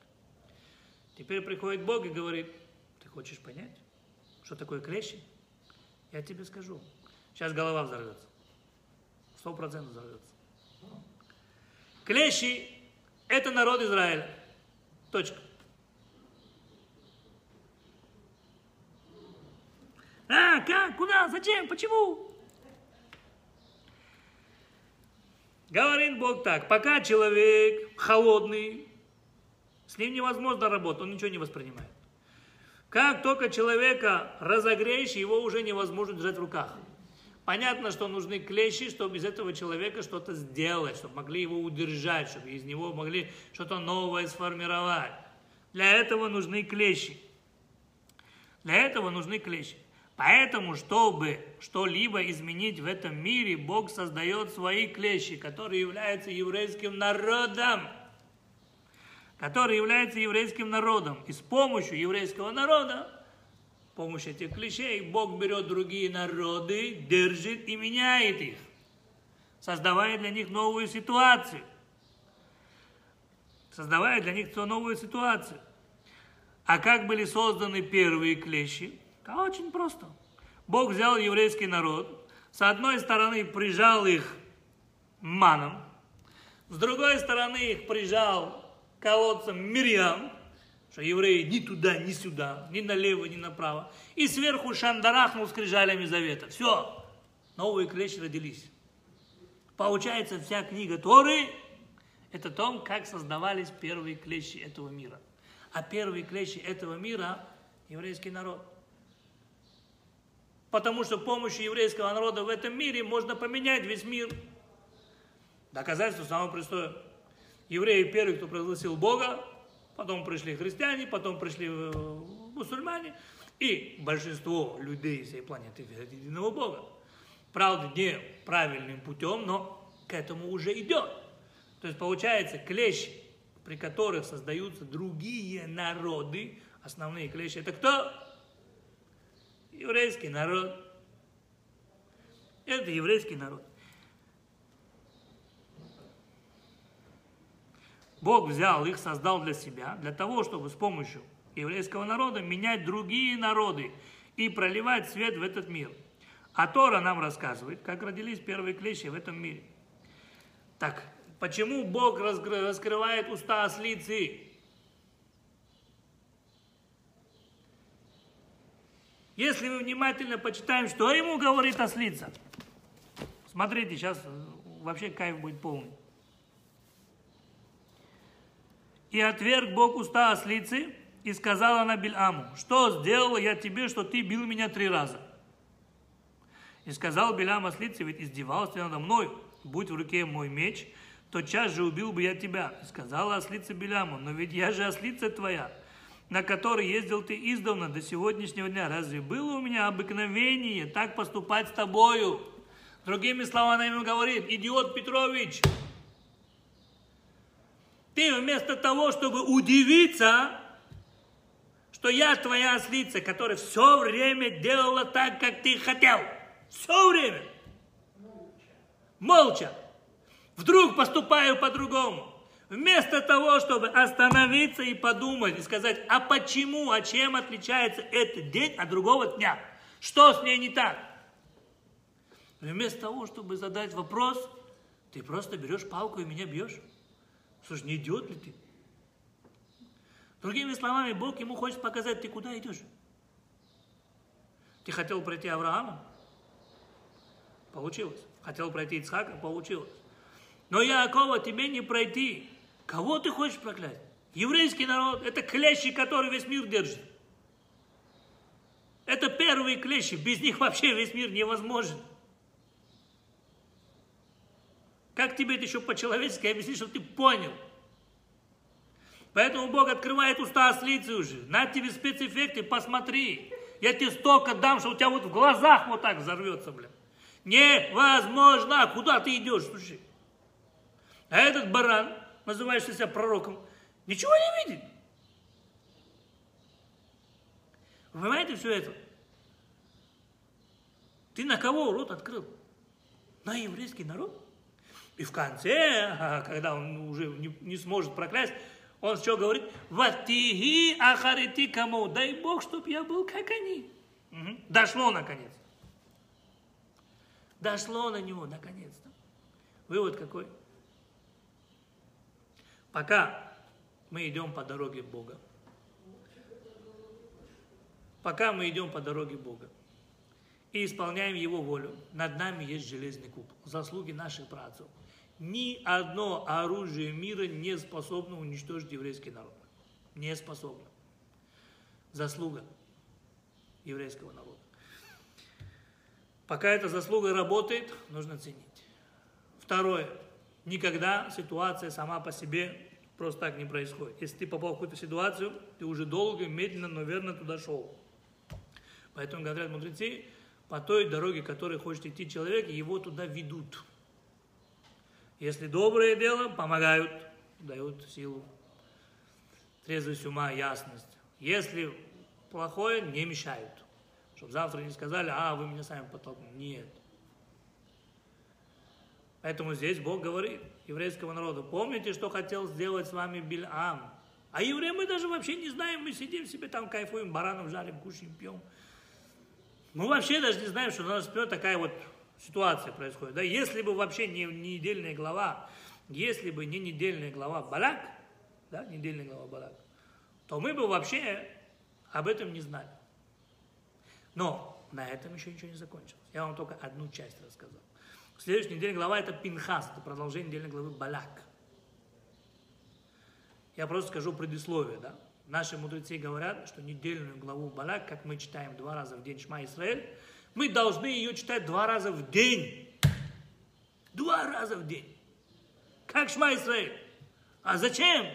Теперь приходит Бог и говорит, ты хочешь понять, что такое клещи? Я тебе скажу. Сейчас голова взорвется. Сто процентов взорвется. Клещи — это народ Израиля. Точка. А, как, куда, зачем, почему? Говорит Бог так, пока человек холодный, с ним невозможно работать, он ничего не воспринимает. Как только человека разогреешь, его уже невозможно держать в руках. Понятно, что нужны клещи, чтобы из этого человека что-то сделать, чтобы могли его удержать, чтобы из него могли что-то новое сформировать. Для этого нужны клещи. Для этого нужны клещи. Поэтому, чтобы что-либо изменить в этом мире, Бог создает свои клещи, которые являются еврейским народом. Которые являются еврейским народом. И с помощью еврейского народа, с помощью этих клещей, Бог берет другие народы, держит и меняет их, создавая для них новую ситуацию. Создавая для них новую ситуацию. А как были созданы первые клещи? Да очень просто. Бог взял еврейский народ, с одной стороны прижал их маном, с другой стороны их прижал колодцем Мириам, что евреи ни туда, ни сюда, ни налево, ни направо. И сверху шандарахнул скрижалями завета. Все. Новые клещи родились. Получается, вся книга Торы — это о том, как создавались первые клещи этого мира. А первые клещи этого мира — еврейский народ. Потому что с помощью еврейского народа в этом мире можно поменять весь мир. Доказательство самое простое. Евреи первые, кто провозгласил Бога, потом пришли христиане, потом пришли мусульмане, и большинство людей всей планеты верят в единого Бога. Правда, не правильным путем, но к этому уже идет. То есть получается, клещ при которых создаются другие народы, основные клещи. Это кто? Еврейский народ. Это еврейский народ. Бог взял их, создал для себя, для того, чтобы с помощью еврейского народа менять другие народы и проливать свет в этот мир. А Тора нам рассказывает, как родились первые клещи в этом мире. Так, почему Бог раскрывает уста ослицы? Если мы внимательно почитаем, что ему говорит ослица. Смотрите, сейчас вообще кайф будет полный. И отверг Бог уста ослицы, и сказала она Биламу: что сделала я тебе, что ты бил меня три раза? И сказал Билам ослице: ведь издевался ты надо мной, будь в руке мой меч, тотчас же убил бы я тебя. И сказала ослица Биляму: но ведь я же ослица твоя, на которой ездил ты издавна до сегодняшнего дня. Разве было у меня обыкновение так поступать с тобою? Другими словами, она ему говорит: идиот Петрович, ты вместо того, чтобы удивиться, что я твоя ослица, которая все время делала так, как ты хотел, все время, молча, молча, вдруг поступаю по-другому. Вместо того, чтобы остановиться и подумать, и сказать, а почему, а чем отличается этот день от другого дня? Что с ней не так? Вместо того, чтобы задать вопрос, ты просто берешь палку и меня бьешь. Слушай, не идиот ли ты? Другими словами, Бог ему хочет показать, ты куда идешь? Ты хотел пройти Авраамом? Получилось. Хотел пройти Ицхака? Получилось. Но Якова тебе не пройти. Кого ты хочешь проклясть? Еврейский народ. Это клещи, которые весь мир держит. Это первые клещи. Без них вообще весь мир невозможен. Как тебе это еще по-человечески объяснить, чтобы ты понял? Поэтому Бог открывает уста ослицы уже. На тебе спецэффекты, посмотри. Я тебе столько дам, что у тебя вот в глазах вот так взорвется, бля. Невозможно. Куда ты идешь, слушай? А этот баран, называющий себя пророком, ничего не видит. Вы понимаете все это? Ты на кого рот открыл? На еврейский народ? И в конце, когда он уже не, не сможет проклясть, он что говорит? Ватиги ахарити каму. Дай Бог, чтоб я был как они. Угу. Дошло наконец. Дошло на него наконец-то. Вывод какой? Пока мы идем по дороге Бога. Пока мы идем по дороге Бога и исполняем Его волю, над нами есть железный куб. Заслуги наших праотцов. Ни одно оружие мира не способно уничтожить еврейский народ. Не способно. Заслуга еврейского народа. Пока эта заслуга работает, нужно ценить. Второе. Никогда ситуация сама по себе просто так не происходит. Если ты попал в какую-то ситуацию, ты уже долго, медленно, но верно туда шел. Поэтому, говорят мудрецы, по той дороге, которой хочет идти человек, его туда ведут. Если доброе дело, помогают, дают силу, трезвость ума, ясность. Если плохое, не мешают. Чтобы завтра не сказали, а, вы меня сами подтолкнули. Нет. Поэтому здесь Бог говорит еврейскому народу: помните, что хотел сделать с вами Билам. А евреи мы даже вообще не знаем, мы сидим себе там, кайфуем, баранов жарим, кушаем, пьем. Мы вообще даже не знаем, что у нас такая вот ситуация происходит. Да? Если бы вообще не, не недельная глава, если бы не недельная глава Балак, да, недельная глава Балак, то мы бы вообще об этом не знали. Но на этом еще ничего не закончилось. Я вам только одну часть рассказал. Следующая недельная глава – это Пинхас, это продолжение недельной главы Балак. Я просто скажу предисловие. Да? Наши мудрецы говорят, что недельную главу Балак, как мы читаем два раза в день Шма Исраэль, мы должны ее читать два раза в день. Два раза в день. Как Шма Исраэль. А зачем?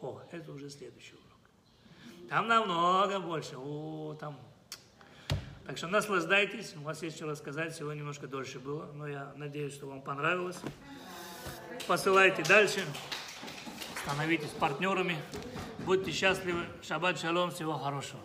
О, это уже следующий урок. Там намного больше. О, там... Так что наслаждайтесь, у вас есть что рассказать, сегодня немножко дольше было, но я надеюсь, что вам понравилось. Посылайте дальше. становитесь партнерами, будьте счастливы, шаббат шалом, всего хорошего.